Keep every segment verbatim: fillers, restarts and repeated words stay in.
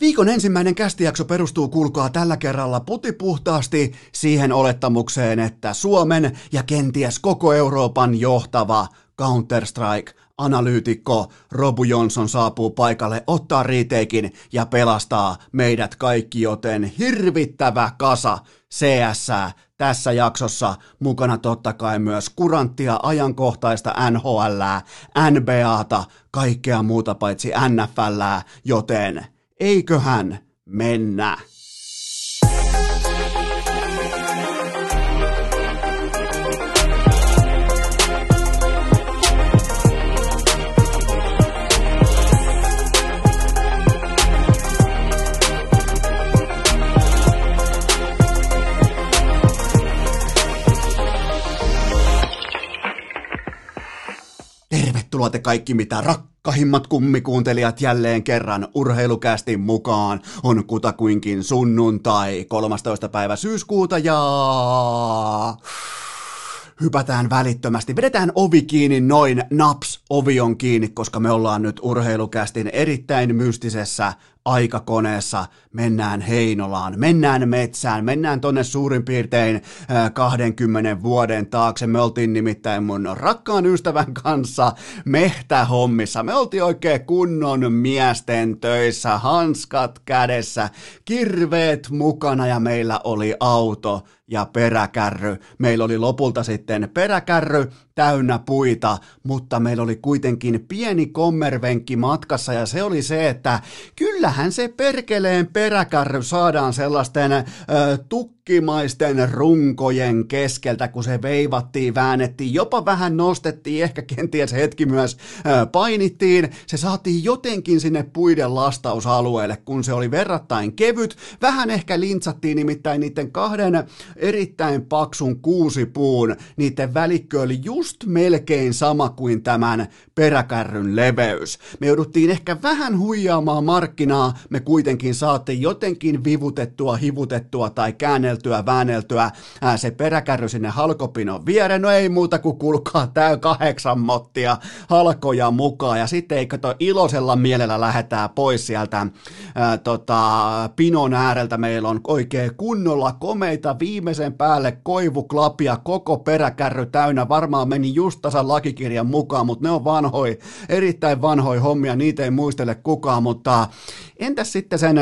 Viikon ensimmäinen kästijakso perustuu, kuulkaa, tällä kerralla putipuhtaasti siihen olettamukseen, että Suomen ja kenties koko Euroopan johtava Counter-Strike-analyytikko Robu Johnson saapuu paikalle, ottaa riiteikin ja pelastaa meidät kaikki, joten hirvittävä kasa C S:ää tässä jaksossa. Mukana totta kai myös kuranttia, ajankohtaista N H L:ää, N B A:ta, kaikkea muuta paitsi N F L:ää, joten eiköhän mennä. Tervetuloa te kaikki mitä rakkahimmat kummikuuntelijat jälleen kerran urheilukästin mukaan. On kutakuinkin sunnuntai kolmastoista päivä syyskuuta ja hypätään välittömästi. Vedetään ovi kiinni noin, naps, ovi on kiinni, koska me ollaan nyt urheilukästin erittäin mystisessä aikakoneessa. Mennään Heinolaan, mennään metsään, mennään tonne suurin piirtein kahdenkymmenen vuoden taakse. Me oltiin nimittäin mun rakkaan ystävän kanssa mehtähommissa. Me oltiin oikein kunnon miesten töissä, hanskat kädessä, kirveet mukana ja meillä oli auto ja peräkärry. Meillä oli lopulta sitten peräkärry täynnä puita, mutta meillä oli kuitenkin pieni kommervenkki matkassa ja se oli se, että kyllähän se perkeleen peräkärry saadaan sellaisten ö, tukkimaisten runkojen keskeltä, kun se veivattiin, väännettiin, jopa vähän nostettiin, ehkä kenties hetki myös ö, painittiin. Se saatiin jotenkin sinne puiden lastausalueelle, kun se oli verrattain kevyt. Vähän ehkä lintsattiin nimittäin niiden kahden erittäin paksun kuusipuun, niiden välikkö oli just melkein sama kuin tämän peräkärryn leveys. Me jouduttiin ehkä vähän huijaamaan markkinaa, me kuitenkin saatiin jotenkin vivutettua, hivutettua tai käänneltyä, väänneltyä ää, se peräkärry sinne halkopinon viereen. No ei muuta kuin kulkaa tää kahdeksan mottia halkoja mukaan ja sitten ei kato, iloisella mielellä lähetään pois sieltä ää, tota, pinon ääreltä. Meillä on oikein kunnolla komeita viimeisen päälle koivuklapia, koko peräkärry täynnä, varmaan meni just tasan lakikirjan mukaan, mutta ne on vanhoi, erittäin vanhoi hommia, niitä ei muistele kukaan, mutta entäs sitten sen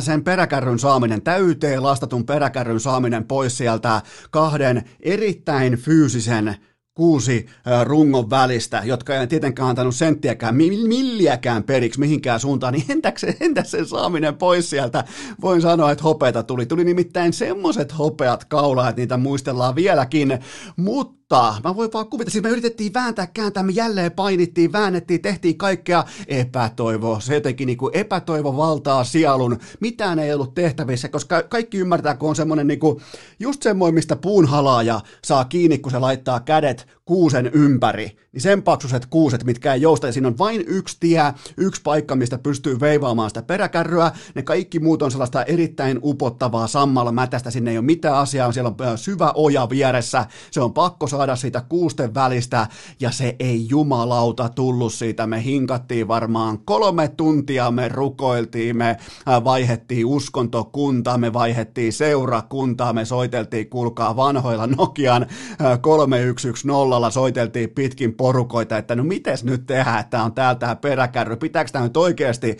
sen peräkärryn saaminen täyteen, lastatun peräkärryn saaminen pois sieltä kahden erittäin fyysisen kuusi rungon välistä, jotka ei tietenkään antanut senttiäkään, milliäkään periksi mihinkään suuntaan, niin entäks, entäs sen saaminen pois sieltä? Voin sanoa, että hopeata tuli. Tuli nimittäin semmoset hopeat kaulaa, että niitä muistellaan vieläkin, mutta mä voin vaan kuvitella, siis me yritettiin vääntää, kääntää, me jälleen painittiin, väännettiin, tehtiin kaikkea epätoivoa. Se jotenkin niin kuin epätoivo valtaa sielun. Mitään ei ollut tehtävissä, koska kaikki ymmärtää, kun on semmoinen niin kuin just semmoinen, mistä puunhalaaja saa kiinni, kun se laittaa kädet kuusen ympäri. Niin sen paksuset kuuset, mitkä ei jousta, ja siinä on vain yksi tie, yksi paikka, mistä pystyy veivaamaan sitä peräkärryä. Ne kaikki muut on sellaista erittäin upottavaa sammalla mätästä, sinne ei ole mitään asiaa, siellä on syvä oja vieressä, se on pakko saada siitä kuusten välistä, ja se ei jumalauta tullut siitä. Me hinkattiin varmaan kolme tuntia, me rukoiltiin, me vaihettiin uskontokuntaa, me vaihettiin seurakuntaa, me soiteltiin, kuulkaa, vanhoilla Nokian kolme yksi yksi nolla soiteltiin pitkin porukoita, että no mites nyt tehdään, että on täällä tämä peräkärry, pitääkö tämä nyt oikeasti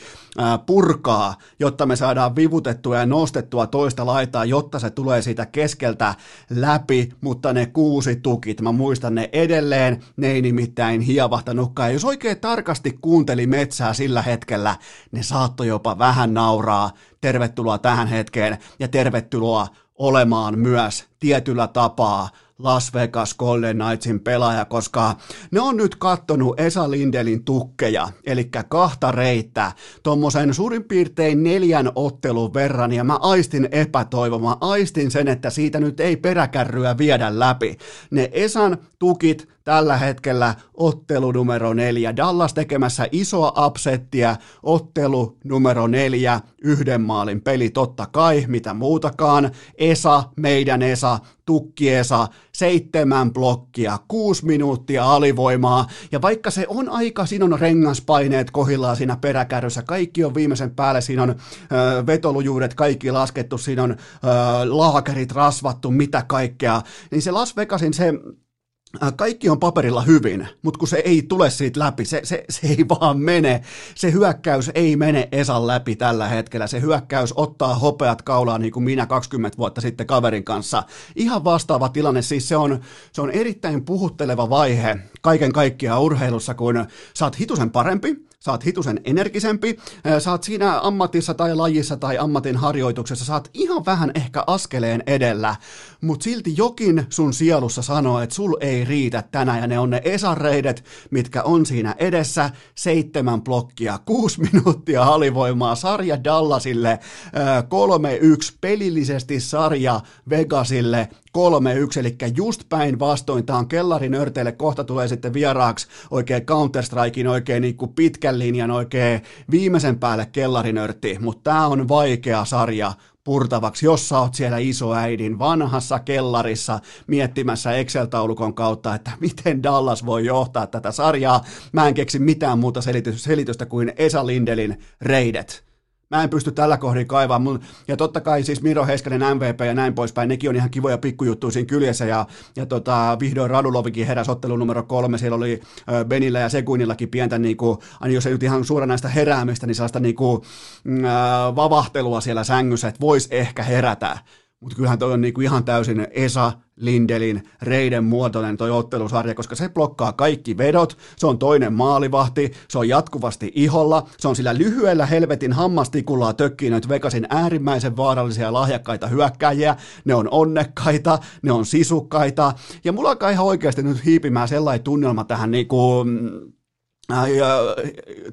purkaa, jotta me saadaan vivutettua ja nostettua toista laitaa, jotta se tulee siitä keskeltä läpi, mutta ne kuusi tuki, mä muistan ne edelleen, ne ei nimittäin hievahtanutkaan. Jos oikein tarkasti kuunteli metsää sillä hetkellä, ne saattoi jopa vähän nauraa. Tervetuloa tähän hetkeen ja tervetuloa olemaan myös tietyllä tapaa Las Vegas Golden Knightsin pelaaja, koska ne on nyt kattonut Esa Lindelin tukkeja, eli kahta reittä, tommosen suurin piirtein neljän ottelun verran, ja mä aistin epätoivon, mä aistin sen, että siitä nyt ei peräkärryä viedä läpi. Ne Esan tukit tällä hetkellä ottelu numero neljä, Dallas tekemässä isoa upsettiä, ottelu numero neljä, yhden maalin peli totta kai, mitä muutakaan, Esa, meidän Esa, tukkiensa, seitsemän blokkia, kuusi minuuttia alivoimaa. Ja vaikka se on aika, siinä on rengaspaineet kohillaan siinä peräkärryssä, kaikki on viimeisen päälle, siinä on ö, vetolujuudet kaikki laskettu, siinä on ö, laakerit rasvattu, mitä kaikkea. Niin se Las Vegasin se... Kaikki on paperilla hyvin, mutta kun se ei tule siitä läpi, se, se, se ei vaan mene. Se hyökkäys ei mene Esan läpi tällä hetkellä. Se hyökkäys ottaa hopeat kaulaan niin kuin minä kaksikymmentä vuotta sitten kaverin kanssa. Ihan vastaava tilanne, siis se on, se on erittäin puhutteleva vaihe kaiken kaikkiaan urheilussa, kun sä oot hitusen parempi. Sä oot hitusen energisempi, sä oot siinä ammatissa tai lajissa tai ammatin harjoituksessa, sä oot ihan vähän ehkä askeleen edellä, mutta silti jokin sun sielussa sanoo, että sul ei riitä tänään, ja ne on ne esareidet, mitkä on siinä edessä, seitsemän blokkia, kuusi minuuttia alivoimaa, sarja Dallasille, kolme yksi, pelillisesti sarja Vegasille, kolme yksi, eli just päin vastoin, tää on kellarinörteille, kohta tulee sitten vieraaksi oikein Counter-Strikein, oikein niin kuin pitkän linjan, oikein viimeisen päälle kellarinörtti, mutta tää on vaikea sarja purtavaksi, jos sä oot siellä isoäidin vanhassa kellarissa miettimässä Excel-taulukon kautta, että miten Dallas voi johtaa tätä sarjaa. Mä en keksi mitään muuta selitystä kuin Esa Lindelin reidet. Mä en pysty tällä kohdin kaivaa. Ja totta kai siis Miro Heiskanen M V P ja näin poispäin, nekin on ihan kivoja pikkujuttuja siinä kyljessä. Ja, ja tota, vihdoin Radulovikin heräsi ottelun numero kolme. Siellä oli Benillä ja Seguinillakin pientä, niin kuin, aina jos ei nyt ihan suoranaista heräämistä, niin sellaista niin kuin, äh, vavahtelua siellä sängyssä, että voisi ehkä herätä. Mutta kyllähän toi on niinku ihan täysin Esa Lindelin reiden muotoinen toi ottelusarja, koska se blokkaa kaikki vedot, se on toinen maalivahti, se on jatkuvasti iholla, se on sillä lyhyellä helvetin hammastikullaa tökkii noita Vegasin äärimmäisen vaarallisia ja lahjakkaita hyökkääjiä, ne on onnekkaita, ne on sisukkaita, ja mulla alkaa ihan oikeasti nyt hiipimään sellainen tunnelma tähän niinku... Ja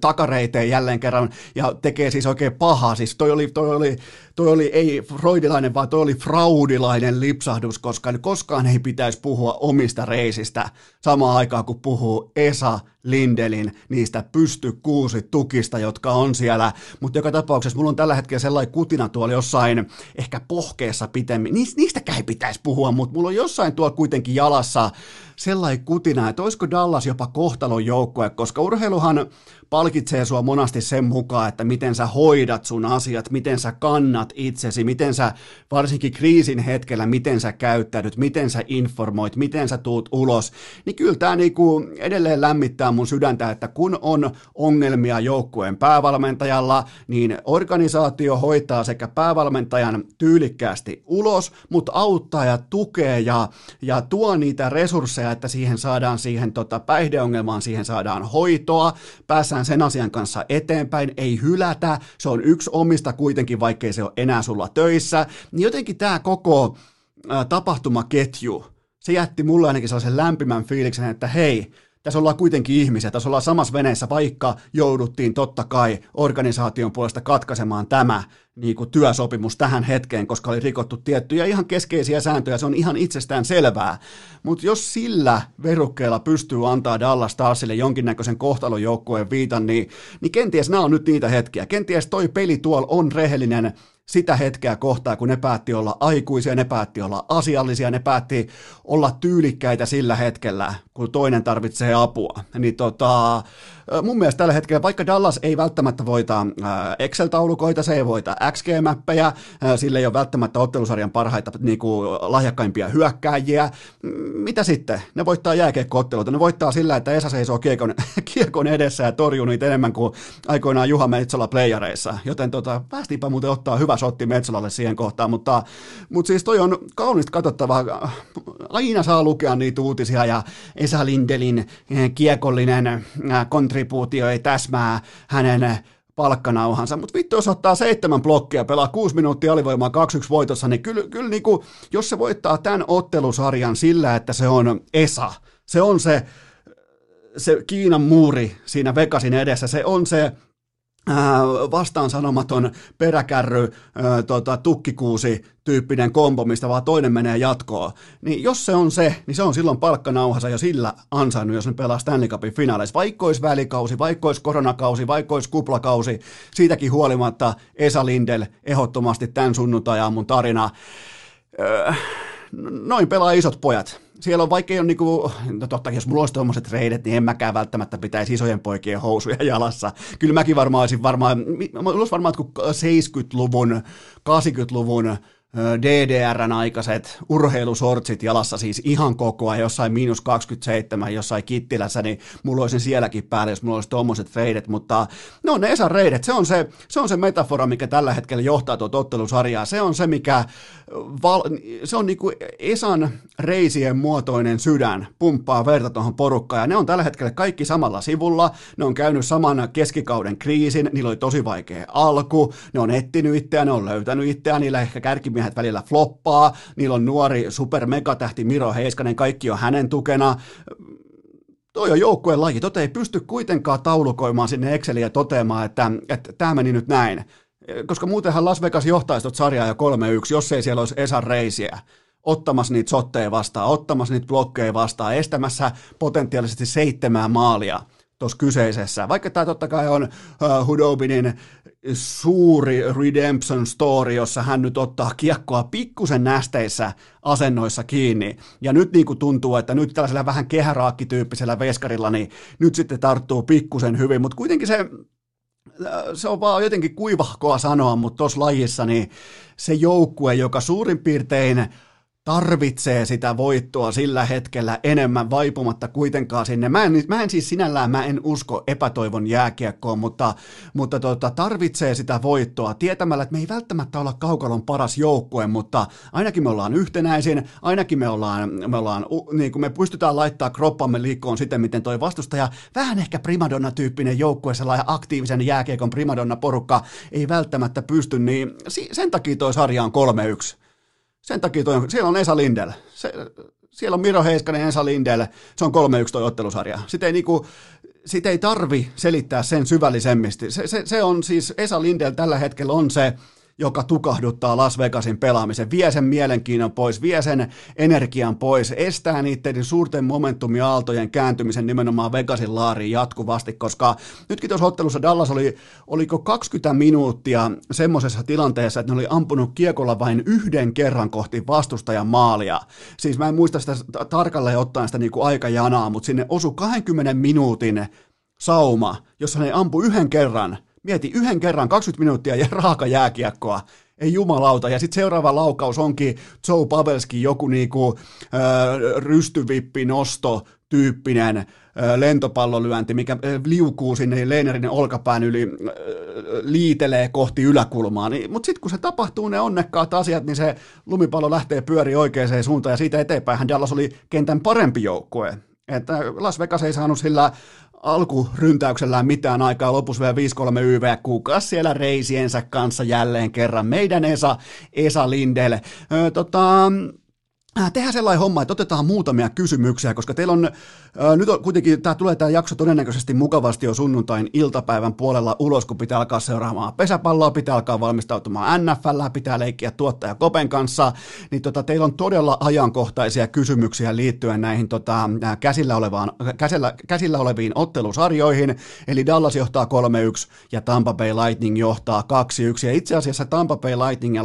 takareiteen jälleen kerran, ja tekee siis oikein pahaa, siis toi oli, toi oli, toi oli ei freudilainen, vaan toi oli fraudilainen lipsahdus, koska koskaan ei pitäisi puhua omista reisistä samaan aikaan, kun puhuu Esa Lindelin niistä pystykuusi tukista, jotka on siellä, mutta joka tapauksessa mulla on tällä hetkellä sellainen kutina tuolla jossain ehkä pohkeessa pitemmin, niistäkään ei pitäisi puhua, mutta mulla on jossain tuolla kuitenkin jalassa sellainen kutina, että olisiko Dallas jopa kohtalon joukkue, koska urheiluhan palkitsee sua monasti sen mukaan, että miten sä hoidat sun asiat, miten sä kannat itsesi, miten sä varsinkin kriisin hetkellä, miten sä käyttäydyt, miten sä informoit, miten sä tuut ulos, niin kyllä tää niinku edelleen lämmittää mun sydäntä, että kun on ongelmia joukkueen päävalmentajalla, niin organisaatio hoitaa sekä päävalmentajan tyylikkäästi ulos, mutta auttaa ja tukee ja, ja tuo niitä resursseja, että siihen saadaan siihen tota, päihdeongelmaan, siihen saadaan hoitoa, päässään sen asian kanssa eteenpäin, ei hylätä, se on yksi omista kuitenkin, vaikkei se ole enää sulla töissä, niin jotenkin tämä koko ä, tapahtumaketju, se jätti mulle ainakin sellaisen lämpimän fiiliksen, että hei, tässä ollaan kuitenkin ihmisiä, tässä ollaan samassa veneessä, vaikka jouduttiin totta kai organisaation puolesta katkaisemaan tämä niin kuin työsopimus tähän hetkeen, koska oli rikottu tiettyjä ihan keskeisiä sääntöjä, se on ihan itsestään selvää. Mutta jos sillä verukkeella pystyy antaa Dallas Starsille jonkinnäköisen kohtalonjoukkueen viitan, niin, niin kenties nämä on nyt niitä hetkiä. Kenties toi peli tuolla on rehellinen sitä hetkeä kohtaa, kun ne päätti olla aikuisia, ne päätti olla asiallisia, ne päätti olla tyylikkäitä sillä hetkellä, kun toinen tarvitsee apua. Niin tota, mun mielestä tällä hetkellä, vaikka Dallas ei välttämättä voita Excel-taulukoita, se ei voita X G-mäppejä, sillä ei ole välttämättä ottelusarjan parhaita niin kuin lahjakkaimpia hyökkääjiä, mitä sitten? Ne voittaa jääkiekko-otteluita, ne voittaa sillä, että Esa seisoo kiekon, kiekon edessä ja torjuu niitä enemmän kuin aikoinaan Juha Metsola playareissa, joten tota, päästiinpä muuten ottaa hyvä sotti Metsolalle siihen kohtaan, mutta, mutta siis toi on kaunista katsottavaa, aina saa lukea niitä uutisia ja Esa Lindelin kiekollinen kontribuutio ei täsmää hänen palkkanauhansa, mutta vittu jos ottaa seitsemän blokkia, pelaa kuusi minuuttia alivoimaa kaksi yksi voitossa, niin kyllä, kyllä niin kuin, jos se voittaa tämän ottelusarjan sillä, että se on Esa, se on se, se Kiinan muuri siinä Vegasin edessä, se on se vastaan sanomaton peräkärry, tota, tukkikuusi tyyppinen kombo, mistä vaan toinen menee jatkoon, niin jos se on se, niin se on silloin palkkanauhansa jo sillä ansainnut, jos ne pelaa Stanley Cupin finaaleissa, vaikka olisi välikausi, vaikka olisi koronakausi, vaikka olisi kuplakausi, siitäkin huolimatta Esa Lindell ehdottomasti tämän sunnuntai-aamun tarina. Öö. noin pelaa isot pojat. Siellä on vaikka ei ole, niinku, no totta, jos mulla olisi tuommoiset reidet, niin en mäkään välttämättä pitäisi isojen poikien housuja jalassa. Kyllä mäkin varmaan olisin varmaan, olisi varmaan seitsemänkymmentäluvun, kahdeksankymmentäluvun D D R:n aikaiset urheilusortsit jalassa siis ihan koko ajan, jossain miinus kaksikymmentäseitsemän, jossain Kittilässä, niin mulla olisi sielläkin päällä, jos mulla olisi tuommoiset reidet, mutta ne on ne Esan reidet, se on se, se on se metafora, mikä tällä hetkellä johtaa tuota ottelusarjaa, se on se, mikä, val, se on niinku Esan reisien muotoinen sydän, pumppaa verta tuohon porukkaan, ja ne on tällä hetkellä kaikki samalla sivulla, ne on käynyt saman keskikauden kriisin, niillä oli tosi vaikea alku, ne on etsinyt itseään, ne on löytänyt itseään, niillä ehkä kärkimiehiä välillä floppaa, niillä on nuori supermegatähti Miro Heiskanen, kaikki on hänen tukena. Toi on joukkueen laji, tota ei pysty kuitenkaan taulukoimaan sinne Exceliin ja toteamaan, että, että tämä meni nyt näin. Koska muutenhan Las Vegas johtaisi tuota sarjaa jo kolme yksi, jos ei siellä olisi Esan reisiä ottamassa niitä sotteja vastaan, ottamassa niitä blokkeja vastaan, estämässä potentiaalisesti seitsemää maalia tuossa kyseisessä. Vaikka tämä totta kai on uh, Hudobinin suuri redemption story, jossa hän nyt ottaa kiekkoa pikkusen nästeissä asennoissa kiinni. Ja nyt niin kuin tuntuu, että nyt tällaisella vähän kehäraakkityyppisellä veskarilla, niin nyt sitten tarttuu pikkusen hyvin. Mutta kuitenkin se, se on vaan jotenkin kuivahkoa sanoa, mutta tuossa lajissa niin se joukkue, joka suurin piirtein tarvitsee sitä voittoa sillä hetkellä enemmän vaipumatta kuitenkaan sinne. Mä en, mä en siis sinällään, mä en usko epätoivon jääkiekkoon, mutta, mutta tota, tarvitsee sitä voittoa tietämällä, että me ei välttämättä olla kaukalon paras joukkue, mutta ainakin me ollaan yhtenäisin, ainakin me ollaan, me, ollaan, niin kun me pystytään laittaa kroppamme liikkoon siten, miten toi vastustaja, vähän ehkä primadonna-tyyppinen joukkue, sellainen aktiivisen jääkiekon primadonna-porukka ei välttämättä pysty, niin sen takia toi sarja on kolme yksi. Sen takia toi, siellä on Esa Lindell, se, siellä on Miro Heiskanen, Esa Lindell, se on kolme yksi toi ottelusarja. Sitä ei, niinku, sit ei tarvi selittää sen syvällisemmistä. Se, se, se on siis, Esa Lindell tällä hetkellä on se, joka tukahduttaa Las Vegasin pelaamisen, vie sen mielenkiinnon pois, vie sen energian pois, estää niiden suurten momentumiaaltojen kääntymisen nimenomaan Vegasin laariin jatkuvasti, koska nytkin tuossa ottelussa Dallas oli, oliko kaksikymmentä minuuttia semmoisessa tilanteessa, että ne oli ampunut kiekolla vain yhden kerran kohti vastustajan maalia. Siis mä en muista sitä tarkalleen ottaen sitä niinku aikajanaa, mutta sinne osui kahdenkymmenen minuutin sauma, jossa ne ampui yhden kerran. Mieti yhden kerran, kaksikymmentä minuuttia ja raaka jääkiekkoa. Ei jumalauta. Ja sitten seuraava laukaus onkin Joe Pavelski, joku niinku, ö, rystyvippinosto tyyppinen ö, lentopallolyönti, mikä liukuu sinne Leinerin olkapään yli, ö, liitelee kohti yläkulmaa. Niin, mutta sitten kun se tapahtuu ne onnekkaat asiat, niin se lumipallo lähtee pyöriin oikeaan suuntaan ja siitä eteenpäin Dallas oli kentän parempi joukkue. Että Las Vegas ei saanut sillä alkuryntäyksellään mitään aikaa, lopussa vielä viisi kolme Y V, kukas siellä reisiensä kanssa jälleen kerran, meidän Esa, Esa Lindell. Öö, tota, tehdään sellainen homma, että otetaan muutamia kysymyksiä, koska teillä on, öö, nyt on kuitenkin, tämä tulee tämä jakso todennäköisesti mukavasti jo sunnuntain iltapäivän puolella ulos, kun pitää alkaa seuraamaan pesäpalloa, pitää alkaa valmistautumaan N F L:ää, pitää leikkiä tuottaja Kopen kanssa, niin tota, teillä on todella ajankohtaisia kysymyksiä liittyen näihin tota, käsillä, olevaan, käsillä, käsillä oleviin ottelusarjoihin, eli Dallas johtaa kolme yksi ja Tampa Bay Lightning johtaa kaksi yksi, ja itse asiassa Tampa Bay Lightning ja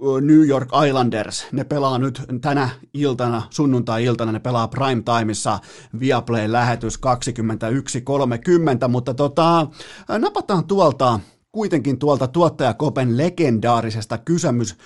Öö, New York Islanders, ne pelaa nyt tänä iltana, sunnuntai-iltana, ne pelaa prime timeissa Viaplay-lähetys kaksikymmentäyksi kolmekymmentä, mutta tota, napataan tuolta, kuitenkin tuolta tuottaja Kopen legendaarisesta kysymys,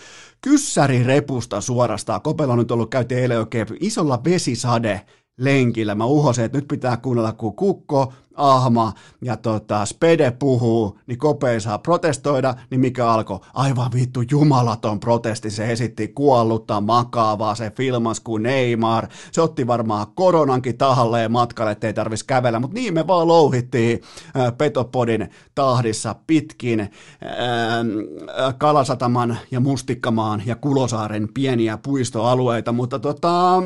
kyssärirepusta suorastaan. Kopella on nyt ollut, käytiin eilen oikein isolla vesisade lenkillä. Mä uhosin, että nyt pitää kuunnella, kun Kukko, Ahma ja tota, Spede puhuu, niin Kope ei saa protestoida, niin mikä alkoi? Aivan vittu jumalaton protesti, se esitti kuollutta makaavaa, se filmas kuin Neymar, se otti varmaan koronankin tahalleen matkalle, ettei tarvitsisi kävellä, mutta niin me vaan louhittiin äh, Petopodin tahdissa pitkin äh, Kalasataman ja Mustikkamaan ja Kulosaaren pieniä puistoalueita, mutta tota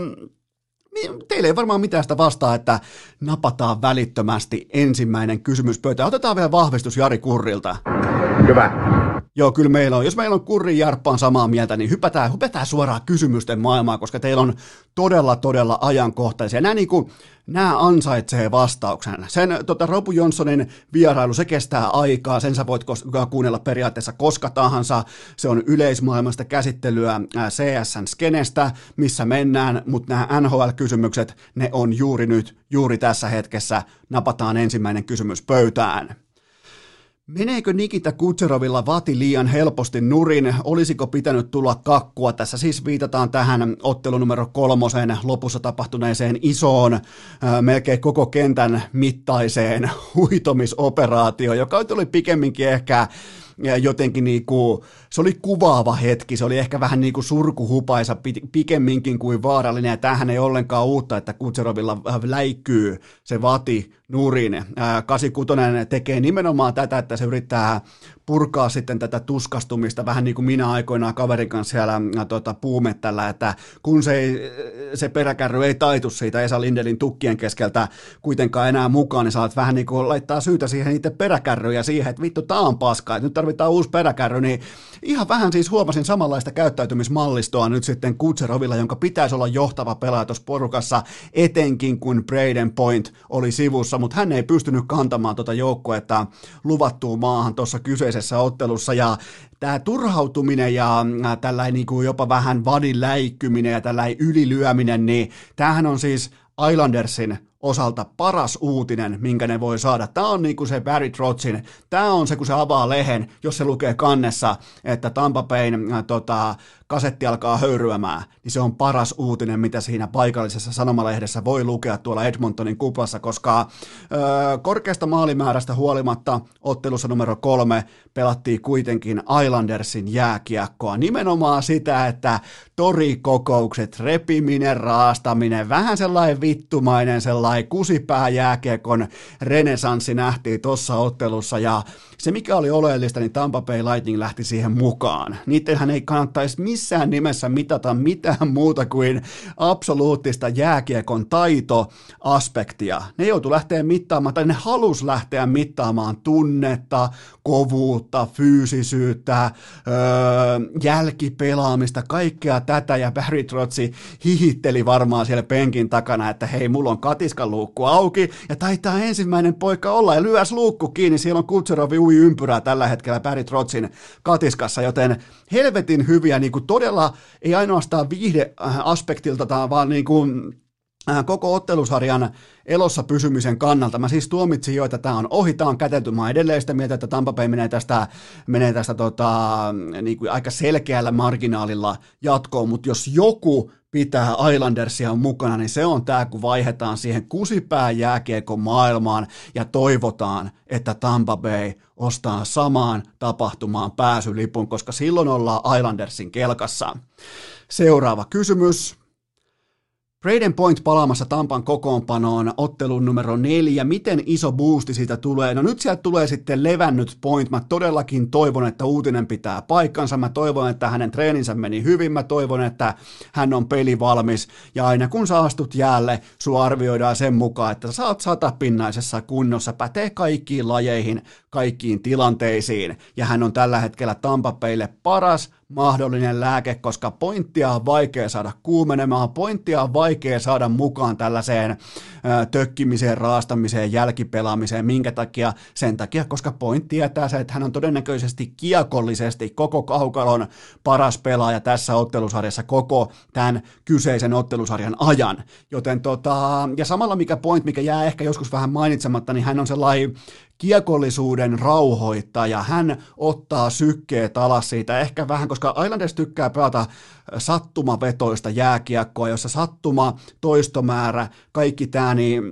niin teille ei varmaan mitään sitä vastaa, että napataan välittömästi ensimmäinen kysymys pöytään. Otetaan vielä vahvistus Jari Kurrilta. Hyvä. Joo, kyllä meillä on. Jos meillä on Kurrin Jarppaan samaa mieltä, niin hypätään, hypätään suoraan kysymysten maailmaan, koska teillä on todella, todella ajankohtaisia. Nämä, niin kuin, nämä ansaitsee vastauksen. Sen tota, Robu Johnsonin vierailu, se kestää aikaa, sen sä voit kos- kuunnella periaatteessa koska tahansa. Se on yleismaailmasta käsittelyä C S:n skenestä, missä mennään, mutta nämä N H L-kysymykset, ne on juuri nyt, juuri tässä hetkessä. Napataan ensimmäinen kysymys pöytään. Meneekö Nikita Kutserovilla vati liian helposti nurin? Olisiko pitänyt tulla kakkua? Tässä siis viitataan tähän ottelun numero kolmoseen lopussa tapahtuneeseen isoon, ää, melkein koko kentän mittaiseen huitomisoperaatioon, joka tuli pikemminkin ehkä jotenkin niin kuin, se oli kuvaava hetki, se oli ehkä vähän niin kuin surkuhupaisa pikemminkin kuin vaarallinen, ja tämähän ei ollenkaan uutta, että Kutserovilla läikkyy se vati nurin. kahdeksankymmentäkuusi tekee nimenomaan tätä, että se yrittää purkaa sitten tätä tuskastumista, vähän niin kuin minä aikoinaan kaverin kanssa siellä tuota, puumettällä, että kun se, ei, se peräkärry ei taitu siitä Esa Lindelin tukkien keskeltä kuitenkaan enää mukaan, niin saat vähän niin kuin laittaa syytä siihen niiden peräkärryjä siihen, että vittu, tää on paskaa, että nyt tarvitaan uusi peräkärry, niin ihan vähän siis huomasin samanlaista käyttäytymismallistoa nyt sitten Kutserovilla, jonka pitäisi olla johtava pelaaja tuossa porukassa, etenkin kun Brayden Point oli sivussa, mutta hän ei pystynyt kantamaan tuota joukkuetta luvattuun maahan tuossa kyseisessä ottelussa, ja tämä turhautuminen ja tällainen niin kuin jopa vähän vadin läikkyminen ja tällainen ylilyöminen, niin tämähän on siis Islandersin osalta paras uutinen, minkä ne voi saada. Tämä on niin kuin se Barry Trotzin, tämä on se, kun se avaa lehen, jos se lukee kannessa, että Tampa Bayn äh, tota, kasetti alkaa höyryämään, niin se on paras uutinen, mitä siinä paikallisessa sanomalehdessä voi lukea tuolla Edmontonin kuplassa, koska äh, korkeasta maalimäärästä huolimatta ottelussa numero kolme pelattiin kuitenkin Islandersin jääkiekkoa. Nimenomaan sitä, että torikokoukset, repiminen, raastaminen, vähän sellainen vittumainen, sellainen kusipää jääkiekon renesanssi nähtiin tuossa ottelussa, ja se mikä oli oleellista, niin Tampa Bay Lightning lähti siihen mukaan. Niittenhän ei kannattaisi missään nimessä mitata mitään muuta kuin absoluuttista jääkiekon taitoaspektia. Ne joutui lähteä mittaamaan, tai ne halusi lähteä mittaamaan tunnetta, kovuutta, fyysisyyttä, öö, jälkipelaamista, kaikkea tätä, ja Barry Trotsi hihitteli varmaan siellä penkin takana, että hei, mulla on kati Iskan luukku auki, ja taitaa ensimmäinen poika olla, ja lyös luukku kiinni, siellä on Kutserovi ui ympyrää tällä hetkellä Barry Trotzin katiskassa, joten helvetin hyviä, niin kuin todella, ei ainoastaan viihdeaspektilta, vaan niin kuin koko ottelusarjan elossa pysymisen kannalta. Mä siis tuomitsin jo, että tämä on ohi, tämä on kätelty. Mä edelleen sitä mieltä, että Tampa Bay menee tästä, menee tästä tota, niin kuin aika selkeällä marginaalilla jatkoon, mutta jos joku pitää Islandersia mukana, niin se on tämä, kun vaihdetaan siihen kusipää jääkiekon maailmaan ja toivotaan, että Tampa Bay ostaa samaan tapahtumaan pääsylipun, koska silloin ollaan Islandersin kelkassa. Seuraava kysymys. Brayden Point palaamassa Tampan kokoonpanoon ottelun numero neljä. Miten iso boosti siitä tulee? No nyt sieltä tulee sitten levännyt Point. Mä todellakin toivon, että uutinen pitää paikkansa. Mä toivon, että hänen treeninsä meni hyvin. Mä toivon, että hän on pelivalmis. Ja aina kun sä astut jäälle, sua arvioidaan sen mukaan, että sä oot satapinnaisessa kunnossa. Pätee kaikkiin lajeihin, kaikkiin tilanteisiin. Ja hän on tällä hetkellä Tampa Baylle paras mahdollinen lääke, koska Pointtia on vaikea saada kuumenemaan, Pointtia on vaikea saada mukaan tällaiseen tökkimiseen, raastamiseen, jälkipelaamiseen, minkä takia? Sen takia, koska Point tietää se, että hän on todennäköisesti kiekollisesti koko kaukalon paras pelaaja tässä ottelusarjassa koko tämän kyseisen ottelusarjan ajan. Joten tota, ja samalla mikä Point, mikä jää ehkä joskus vähän mainitsematta, niin hän on sellainen kiekollisuuden rauhoittaja, hän ottaa sykkeet alas siitä ehkä vähän, koska Islanders tykkää pelata sattumavetoista jääkiekkoa, jossa sattuma, toistomäärä, kaikki tämä, niin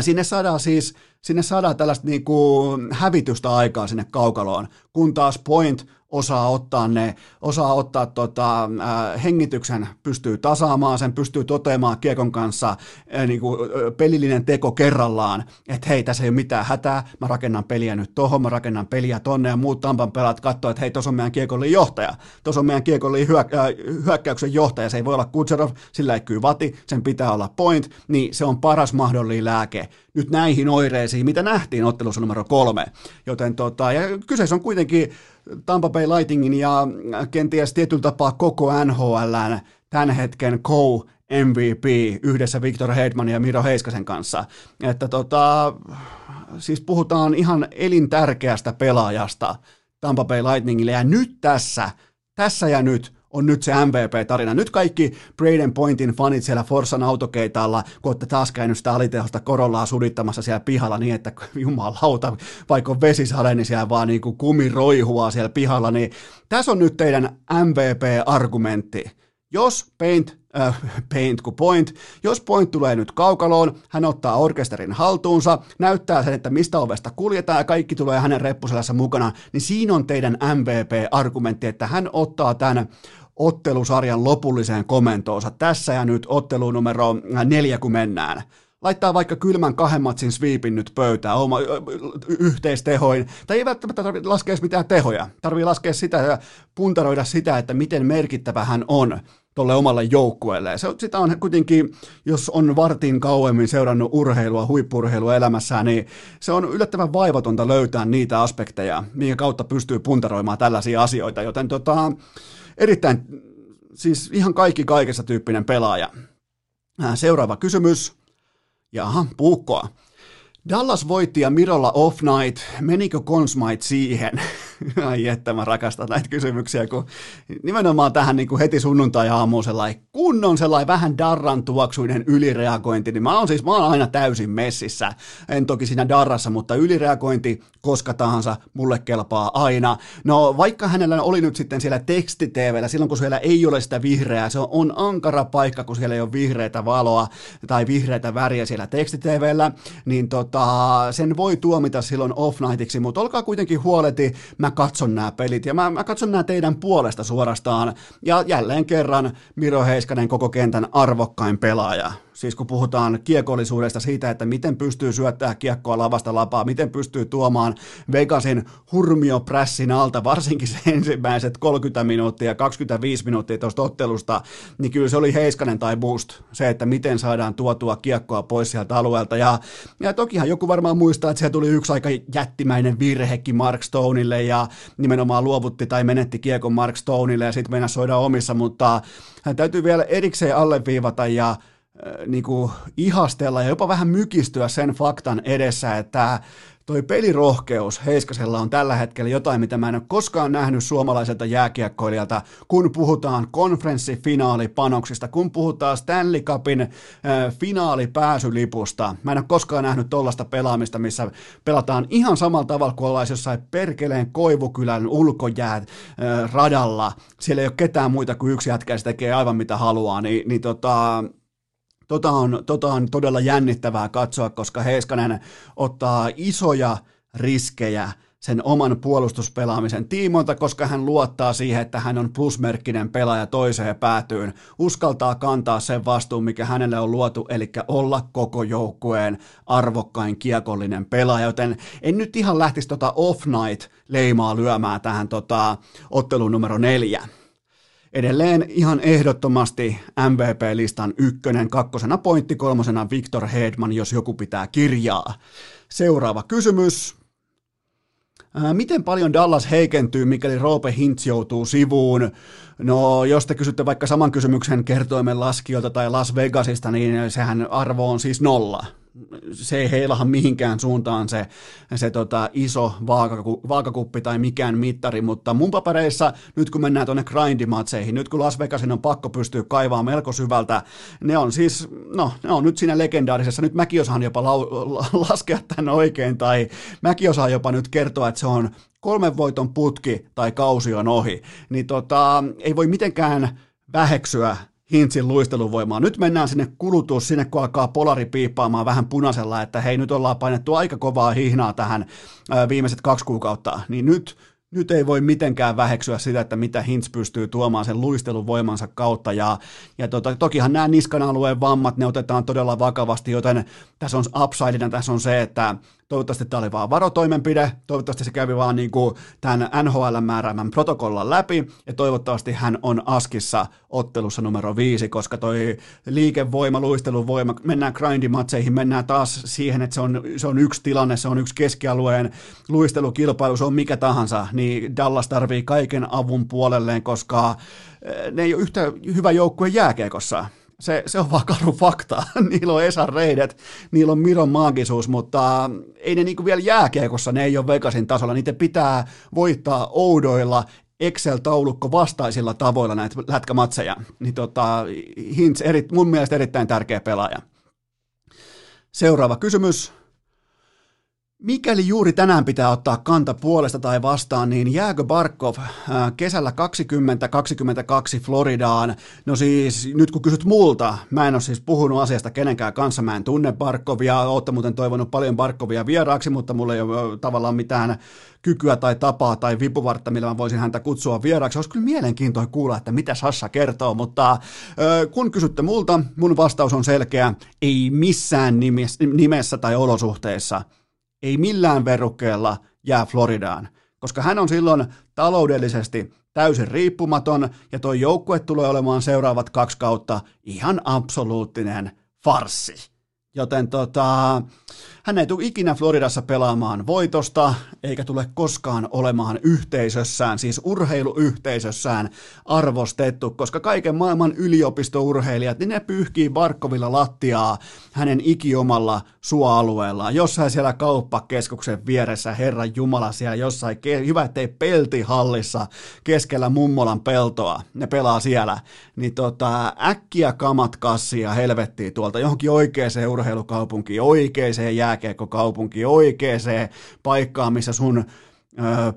sinne saadaan siis sinne saadaan tällaista niin kuin hävitystä aikaa sinne kaukaloon, kun taas Point osaa ottaa ne, osaa ottaa tota, äh, hengityksen, pystyy tasaamaan sen, pystyy toteamaan kiekon kanssa äh, niin kuin, äh, pelillinen teko kerrallaan, että hei, tässä ei ole mitään hätää, mä rakennan peliä nyt tohon, mä rakennan peliä tonne, ja muut Tampan pelaat katsoo, että hei, tuossa on meidän kiekollinen johtaja, tuossa on meidän kiekollinen hyök- äh, hyökkäyksen johtaja, se ei voi olla Kutserov, sillä ei kyllä vati, sen pitää olla Point, niin se on paras mahdollinen lääke nyt näihin oireisiin, mitä nähtiin ottelussa numero kolme, joten tota, ja kyseessä on kuitenkin kuitenkin Tampa Bay Lightningin ja kenties tietyllä tapaa koko N H L:n tämän hetken co-M V P yhdessä Victor Hedmanin ja Miro Heiskasen kanssa. Että tota, siis puhutaan ihan elintärkeästä pelaajasta Tampa Bay Lightningille ja nyt tässä, tässä ja nyt on nyt se M V P-tarina. Nyt kaikki Braden Pointin fanit siellä Forssan autokeitaalla, kun olette taas käynyt sitä alitehosta Corollaa sudittamassa siellä pihalla niin, että jumalauta, vaikka on vesisade, niin siellä vaan niin kuin kumi roihua siellä pihalla. Niin tässä on nyt teidän M V P-argumentti. Jos paint, äh, paint kuin point, jos point tulee nyt kaukaloon, hän ottaa orkesterin haltuunsa, näyttää sen, että mistä ovesta kuljetaan ja kaikki tulee hänen reppuselässä mukana, niin siinä on teidän M V P-argumentti, että hän ottaa tämän ottelusarjan lopulliseen komentoonsa. Tässä ja nyt ottelu numero neljä, kun mennään. Laittaa vaikka kylmän kahden matsin sweepin nyt pöytään oma yhteistehoin, tai ei välttämättä tarvitse laskea mitään tehoja, tarvii laskea sitä ja puntaroida sitä, että miten merkittävä hän on tuolle omalle joukkueelle. Se, sitä on kuitenkin, jos on vartin kauemmin seurannut urheilua, huippu-urheilua elämässään, niin se on yllättävän vaivatonta löytää niitä aspekteja, minkä kautta pystyy puntaroimaan tällaisia asioita, joten tota, erittäin, siis ihan kaikki kaikessa tyyppinen pelaaja. Seuraava kysymys. Jaha, puukkoa. Dallas voitti ja Mirolla off night. Menikö Consmite siihen? Ai että, mä rakastan näitä kysymyksiä, kun nimenomaan tähän niin kuin heti sunnuntai-aamuun sellainen kunnon sellainen vähän darran tuoksuinen ylireagointi, niin mä oon siis mä oon aina täysin messissä. En toki siinä darrassa, mutta ylireagointi koska tahansa mulle kelpaa aina. No vaikka hänellä oli nyt sitten siellä tekstiteeveellä, silloin kun siellä ei ole sitä vihreää, se on, on ankara paikka, kun siellä ei ole vihreätä valoa tai vihreätä väriä siellä tekstiteeveellä, niin tota, sen voi tuomita silloin off nightiksi, mutta olkaa kuitenkin huoleti, mä katson nämä pelit ja mä, mä katson nämä teidän puolesta suorastaan. Ja jälleen kerran Miro Heiskanen koko kentän arvokkain pelaaja. Siis kun puhutaan kiekollisuudesta siitä, että miten pystyy syöttämään kiekkoa lavasta lapaa, miten pystyy tuomaan Vegasin hurmioprässin alta, varsinkin se ensimmäiset kolmekymmentä minuuttia ja kaksikymmentäviisi minuuttia tuosta ottelusta, niin kyllä se oli Heiskanen tai Boost, se, että miten saadaan tuotua kiekkoa pois sieltä alueelta. Ja, ja tokihan joku varmaan muistaa, että siellä tuli yksi aika jättimäinen virhekin Mark Stoneille ja nimenomaan luovutti tai menetti kiekon Mark Stoneille ja sitten meinasi soida omissa, mutta hän täytyy vielä erikseen alleviivata ja niin kuin ihastella ja jopa vähän mykistyä sen faktan edessä, että toi pelirohkeus Heiskasella on tällä hetkellä jotain, mitä mä en ole koskaan nähnyt suomalaiselta jääkiekkoilijalta, kun puhutaan konferenssifinaalipanoksista, kun puhutaan Stanley Cupin äh, finaalipääsylipusta. Mä en ole koskaan nähnyt tollaista pelaamista, missä pelataan ihan samalla tavalla kuin ollaan jossain perkeleen Koivukylän ulkojäät äh, radalla. Siellä ei ole ketään muita kuin yksi jätkä, se tekee aivan mitä haluaa, niin, niin tota... Tota on, tota on todella jännittävää katsoa, koska Heiskanen ottaa isoja riskejä sen oman puolustuspelaamisen tiimoilta, koska hän luottaa siihen, että hän on plusmerkkinen pelaaja toiseen päätyyn, uskaltaa kantaa sen vastuun, mikä hänelle on luotu, eli olla koko joukkueen arvokkain kiekollinen pelaaja, joten en nyt ihan lähtisi tota off-night-leimaa lyömään tähän tota otteluun numero neljä. Edelleen ihan ehdottomasti M V P-listan ykkönen, kakkosena pointti, kolmosena Victor Hedman, jos joku pitää kirjaa. Seuraava kysymys. Miten paljon Dallas heikentyy, mikäli Roope Hintz joutuu sivuun? No, jos te kysytte vaikka saman kysymyksen kertoimen laskijoilta tai Las Vegasista, niin sehän arvo on siis nolla. Se ei heilahan mihinkään suuntaan se, se tota iso vaakakuppi tai mikään mittari, mutta mun papereissa, nyt kun mennään tuonne grindimatseihin, nyt kun Las Vegasin on pakko pystyä kaivaa melko syvältä, ne on siis, no ne on nyt siinä legendaarisessa, nyt mäkin osaan jopa lau- laskea tän oikein, tai mäkin osaan jopa nyt kertoa, että se on kolmen voiton putki tai kausi on ohi, niin tota, ei voi mitenkään väheksyä Hintzin luisteluvoimaa. Nyt mennään sinne kulutus, sinne kun alkaa polari piippaamaan vähän punaisella, että hei, nyt ollaan painettu aika kovaa hihnaa tähän viimeiset kaksi kuukautta, niin nyt, nyt ei voi mitenkään väheksyä sitä, että mitä Hintz pystyy tuomaan sen luisteluvoimansa kautta, ja, ja tota, tokihan nämä niskan alueen vammat, ne otetaan todella vakavasti, joten tässä on upsidena, tässä on se, että toivottavasti tämä oli vaan varotoimenpide, toivottavasti se kävi vaan niin kuin tämän N H L määräämän protokollan läpi, ja toivottavasti hän on askissa ottelussa numero viisi, koska toi liikevoima, luisteluvoima, mennään grindimatseihin, mennään taas siihen, että se on, se on yksi tilanne, se on yksi keskialueen luistelukilpailu, se on mikä tahansa, niin niin Dallas tarvii kaiken avun puolelleen, koska ne ei ole yhtä hyvä joukkue jääkiekossa. Se, se on vaan karu fakta. Niillä on Esan reidet, niillä on Miron maagisuus, mutta ei ne niinku vielä jääkiekossa, ne ei ole Vegasin tasolla. Niitä pitää voittaa oudoilla Excel-taulukko vastaisilla tavoilla näitä lätkämatseja. Niin tota, Hintz eri, mun mielestä erittäin tärkeä pelaaja. Seuraava kysymys. Mikäli juuri tänään pitää ottaa kanta puolesta tai vastaan, niin jääkö Barkov kesällä kaksikymmentä kaksikymmentäkaksi Floridaan? No siis nyt kun kysyt multa, mä en ole siis puhunut asiasta kenenkään kanssa, mä en tunne Barkovia, ootte muuten toivonut paljon Barkovia vieraaksi, mutta mulla ei ole tavallaan mitään kykyä tai tapaa tai vipuvartta, millä mä voisin häntä kutsua vieraaksi. Olisi kyllä mielenkiintoa kuulla, että mitä Sasha kertoo, mutta kun kysytte multa, mun vastaus on selkeä, ei missään nimessä tai olosuhteissa. Ei millään verukkeella jää Floridaan, koska hän on silloin taloudellisesti täysin riippumaton ja tuo joukkue tulee olemaan seuraavat kaksi kautta ihan absoluuttinen farssi. Joten tota, hän ei tule ikinä Floridassa pelaamaan voitosta eikä tule koskaan olemaan yhteisössään, siis urheiluyhteisössään arvostettu, koska kaiken maailman yliopistourheilijat, niin ne pyyhkii Barkovilla lattiaa hänen ikiomalla suoalueellaan, jossain siellä kauppakeskuksen vieressä, Herran Jumala siellä jossain, hyvä ettei peltihallissa keskellä mummolan peltoa, ne pelaa siellä, niin tota, äkkiä kamat kassia helvettiin tuolta johonkin oikeaan urheilukaupunkiin, oikeaan jääkiekkokaupunkiin, oikeaan paikkaan, missä sun ö,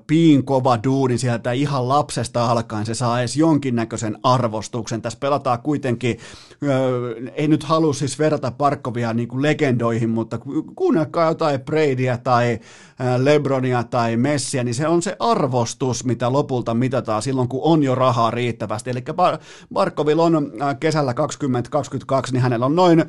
piin kova duuni sieltä ihan lapsesta alkaen, se saa edes jonkinnäköisen arvostuksen. Tässä pelataan kuitenkin, ö, ei nyt halua siis verrata Barkovia niin kuin legendoihin, mutta kuunnelkaa jotain Bradyä tai ö, Lebronia tai Messiä, niin se on se arvostus, mitä lopulta mitataan silloin, kun on jo rahaa riittävästi. Eli Bar- Barkovilla on kesällä kaksikymmentä kaksikymmentäkaksi, niin hänellä on noin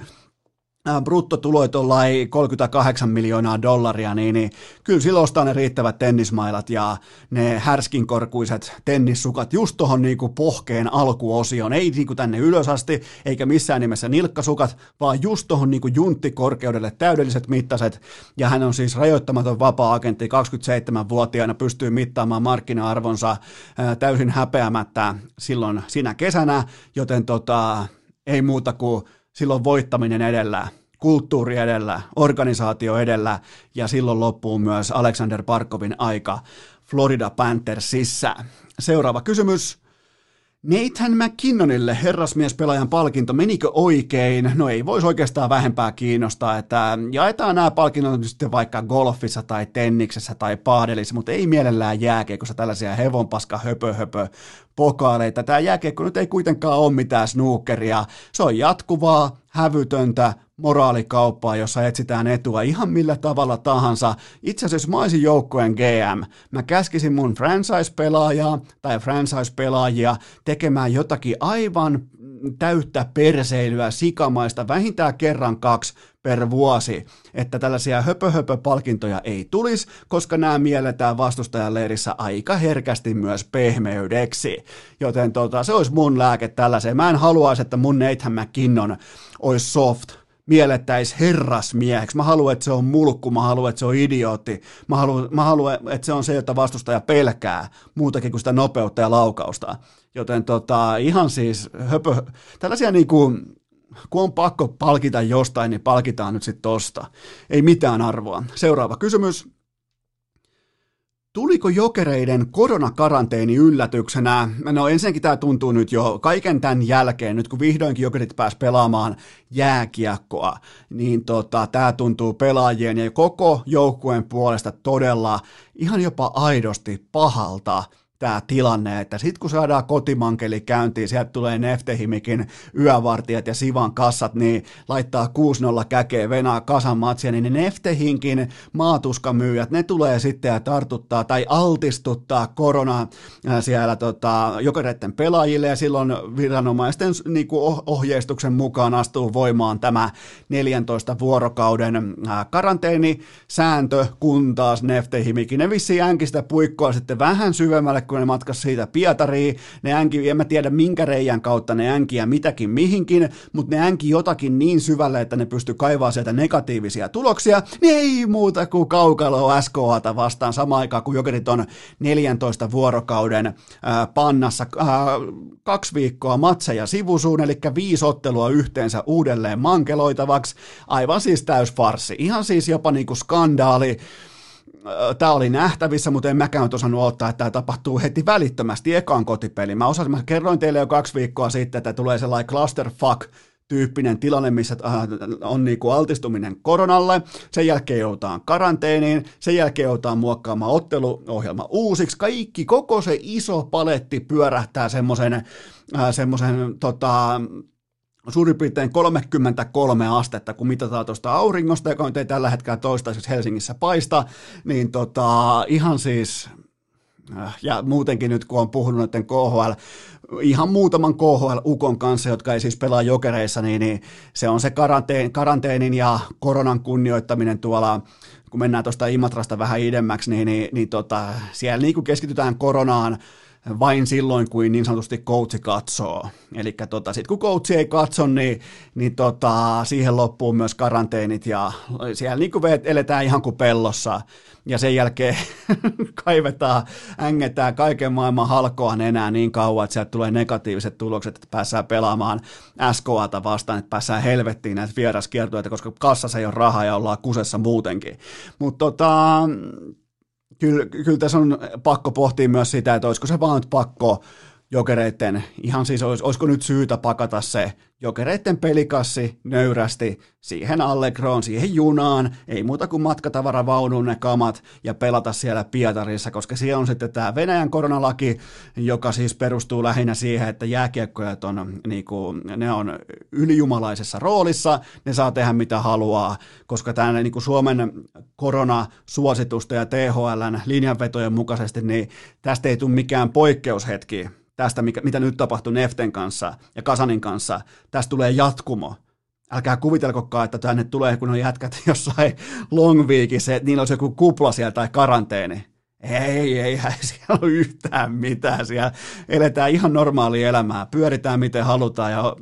bruttotuloit on lai kolmekymmentäkahdeksan miljoonaa dollaria, niin, niin kyllä silloin ostaa ne riittävät tennismailat ja ne härskinkorkuiset tennissukat just tuohon niinku pohkeen alkuosioon, ei niinku tänne ylös asti, eikä missään nimessä nilkkasukat, vaan just tuohon niinku junttikorkeudelle täydelliset mittaset, ja hän on siis rajoittamaton vapaa-agentti, kaksikymmentäseitsemänvuotiaana pystyy mittaamaan markkina-arvonsa ää, täysin häpeämättä silloin sinä kesänä, joten tota, ei muuta kuin silloin voittaminen edellä, kulttuuri edellä, organisaatio edellä ja silloin loppuu myös Alexander Barkovin aika Florida Panthersissa. Seuraava kysymys. Nathan McKinnonille herrasmiespelaajan palkinto, menikö oikein? No ei voisi oikeastaan vähempää kiinnostaa, että jaetaan nämä palkinnot sitten vaikka golfissa tai tenniksessä tai paadelissa, mutta ei mielellään jääkiekossa tällaisia hevonpaska höpö höpö pokaaleita. Tämä jääkiekko nyt ei kuitenkaan ole mitään snookeria, se on jatkuvaa, hävytöntä moraalikauppaa, jossa etsitään etua ihan millä tavalla tahansa. Itse asiassa mä olisin joukkojen G M. Mä käskisin mun franchise-pelaajaa tai franchise-pelaajia tekemään jotakin aivan täyttä perseilyä, sikamaista, vähintään kerran kaksi per vuosi, että tällaisia höpö-höpö-palkintoja ei tulisi, koska nämä mielletään vastustajan leirissä aika herkästi myös pehmeydeksi. Joten tota, se olisi mun lääke tällaiseen. Mä en haluaisi, että mun Nathan McKinnon olisi soft, miellettäisiin herrasmieheksi. Mä haluan, että se on mulkku, mä haluan, että se on idiootti, mä haluan, mä haluan, että se on se, jota vastustaja pelkää, muutakin kuin sitä nopeutta ja laukausta. Joten tota, ihan siis höpö, tällaisia niin kuin, kun on pakko palkita jostain, niin palkitaan nyt sitten tosta. Ei mitään arvoa. Seuraava kysymys. Tuliko Jokereiden koronakaranteeni yllätyksenä? No ensinnäkin tämä tuntuu nyt jo kaiken tämän jälkeen, nyt kun vihdoinkin Jokerit pääsi pelaamaan jääkiekkoa, niin tota, tämä tuntuu pelaajien ja koko joukkueen puolesta todella ihan jopa aidosti pahalta. Tämä tilanne, että sitten kun saadaan kotimankeli käyntiin, sieltä tulee Neftehimikin yövartijat ja Sivan kassat, niin laittaa kuusi nolla käkeen, venaa kasan matsia, niin ne Neftehinkin maatuskamyyjät, ne tulee sitten ja tartuttaa tai altistuttaa korona siellä tota, Jokereiden pelaajille, ja silloin viranomaisten niin kuin ohjeistuksen mukaan astuu voimaan tämä neljäntoista vuorokauden karanteenisääntö, kun taas Neftehimikin. Ne vissiin änkistä puikkoa sitten vähän syvemmälle kun ne matkasi siitä Pietariin, ne änki, en mä tiedä minkä reijän kautta ne änkiä mitäkin mihinkin, mutta ne änki jotakin niin syvälle, että ne pysty kaivaa sieltä negatiivisia tuloksia, niin ei muuta kuin kaukaloa S K A:ta vastaan samaan aikaan, kun Jokerit on neljäntoista vuorokauden ää, pannassa ää, kaksi viikkoa matseja sivusuun, eli viisi ottelua yhteensä uudelleen mankeloitavaksi, aivan siis täysfarssi, ihan siis jopa niin kuin skandaali. Tämä oli nähtävissä, mutta en mäkään osannut odottaa, että tämä tapahtuu heti välittömästi ekaan kotipeliin. Mä, osasin, mä kerroin teille jo kaksi viikkoa sitten, että tulee sellainen clusterfuck-tyyppinen tilanne, missä on niinku altistuminen koronalle, sen jälkeen joudutaan karanteeniin, sen jälkeen joudutaan muokkaamaan otteluohjelma uusiksi. Kaikki, koko se iso paletti pyörähtää semmoisen semmoisen tota, suurin piirtein kolmekymmentäkolme astetta, kun mitataan tuosta auringosta, joka nyt ei tällä hetkellä toistaiseksi Helsingissä paista, niin tota, ihan siis, ja muutenkin nyt kun on puhunut noiden K H L, ihan muutaman K H L-ukon kanssa, jotka ei siis pelaa Jokereissa, niin, niin se on se karanteen, karanteenin ja koronan kunnioittaminen tuolla, kun mennään tuosta Imatrasta vähän idemmäksi, niin, niin, niin tota, siellä niin kuin keskitytään koronaan, vain silloin, kun niin sanotusti coachi katsoo. Eli tota, sitten kun coachi ei katso, niin, niin tota, siihen loppuu myös karanteenit ja siellä niin kuin eletään ihan kuin pellossa. Ja sen jälkeen kaivetaan, ängetään kaiken maailman halkoa enää niin kauan, että sieltä tulee negatiiviset tulokset, että päässään pelaamaan S K A:ta vastaan, että päässään helvettiin näitä vieraskiertueita, koska kassassa ei ole rahaa ja ollaan kusessa muutenkin. Mutta tota... Kyllä, kyllä tässä on pakko pohtia myös sitä, että olisiko se vaan nyt pakko Jokereiden, ihan siis olis, olisiko nyt syytä pakata se Jokereiden pelikassi nöyrästi siihen Allegroon, siihen junaan, ei muuta kuin matkatavaravaunuun ne kamat ja pelata siellä Pietarissa, koska siellä on sitten tämä Venäjän koronalaki, joka siis perustuu lähinnä siihen, että jääkiekkojat on, niin kuin, ne on ylijumalaisessa roolissa, ne saa tehdä mitä haluaa, koska tämä niin kuin Suomen koronasuositusta ja T H L:n linjanvetojen mukaisesti, niin tästä ei tule mikään poikkeushetki. Tästä, mikä, mitä nyt tapahtui Neften kanssa ja Kasanin kanssa, tästä tulee jatkumo. Älkää kuvitelkokaan, että tänne tulee, kun on jätkät jossain Long Weekissä, että niillä olisi joku kupla siellä tai karanteeni. Ei, ei siellä ole yhtään mitään. Siellä eletään ihan normaalia elämää, pyöritään miten halutaan ja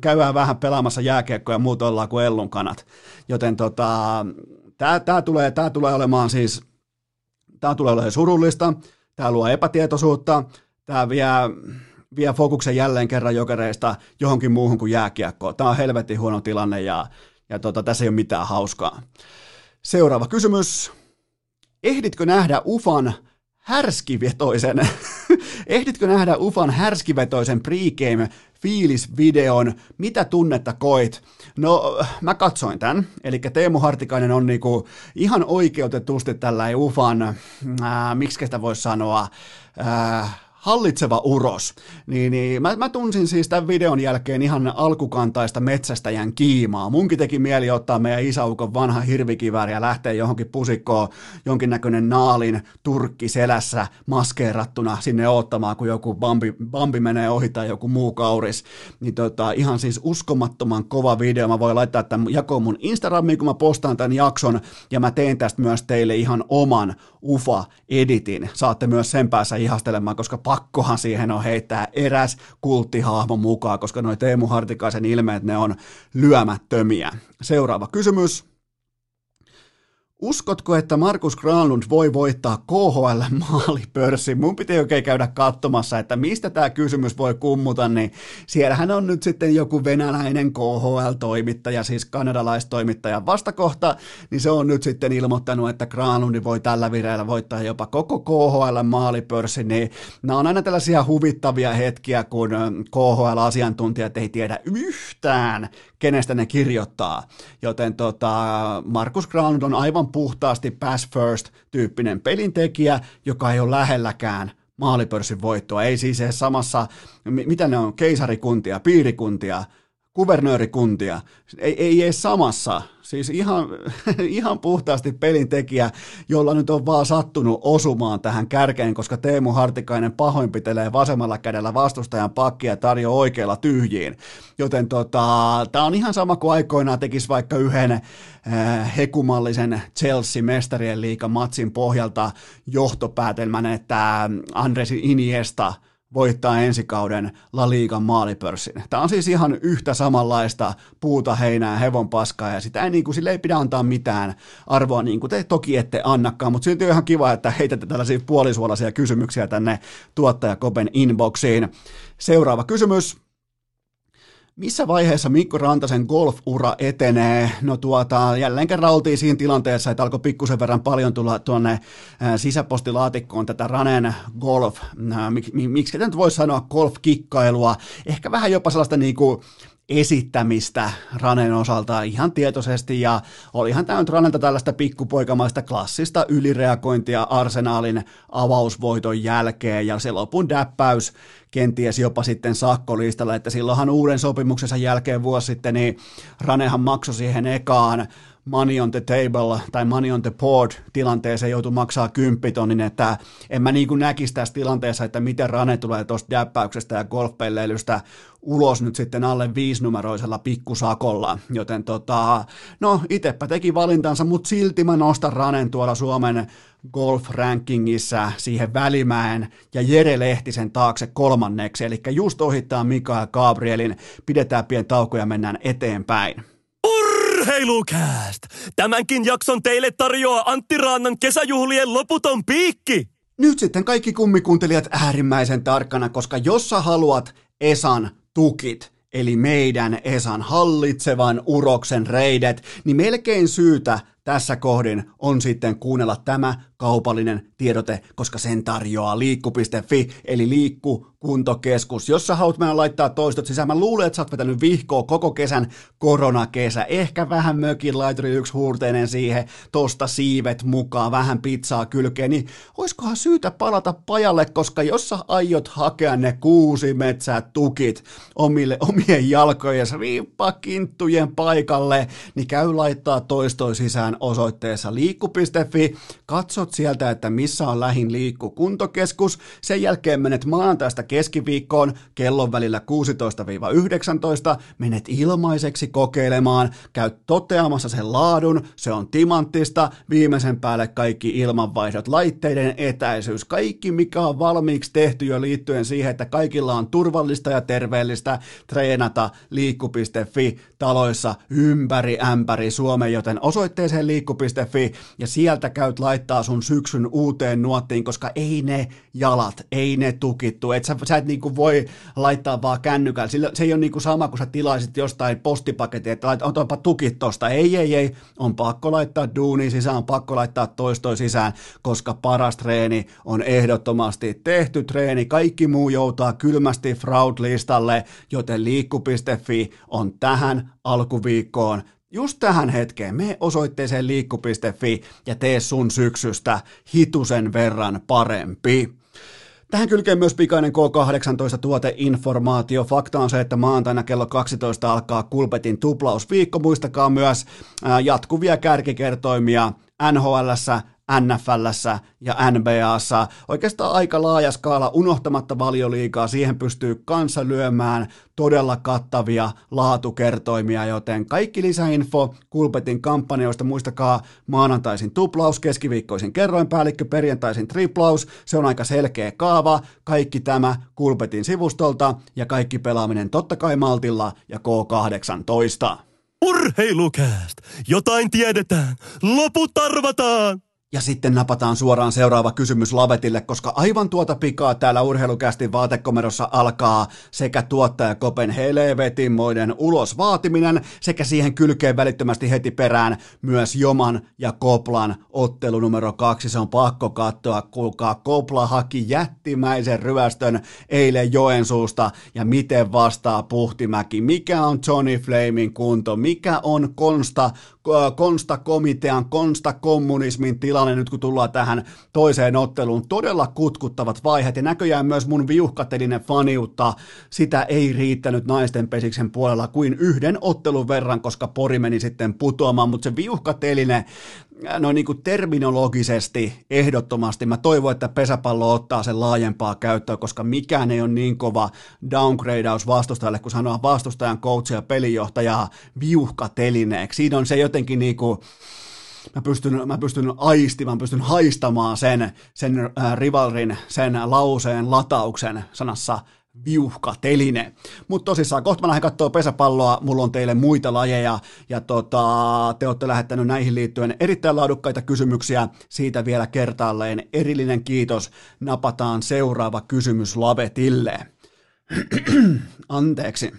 käydään vähän pelaamassa jääkiekkoja ja muut ollaan kuin ellunkanat. Joten tota, tämä, tämä, tulee, tämä tulee olemaan siis, tämä tulee olemaan surullista, tämä luo epätietoisuutta. Tämä vie, vie fokuksen jälleen kerran Jokereista johonkin muuhun kuin jääkiekkoon. Tämä on helvetin huono tilanne ja, ja tota, tässä ei ole mitään hauskaa. Seuraava kysymys. Ehditkö nähdä Ufan härskivetoisen, ehditkö nähdä Ufan härskivetoisen pregame fiilisvideon? Mitä tunnetta koit? No, mä katsoin tämän. Eli Teemu Hartikainen on niinku ihan oikeutetusti tällainen Ufan, äh, miksi sitä voisi sanoa, äh, hallitseva uros, niin, niin mä, mä tunsin siis tämän videon jälkeen ihan alkukantaista metsästäjän kiimaa. Munkin teki mieli ottaa meidän isäukon vanha hirvikivääri ja lähteä johonkin pusikkoon jonkinnäköinen naalin turkki selässä maskeerattuna sinne odottamaan, kun joku bambi, bambi menee ohi tai joku muu kauris. Niin tota, ihan siis uskomattoman kova video. Mä voin laittaa tämän jakoon mun Instagramiin, kun mä postaan tämän jakson, ja mä teen tästä myös teille ihan oman Ufa-editin. Saatte myös sen päässä ihastelemaan, koska pakkohan siihen on heittää eräs kulttihahmo mukaan, koska noi Teemu Hartikaisen ilmeet, ne on lyömättömiä. Seuraava kysymys. Uskotko, että Markus Granlund voi voittaa K H L-maalipörssin? Mun piti oikein käydä katsomassa, että mistä tämä kysymys voi kummuta, niin siellähän on nyt sitten joku venäläinen K H L-toimittaja, siis kanadalaistoimittajan vastakohta, niin se on nyt sitten ilmoittanut, että Granlund voi tällä vireellä voittaa jopa koko K H L-maalipörssin, niin nämä on aina tällaisia huvittavia hetkiä, kun K H L-asiantuntijat ei tiedä yhtään, kenestä ne kirjoittaa, joten tota, Markus Granlund on aivan puhtaasti pass first-tyyppinen pelintekijä, joka ei ole lähelläkään maalipörssin voittoa. Ei siis samassa, mitä ne on, keisarikuntia, piirikuntia, kuvernöörikuntia, ei, ei, ei samassa, siis ihan, ihan puhtaasti pelintekijä, jolla nyt on vaan sattunut osumaan tähän kärkeen, koska Teemu Hartikainen pahoinpitelee vasemmalla kädellä vastustajan pakkia ja tarjoaa oikealla tyhjiin. Joten tota, tämä on ihan sama kuin aikoinaan tekisi vaikka yhden äh, hekumallisen Chelsea-mestarien liigan matsin pohjalta johtopäätelmän, että Andres Iniesta voittaa ensi kauden La Ligan maalipörssin. Tämä on siis ihan yhtä samanlaista puuta, heinää, hevon paskaa, ja sitä ei, niin kuin, sille ei pidä antaa mitään arvoa, niin kuin te toki ette annakaan, mutta silti on ihan kiva, että heitätte tällaisia puolisuolaisia kysymyksiä tänne tuottajakopen inboxiin. Seuraava kysymys. Missä vaiheessa Mikko Rantasen golf-ura etenee? No tuota, jälleen kerran oltiin siinä tilanteessa, että alkoi pikkusen verran paljon tulla tuonne sisäpostilaatikkoon tätä Ranen golf, mik, miksi nyt voisi sanoa golf-kikkailua, ehkä vähän jopa sellaista niinku esittämistä Ranen osalta ihan tietoisesti, ja olihan tämä nyt Ranelta tällaista pikkupoikamaista klassista ylireagointia Arsenaalin avausvoiton jälkeen, ja se lopun däppäys kenties jopa sitten sakkolistalla, että silloinhan uuden sopimuksensa jälkeen vuosi sitten, niin Ranehan maksoi siihen ekaan money on the table tai money on the board tilanteeseen joutui maksaa kymppitonnin, että en mä niin kuin näkisi tässä tilanteessa, että miten Rane tulee tuosta däppäyksestä ja golfpelleilystä ulos nyt sitten alle viisinumeroisella pikkusakolla, joten tota, no itepä teki valintansa, mutta silti mä nostan Ranen tuolla Suomen golf-rankingissa siihen Välimäen ja Jere Lehtisen taakse kolmanneksi, eli just ohittaa Mika ja Gabrielin, pidetään pieni tauko ja mennään eteenpäin. Urheilukääst! Tämänkin jakson teille tarjoaa Antti Rannan kesäjuhlien loputon piikki! Nyt sitten kaikki kummikuuntelijat äärimmäisen tarkkana, koska jos sä haluat Esan tukit, eli meidän Esan hallitsevan uroksen reidet, niin melkein syytä tässä kohdin on sitten kuunnella tämä kaupallinen tiedote, koska sen tarjoaa liikku piste fi, eli Liikku Kuntokeskus. Jos sä haluat mennä laittaa toistot sisään, mä luulen, että sä oot vetänyt vihkoa koko kesän, koronakesä. Ehkä vähän mökin laituri yksi huurteinen siihen, tosta siivet mukaan, vähän pizzaa kylkeen, niin oiskohan syytä palata pajalle, koska jos sä aiot hakea ne kuusi metsää tukit omille, omien jalkojen riippakinttujen paikalle, niin käy laittaa toistoi sisään osoitteessa liikku piste fi, katsot sieltä, että missä on lähin Liikku Kuntokeskus, sen jälkeen menet maanantaista keskiviikkoon kellon välillä kuusitoista yhdeksäntoista, menet ilmaiseksi kokeilemaan, käyt toteamassa sen laadun, se on timanttista, viimeisen päälle kaikki ilmanvaihdot, laitteiden etäisyys, kaikki mikä on valmiiksi tehty jo liittyen siihen, että kaikilla on turvallista ja terveellistä treenata liikku piste fi taloissa ympäri ämpäri Suomen, joten osoitteeseen liikku piste fi ja sieltä käyt laittaa sun syksyn uuteen nuottiin, koska ei ne jalat, ei ne tukittu, et sä, sä et niinku voi laittaa vaan kännykällä, sillä, se ei ole niinku sama kuin sä tilaisit jostain postipaketin, että lait, onpa tukit tosta, ei ei ei, on pakko laittaa duuni sisään, on pakko laittaa toistoi sisään, koska paras treeni on ehdottomasti tehty treeni, kaikki muu joutaa kylmästi fraud-listalle, joten liikku piste fi on tähän alkuviikkoon just tähän hetkeen, mene osoitteeseen liikku piste fi ja tee sun syksystä hitusen verran parempi. Tähän kylkeen myös pikainen K kahdeksantoista-tuoteinformaatio. Fakta on se, että maanantaina kello kaksitoista alkaa Kulpetin tuplausviikko. Muistakaa myös jatkuvia kärkikertoimia N H L:ssä, N F L:ssä ja N B A:ssa. Oikeastaan aika laaja skaala, unohtamatta Valioliigaa. Siihen pystyy kanssa lyömään todella kattavia laatukertoimia, joten kaikki lisäinfo Kulpetin kampanjoista. Muistakaa maanantaisin tuplaus, keskiviikkoisin kerroinpäällikkö, perjantaisin triplaus. Se on aika selkeä kaava. Kaikki tämä Kulpetin sivustolta ja kaikki pelaaminen totta kai maltilla ja K kahdeksantoista. Urheilukääst! Jotain tiedetään! Loput arvataan! Ja sitten napataan suoraan seuraava kysymys Lavetille, koska aivan tuota pikaa täällä Urheilukästin vaatekomerossa alkaa sekä tuottajakopen helvetinmoiden ulos vaatiminen sekä siihen kylkeen välittömästi heti perään myös Joman ja Koplan ottelu numero kaksi. Se on pakko katsoa, kuulkaa, Kopla haki jättimäisen ryöstön eilen Joensuusta, ja miten vastaa Puhtimäki, mikä on Johnny Flamin kunto, mikä on Konsta, Konsta-komitean, Konsta-kommunismin tilanne, tilanne nyt, kun tullaan tähän toiseen otteluun. Todella kutkuttavat vaiheet ja näköjään myös mun viuhkatelinen faniutta, sitä ei riittänyt naisten pesiksen puolella kuin yhden ottelun verran, koska Pori meni sitten putoamaan, mutta se viuhkatelinen, no niin kuin terminologisesti ehdottomasti, mä toivon, että pesäpallo ottaa sen laajempaa käyttöä, koska mikään ei ole niin kova downgradeaus vastustajalle, kun sanoo vastustajan coachia ja pelinjohtajaa viuhkatelineeksi. Siinä on se jotenkin niin kuin, mä pystyn, mä pystyn aistimaan, pystyn haistamaan sen, sen äh, rivalrin, sen lauseen latauksen sanassa viuhkateline. Mutta tosissaan, kohta mä lähden katsoa pesäpalloa, mulla on teille muita lajeja, ja tota, te olette lähettänyt näihin liittyen erittäin laadukkaita kysymyksiä, siitä vielä kertaalleen erillinen kiitos, napataan seuraava kysymys Lavetille. Anteeksi.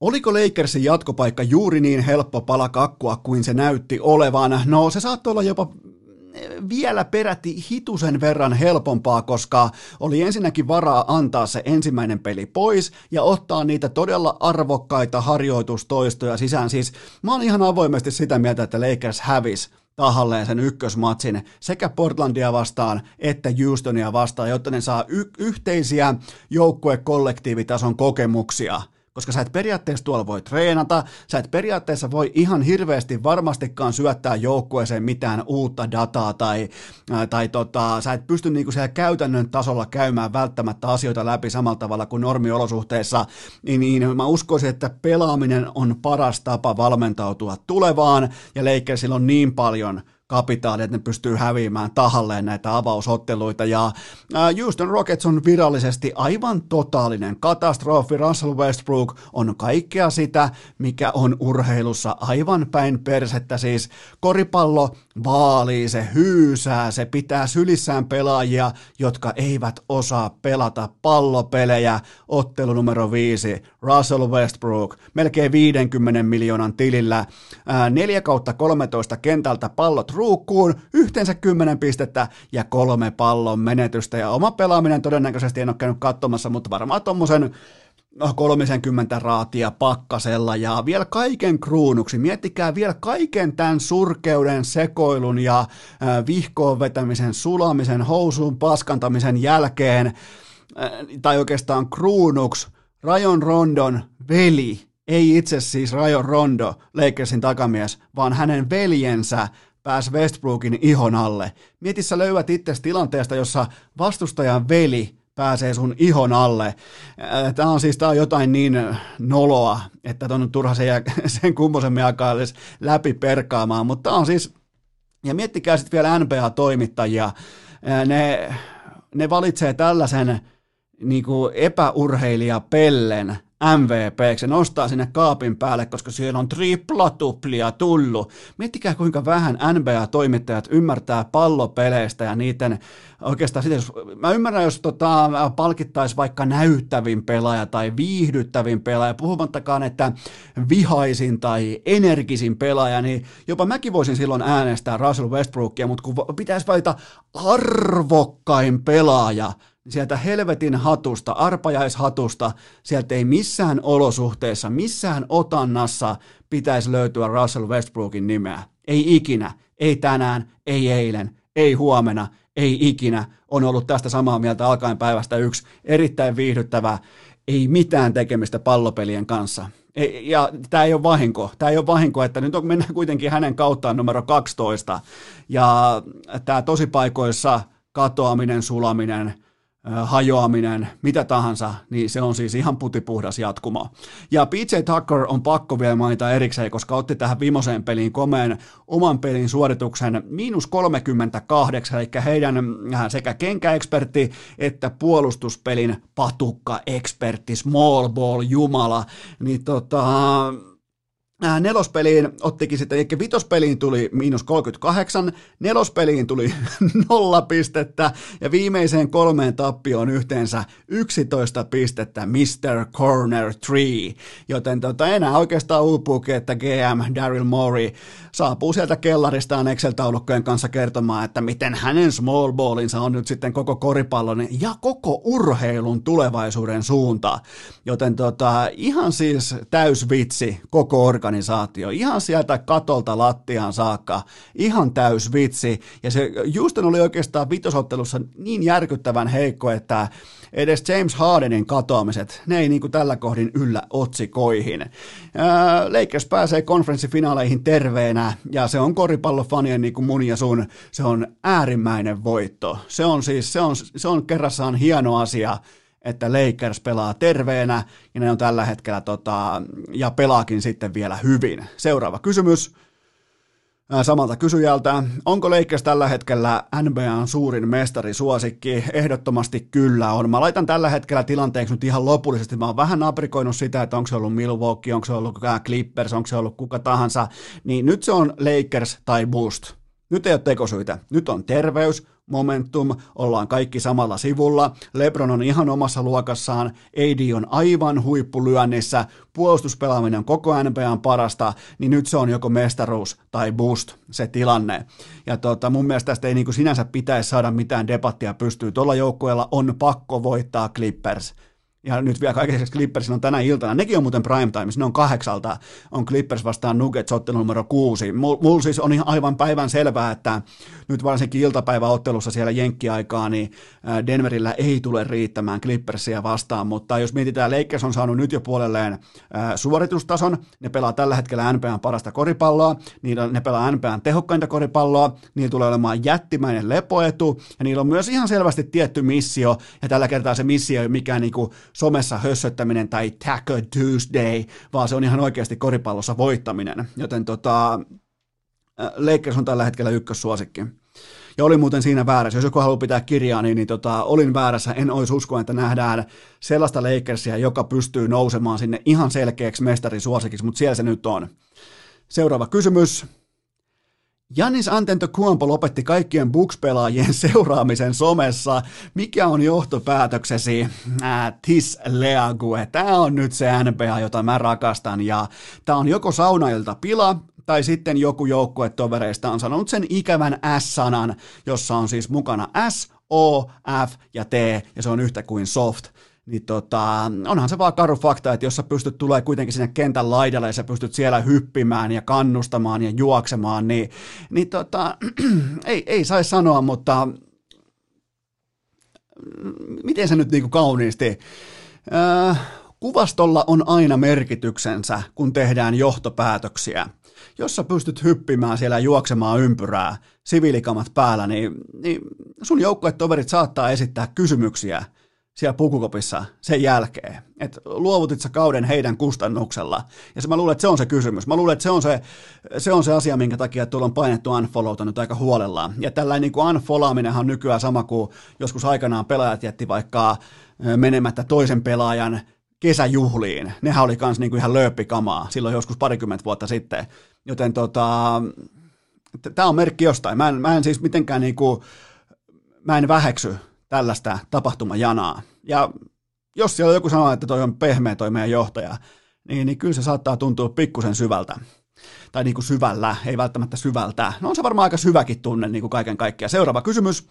Oliko Lakersin jatkopaikka juuri niin helppo pala kakkua kuin se näytti olevan? No, se saattoi olla jopa vielä peräti hitusen verran helpompaa, koska oli ensinnäkin varaa antaa se ensimmäinen peli pois ja ottaa niitä todella arvokkaita harjoitustoistoja sisään. Siis mä oon ihan avoimesti sitä mieltä, että Lakers hävisi tahalleen sen ykkösmatsin sekä Portlandia vastaan että Houstonia vastaan, jotta ne saa y- yhteisiä joukkue-kollektiivitason kokemuksia. Koska sä et periaatteessa tuolla voi treenata, sä et periaatteessa voi ihan hirveästi varmastikaan syöttää joukkueeseen mitään uutta dataa, tai, tai tota, sä et pysty niinku siellä käytännön tasolla käymään välttämättä asioita läpi samalla tavalla kuin normiolosuhteissa, niin, niin mä uskoisin, että pelaaminen on paras tapa valmentautua tulevaan, ja Lakersilla on niin paljon kapitaali, että ne pystyy häviämään tahalleen näitä avausotteluita, ja Houston Rockets on virallisesti aivan totaalinen katastrofi. Russell Westbrook on kaikkea sitä, mikä on urheilussa aivan päin persettä, siis koripallo vaalii, se hyysää, se pitää sylissään pelaajia, jotka eivät osaa pelata pallopelejä. Ottelu numero viisi, Russell Westbrook, melkein viidenkymmenen miljoonan tilillä, neljä kautta kolmetoista kentältä pallot ruukkuun, yhteensä kymmenen pistettä ja kolme pallon menetystä, ja oma pelaaminen todennäköisesti en ole käynyt katsomassa, mutta varmaan tommosen no kolmekymmentä raatia pakkasella, ja vielä kaiken kruunuksi, miettikää vielä kaiken tämän surkeuden, sekoilun ja vihkoon vetämisen, sulamisen, housuun paskantamisen jälkeen, tai oikeastaan kruunuksi, Rajon Rondon veli, ei itse siis Rajon Rondo, Lakersin takamies, vaan hänen veljensä pääsi Westbrookin ihon alle. Mieti, sä löydät itsesi tilanteesta, jossa vastustajan veli pääsee sun ihon alle. Tämä on siis tää on jotain niin noloa, että on turha sen, sen kummoisemmin aikaa edes läpi perkaamaan, mutta on siis, ja miettikää sitten vielä N B A-toimittajia, ne, ne valitsee tällaisen niin kuin epäurheilijapellen M V P, se nostaa sinne kaapin päälle, koska siellä on triplatuplia tullut. Miettikää, kuinka vähän N B A-toimittajat ymmärtää pallopeleistä ja niiden oikeastaan sitä, jos, mä ymmärrän, jos tota, palkittaisi vaikka näyttävin pelaaja tai viihdyttävin pelaaja, puhumattakaan, että vihaisin tai energisin pelaaja, niin jopa mäkin voisin silloin äänestää Russell Westbrookia, mutta kun pitäisi valita arvokkain pelaaja, sieltä helvetin hatusta, arpajaishatusta, sieltä ei missään olosuhteessa, missään otannassa pitäisi löytyä Russell Westbrookin nimeä. Ei ikinä, ei tänään, ei eilen, ei huomenna, ei ikinä. On ollut tästä samaa mieltä alkaen päivästä yksi, erittäin viihdyttävää, ei mitään tekemistä pallopelien kanssa. Ei, ja tämä ei ole vahinko, tämä ei ole vahinko, että nyt on, mennään kuitenkin hänen kauttaan numero kaksitoista, ja tämä tosipaikoissa katoaminen, sulaminen, hajoaminen, mitä tahansa, niin se on siis ihan putipuhdas jatkumo. Ja P J Tucker on pakko vielä mainita erikseen, koska otti tähän viimeiseen peliin komeen oman pelin suorituksen miinus kolmekymmentäkahdeksan, eli heidän sekä kenkäekspertti että puolustuspelin patukkaekspertti, small ball jumala, niin tota... Nelospeliin ottikin sitten, eli vitospeliin tuli miinus kolmekymmentäkahdeksan, nelospeliin tuli nolla pistettä ja viimeiseen kolmeen tappioon yhteensä yksitoista pistettä mister Corner kolme. Joten tota, enää oikeastaan uupuukin, että G M Daryl Morey saapuu sieltä kellaristaan Excel-taulukkojen kanssa kertomaan, että miten hänen small ballinsa on nyt sitten koko koripallon ja koko urheilun tulevaisuuden suunta. Joten tota, ihan siis täysvitsi koko orga. organisaatio, ihan sieltä katolta lattiaan saakka, ihan täys vitsi, ja se Houston oli oikeastaan vitosottelussa niin järkyttävän heikko, että edes James Hardenin katoamiset, ne ei niin kuin tällä kohdin yllä otsikoihin. Ää, Lakers pääsee konferenssifinaaleihin terveenä, ja se on koripallofanien niin kuin mun ja sun, se on äärimmäinen voitto. Se on siis, se on, se on kerrassaan hieno asia, että Lakers pelaa terveenä, ja ne on tällä hetkellä, tota, ja pelaakin sitten vielä hyvin. Seuraava kysymys samalta kysyjältä. Onko Lakers tällä hetkellä N B A:n suurin mestarisuosikki? Ehdottomasti kyllä on. Mä laitan tällä hetkellä tilanteeksi nyt ihan lopullisesti. Mä oon vähän aprikoinut sitä, että onko se ollut Milwaukee, onko se ollut Clippers, onko se ollut kuka tahansa. Niin nyt se on Lakers tai Boost. Nyt ei ole tekosyitä. Nyt on terveys, momentum, ollaan kaikki samalla sivulla, LeBron on ihan omassa luokassaan, A D on aivan huippulyönnissä, puolustuspelaaminen on koko N B A:n parasta, niin nyt se on joko mestaruus tai boost se tilanne. Ja tota, mun mielestä tästä ei niin kuin sinänsä pitäisi saada mitään debattia pystyy. Tuolla joukkueella on pakko voittaa Clippers. Ja nyt vielä kaikessa Clippers on tänä iltana. Nekin on muuten primetimes, ne on kahdeksalta. On Clippers vastaan Nuggets ottelu numero kuusi. Mulla siis on ihan aivan päivän selvää, että nyt varsinkin iltapäiväottelussa siellä jenkkiaikaa, niin Denverillä ei tule riittämään Clippersia vastaan. Mutta jos mietitään, Lakers on saanut nyt jo puolelleen suoritustason. Ne pelaa tällä hetkellä N B A:n parasta koripalloa. Ne pelaa N B A:n tehokkainta koripalloa. Niillä tulee olemaan jättimäinen lepoetu. Ja niillä on myös ihan selvästi tietty missio. Ja tällä kertaa se missio ei ole mikään niinku somessa hössöttäminen tai Taco Tuesday, vaan se on ihan oikeasti koripallossa voittaminen. Joten tota, Lakers on tällä hetkellä ykkössuosikki. Ja olin muuten siinä väärässä. Jos joku haluaa pitää kirjaa, niin, niin tota, olin väärässä. En olisi uskoa, että nähdään sellaista Lakersia, joka pystyy nousemaan sinne ihan selkeäksi mestarisuosikiksi, mutta siellä se nyt on. Seuraava kysymys. Giannis Antetokounmpo lopetti kaikkien Bucks-pelaajien seuraamisen somessa. Mikä on johtopäätöksesi? Ää, tis League. Tämä on nyt se N B A, jota mä rakastan. Ja tämä on joko saunailta pila, tai sitten joku joukkuetovereista on sanonut sen ikävän S-sanan, jossa on siis mukana S, O, F ja T, ja se on yhtä kuin soft. Niin tota, onhan se vaan karu fakta, että jos sä pystyt tulee kuitenkin sinne kentän laidalle ja sä pystyt siellä hyppimään ja kannustamaan ja juoksemaan, niin, niin tota, ei, ei sai sanoa, mutta miten se nyt niin kuin kauniisti... Öö, kuvastolla on aina merkityksensä, kun tehdään johtopäätöksiä. Jos sä pystyt hyppimään siellä juoksemaan ympyrää, siviilikamat päällä, niin, niin sun joukkuetoverit saattaa esittää kysymyksiä siellä pukukopissa sen jälkeen, että luovutit sä kauden heidän kustannuksella. Ja se, mä luulen, että se on se kysymys. Mä luulen, että se on se, se, on se asia, minkä takia tuolla on painettu unfollowta nyt aika huolellaan. Ja tällainen niin kuin unfollaaminenhan on nykyään sama kuin joskus aikanaan pelaajat jätti vaikka menemättä toisen pelaajan kesäjuhliin. Nehän oli kans niinku ihan lööppikamaa silloin joskus parikymmentä vuotta sitten. Joten tota, tää on merkki jostain. Mä en, mä en siis mitenkään niinku, mä en väheksy tällaista tapahtumajanaa. Ja jos siellä joku sanoo, että toi on pehmeä toi meidän johtaja, niin, niin kyllä se saattaa tuntua pikkusen syvältä. Tai niinku syvällä, ei välttämättä syvältä. No on se varmaan aika syväkin tunne niinku kaiken kaikkiaan. Seuraava kysymys.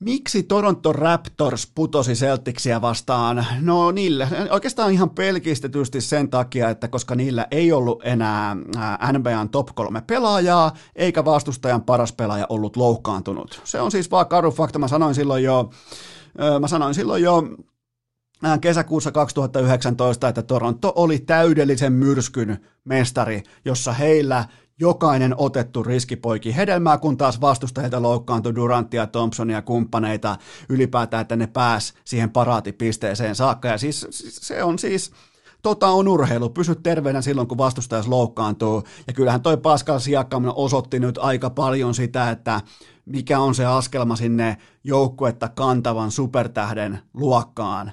Miksi Toronto Raptors putosi Celticsia vastaan? No niillä oikeastaan ihan pelkistetysti sen takia, että koska niillä ei ollut enää N B A:n top kolme pelaajaa, eikä vastustajan paras pelaaja ollut loukkaantunut. Se on siis vaan karu fakta. Mä sanoin silloin jo, mä sanoin silloin jo kesäkuussa kaksituhattayhdeksäntoista, että Toronto oli täydellisen myrskyn mestari, jossa heillä jokainen otettu riskipoiki hedelmää, kun taas vastustajilta loukkaantui Durantia, Thompsonia ja kumppaneita ylipäätään, että ne pääsi siihen paraatipisteeseen saakka. Ja siis, se on siis, tota on urheilu, pysy terveenä silloin, kun vastustajas loukkaantuu. Ja kyllähän toi Pascal Siakam osoitti nyt aika paljon sitä, että mikä on se askelma sinne joukkuetta kantavan supertähden luokkaan.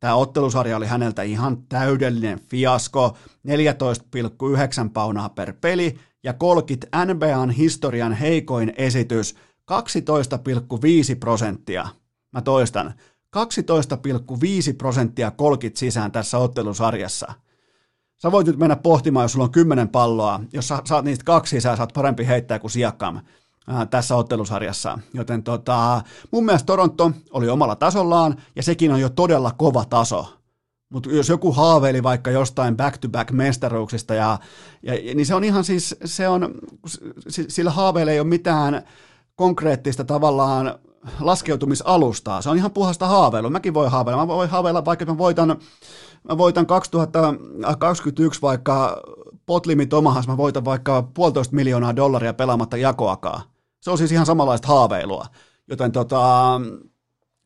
Tämä ottelusarja oli häneltä ihan täydellinen fiasko, neljätoista pilkku yhdeksän paunaa per peli, ja kolkit N B A:n historian heikoin esitys, kaksitoista pilkku viisi prosenttia. Mä toistan, kaksitoista pilkku viisi prosenttia kolkit sisään tässä ottelusarjassa. Sä voit nyt mennä pohtimaan, jos sulla on kymmenen palloa, jos sä saat niistä kaksi sisään, sä oot parempi heittää kuin Siakam tässä ottelusarjassa, joten tota, mun mielestä Toronto oli omalla tasollaan, ja sekin on jo todella kova taso, Mutta jos joku haaveili vaikka jostain back-to-back-mestaruuksista, ja, ja, niin se on ihan siis, se on, sillä haaveilla ei ole mitään konkreettista tavallaan laskeutumisalustaa. Se on ihan puhasta haaveilua. Mäkin voi haaveilla. Mä voin haaveilla, vaikka mä voitan, mä voitan kaksituhattakaksikymmentäyksi vaikka potlimit Omahas, mä voitan vaikka puolitoista miljoonaa dollaria pelaamatta jakoakaan. Se on siis ihan samanlaista haaveilua. Joten tota...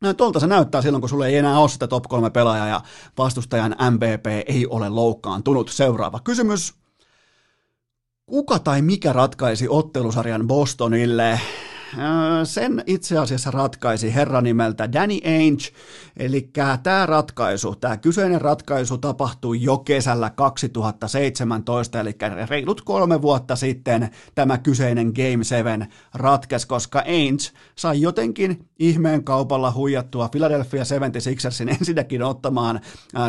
No, tuolta se näyttää silloin, kun sulla ei enää ole sitä top kolme pelaajaa ja vastustajan M V P ei ole loukkaantunut. Seuraava kysymys. Kuka tai mikä ratkaisi ottelusarjan Bostonille? Sen itse asiassa ratkaisi herra nimeltä Danny Ainge, eli tämä ratkaisu, tämä kyseinen ratkaisu tapahtui jo kesällä kaksituhattaseitsemäntoista, eli reilut kolme vuotta sitten tämä kyseinen Game seitsemän ratkesi, koska Ainge sai jotenkin ihmeen kaupalla huijattua Philadelphia seitsemänkymmentäkuusiers ensinnäkin ottamaan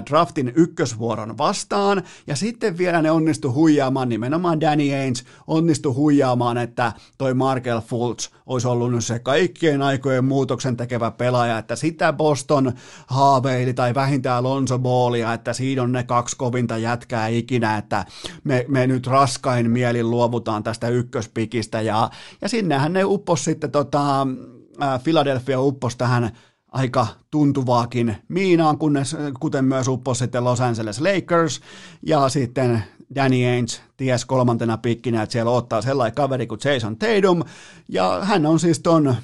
draftin ykkösvuoron vastaan, ja sitten vielä ne onnistui huijaamaan, nimenomaan Danny Ainge onnistui huijaamaan, että toi Markelle Fultz olisi ollut se kaikkien aikojen muutoksen tekevä pelaaja, että sitä Boston haaveili, tai vähintään Lonzo Ballia, että siinä on ne kaksi kovinta jätkää ikinä, että me, me nyt raskain mielin luovutaan tästä ykköspikistä, ja, ja sinnehän ne upposi sitten, tota, Philadelphia upposi tähän aika tuntuvaakin miinaan, kunnes, kuten myös upposi sitten Los Angeles Lakers, ja sitten Danny Ainge ties kolmantena pikkinä, että siellä ottaa sellainen kaveri kuin Jason Tatum, ja hän on siis ton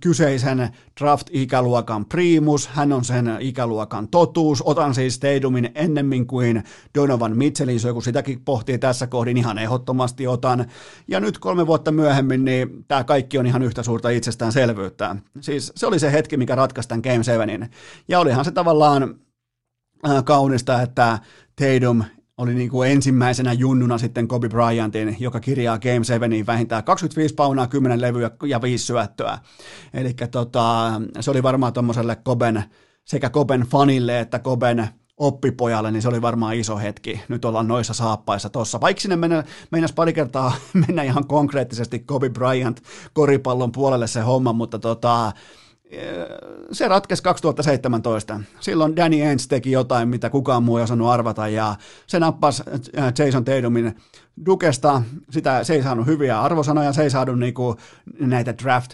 kyseisen draft-ikäluokan primus, hän on sen ikäluokan totuus, otan siis Tatumin ennemmin kuin Donovan Mitchellin, kun sitäkin pohtii tässä kohdin, ihan ehdottomasti otan, ja nyt kolme vuotta myöhemmin, niin tämä kaikki on ihan yhtä suurta itsestäänselvyyttä. Siis se oli se hetki, mikä ratkaisi tämän Game seitsemän, ja olihan se tavallaan kaunista, että Tatum oli niin kuin ensimmäisenä junnuna sitten Kobe Bryantin, joka kirjaa Game seitsemään vähintään kaksikymmentäviisi paunaa, kymmenen levyä ja viisi syöttöä. Eli tota, se oli varmaan tuommoiselle Koben, sekä Koben fanille että Koben oppipojalle, niin se oli varmaan iso hetki. Nyt ollaan noissa saappaissa tuossa. Vaikka sinne mennä, meinas pari kertaa mennä ihan konkreettisesti Kobe Bryant koripallon puolelle se homma, mutta tota... se ratkesi kaksituhattaseitsemäntoista. Silloin Danny Ainge teki jotain, mitä kukaan muu ei osannut arvata, ja se nappasi Jason Tatumin Dukesta. Sitä se ei saanut hyviä arvosanoja, se ei saanut niinku näitä draft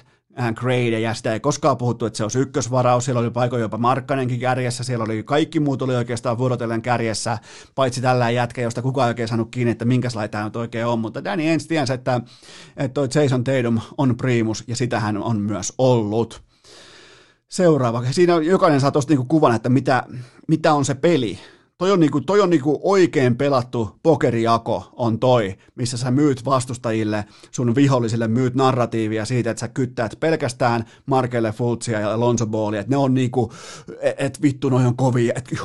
gradeja, sitä ei koskaan puhuttu, että se olisi ykkösvaraus, siellä oli paikoin jopa Markkanenkin kärjessä, siellä oli kaikki muut oli oikeastaan vuorotellen kärjessä, paitsi tällä jätkä, josta kukaan ei oikein saanut kiinni, että minkälaista tämä nyt oikein on, mutta Danny Ainge tiensä, että, että toi Jason Tatum on primus, ja sitä hän on myös ollut. Seuraava. Siinä jokainen saa tuosta niinku kuvan, että mitä, mitä on se peli. Toi on, niinku, toi on niinku oikein pelattu pokerijako on toi, missä sä myyt vastustajille, sun vihollisille myyt narratiivia siitä, että sä kyttäät pelkästään Markelle Fultzia ja Lonzo Ballia, että ne on niinku, että vittu noi on kovia, että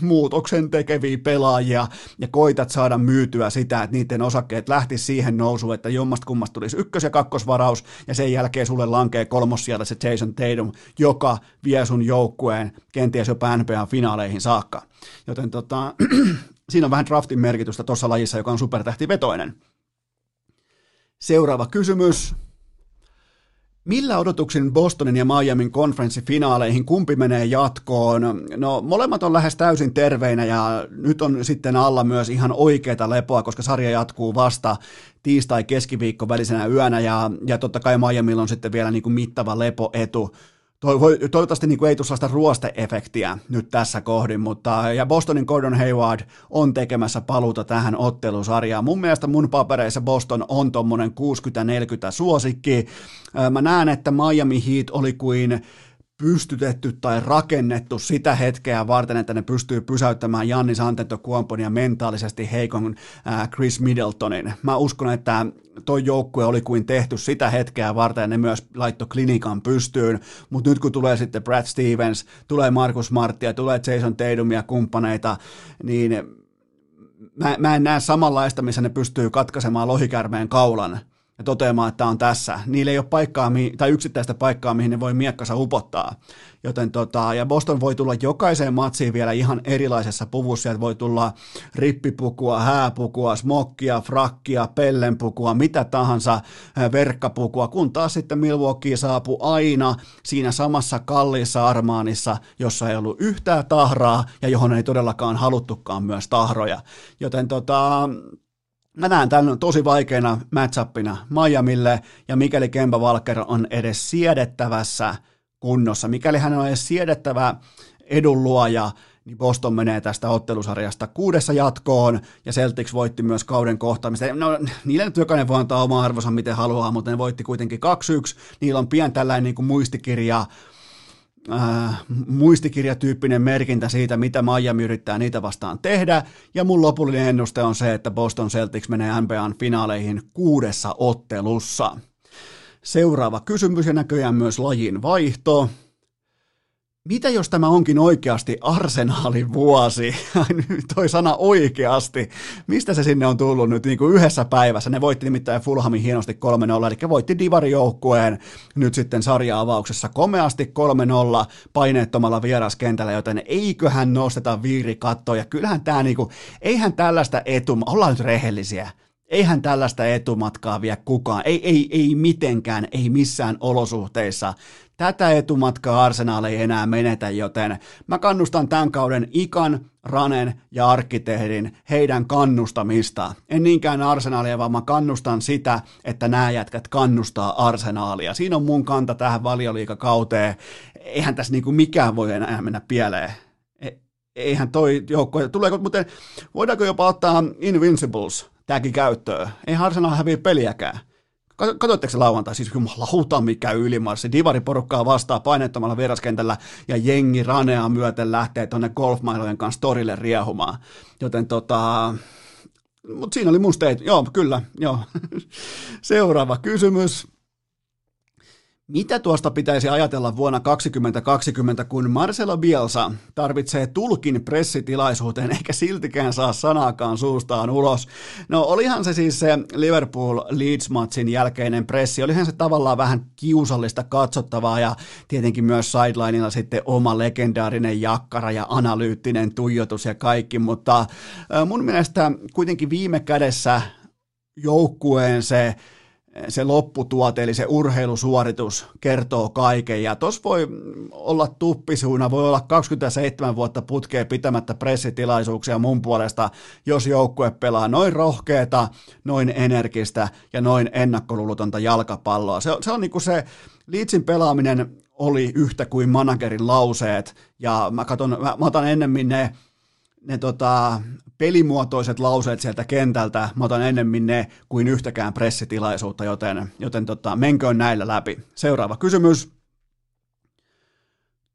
muutoksen tekeviä pelaajia, ja koitat saada myytyä sitä, että niiden osakkeet lähti siihen nousuun, että jommasta kummasta tulisi ykkös- ja kakkosvaraus, ja sen jälkeen sulle lankee kolmos siellä se Jason Tatum, joka vie sun joukkueen kenties jopa N B A-finaaleihin saakka. Joten tota, siinä on vähän draftin merkitystä tuossa lajissa, joka on supertähtivetoinen. Seuraava kysymys. Millä odotuksin Bostonin ja Miamin konferenssifinaaleihin kumpi menee jatkoon? No, molemmat on lähes täysin terveinä, ja nyt on sitten alla myös ihan oikeata lepoa, koska sarja jatkuu vasta tiistai-keskiviikko välisenä yönä, ja, ja totta kai Miamilla on sitten vielä niin kuin mittava lepoetu. Toivottavasti niin kuin ei tule sellaista ruoste-efektiä nyt tässä kohdin, mutta ja Bostonin Gordon Hayward on tekemässä paluuta tähän ottelusarjaan. Mun mielestä mun papereissa Boston on tommonen kuusikymmentä neljäkymmentä suosikki. Mä näen, että Miami Heat oli kuin pystytetty tai rakennettu sitä hetkeä varten, että ne pystyy pysäyttämään Giannis Antetokounmpon ja mentaalisesti heikon Chris Middletonin. Mä uskon, että toi joukkue oli kuin tehty sitä hetkeä varten, ja ne myös laittoi klinikan pystyyn, mutta nyt kun tulee sitten Brad Stevens, tulee Marcus Smartia, tulee Jason Tatum ja kumppaneita, niin mä, mä en näe samanlaista, missä ne pystyy katkaisemaan lohikärmeen kaulan. ja toteamaan, että tämä on tässä. Niillä ei ole paikkaa, tai yksittäistä paikkaa, mihin ne voi miekkansa upottaa. Joten tota, ja Boston voi tulla jokaiseen matsiin vielä ihan erilaisessa puvussa. Sieltä voi tulla rippipukua, hääpukua, smokkia, frakkia, pellenpukua, mitä tahansa, verkkapukua, kun taas sitten Milwaukee saapui aina siinä samassa kalliissa Armaanissa, jossa ei ollut yhtään tahraa ja johon ei todellakaan haluttukaan myös tahroja. Joten tota... Mä näen tämän tosi vaikeana match-upina Miamille, ja mikäli Kemba Walker on edes siedettävässä kunnossa, mikäli hän on edes siedettävä edunluoja, niin Boston menee tästä ottelusarjasta kuudessa jatkoon, ja Celtics voitti myös kauden kohtaamista. No, niillä nyt jokainen voi antaa oma arvonsa miten haluaa, mutta ne voitti kuitenkin kaksi yksi. Niillä on pian tällainen niin kuin muistikirja, Äh, muistikirjatyyppinen merkintä siitä, mitä Miami yrittää niitä vastaan tehdä, ja mun lopullinen ennuste on se, että Boston Celtics menee N B A:n finaaleihin kuudessa ottelussa. Seuraava kysymys ja näköjään myös lajin vaihto. Mitä jos tämä onkin oikeasti Arsenaalin vuosi? Toi sana oikeasti. Mistä se sinne on tullut nyt niin kuin yhdessä päivässä? Ne voitti nimittäin Fulhamin hienosti kolme nolla, eli voitti divarijoukkueen nyt sitten sarja-avauksessa komeasti kolme nolla paineettomalla vieraskentällä, joten eiköhän nosteta viirikattoa. Ja kyllähän tämä niin kuin, eihän tällaista etumaa, ollaan nyt rehellisiä. Eihän tällaista etumatkaa vie kukaan, ei, ei, ei mitenkään, ei missään olosuhteissa. Tätä etumatkaa Arsenal ei enää menetä, joten mä kannustan tämän kauden Ikan, Ranen ja Arkkitehdin heidän kannustamista. En niinkään Arsenalia, vaan mä kannustan sitä, että nämä jätkät kannustaa Arsenalia. Siinä on mun kanta tähän valioliigakauteen. Eihän tässä niinku mikään voi enää mennä pieleen. Eihän toi joukko, tuleeko, muuten voidaanko jopa ottaa Invincibles tääkin käyttöön? Ei Arsenal häviä peliäkään. Katsoitteko se lauantai? Siis jumalauta mikä ylimarssi. Divariporukkaa vastaa painettomalla vieraskentällä ja jengi Ranea myöten lähtee tonne golfmailojen kanssa torille riehumaan. Joten tota... Mut siinä oli mun state. Joo, kyllä. Joo. Seuraava kysymys. Mitä tuosta pitäisi ajatella vuonna kaksituhattakaksikymmentä, kun Marcelo Bielsa tarvitsee tulkin pressitilaisuuteen eikä siltikään saa sanaakaan suustaan ulos? No olihan se siis se Liverpool-Leeds-matsin jälkeinen pressi, olihan se tavallaan vähän kiusallista katsottavaa ja tietenkin myös sidelineilla sitten oma legendaarinen jakkara ja analyyttinen tuijotus ja kaikki, mutta mun mielestä kuitenkin viime kädessä joukkueen se se lopputuote, eli se urheilusuoritus kertoo kaiken, ja tuossa voi olla tuppisuuna, voi olla kaksikymmentäseitsemän vuotta putkeen pitämättä pressitilaisuuksia mun puolesta, jos joukkue pelaa noin rohkeata, noin energistä ja noin ennakkoluulutonta jalkapalloa. Se, se on niinku se, Leedsin pelaaminen oli yhtä kuin managerin lauseet, ja mä, katon, mä, mä otan ennemmin ne, ne tota... pelimuotoiset lauseet sieltä kentältä, mä otan ennemmin ne kuin yhtäkään pressitilaisuutta, joten, joten tota, menköön näillä läpi. Seuraava kysymys.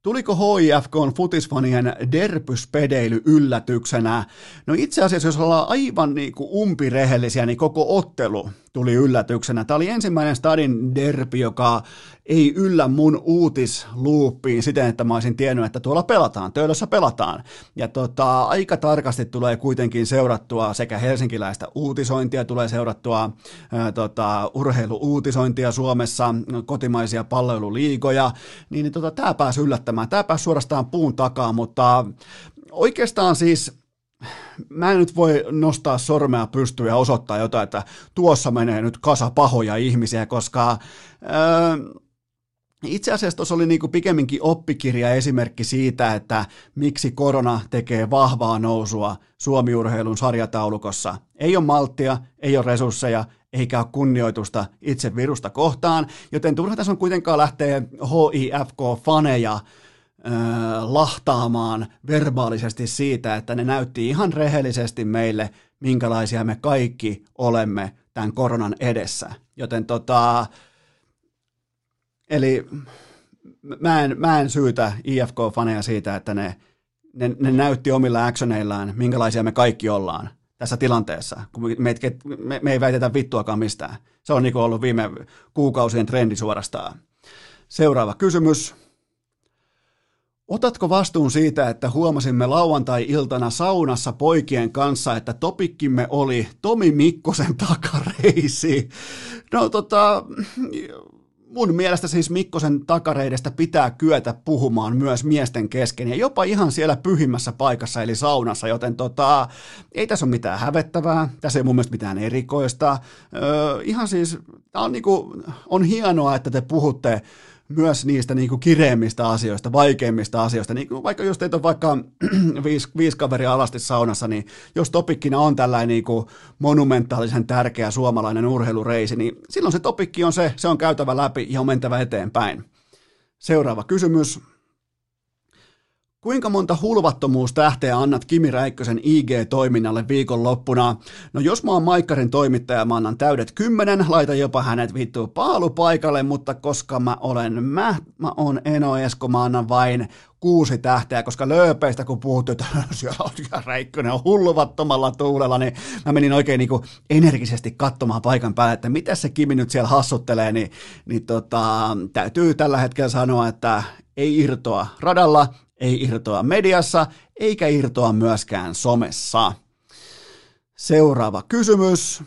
Tuliko H I F K:n futisfanien derpyspedeily yllätyksenä? No itse asiassa, jos ollaan aivan niin kuin umpirehellisiä, niin koko ottelu tuli yllätyksenä. Tämä oli ensimmäinen stadin derpi, joka ei yllä mun uutisluuppiin siten, että mä olisin tiennyt, että tuolla pelataan, Töölössä pelataan. Ja tota, aika tarkasti tulee kuitenkin seurattua sekä helsinkiläistä uutisointia, tulee seurattua ää, tota, urheilu-uutisointia Suomessa, kotimaisia palloiluliigoja, niin tota, tämä pääsi yllättämään. Tämä pääsi suorastaan puun takaa, mutta oikeastaan siis... Mä en nyt voi nostaa sormea pystyyn ja osoittaa jotain, että tuossa menee nyt kasa pahoja ihmisiä, koska öö, itse asiassa tuossa oli niinku pikemminkin oppikirja esimerkki siitä, että miksi korona tekee vahvaa nousua Suomi-urheilun sarjataulukossa. Ei ole malttia, ei ole resursseja, eikä ole kunnioitusta itse virusta kohtaan, joten turha tässä on kuitenkaan lähteä H I F K-faneja lahtaamaan verbaalisesti siitä, että ne näytti ihan rehellisesti meille, minkälaisia me kaikki olemme tämän koronan edessä. Joten tota, eli mä en, mä en syytä I F K-faneja siitä, että ne, ne, ne näytti omilla actioneillaan, minkälaisia me kaikki ollaan tässä tilanteessa, kun me, me, me ei väitetä vittuakaan mistään. Se on niin kuin ollut viime kuukausien trendi suorastaan. Seuraava kysymys. Otatko vastuun siitä, että huomasimme lauantai-iltana saunassa poikien kanssa, että topikkimme oli Tomi Mikkosen takare? aiheisiin. No tota, mun mielestä siis Mikkosen takareidestä pitää kyetä puhumaan myös miesten kesken ja jopa ihan siellä pyhimmässä paikassa eli saunassa, joten tota, ei tässä ole mitään hävettävää, tässä ei mun mielestä mitään erikoista. Öö, ihan siis, tää on, niinku, on hienoa, että te puhutte myös niistä niinku kireimmistä asioista, vaikeimmista asioista. Niinku vaikka jos teitä on vaikka viisi, viisi kaveria alasti saunassa, niin jos topikkina on tällainen niinku monumentaalisen tärkeä suomalainen urheilureisi, niin silloin se topikki on se, se on käytävä läpi ja on mentävä eteenpäin. Seuraava kysymys. Kuinka monta hulvattomuustähteä annat Kimi Räikkösen I G-toiminnalle viikonloppuna? No jos mä oon Maikkarin toimittaja, mä annan täydet kymmenen, laitan jopa hänet vittu paalupaikalle, mutta koska mä olen mä, mä oon Eno Esko, mä annan vain kuusi tähteä, koska lööpeistä kun puhuttiin, että siellä on Räikkönen on hulvattomalla tuulella, niin mä menin oikein niin kuin energisesti katsomaan paikan päälle, että mitä se Kimi nyt siellä hassuttelee, niin, niin tota, täytyy tällä hetkellä sanoa, että ei irtoa radalla, ei irtoa mediassa, eikä irtoa myöskään somessa. Seuraava kysymys.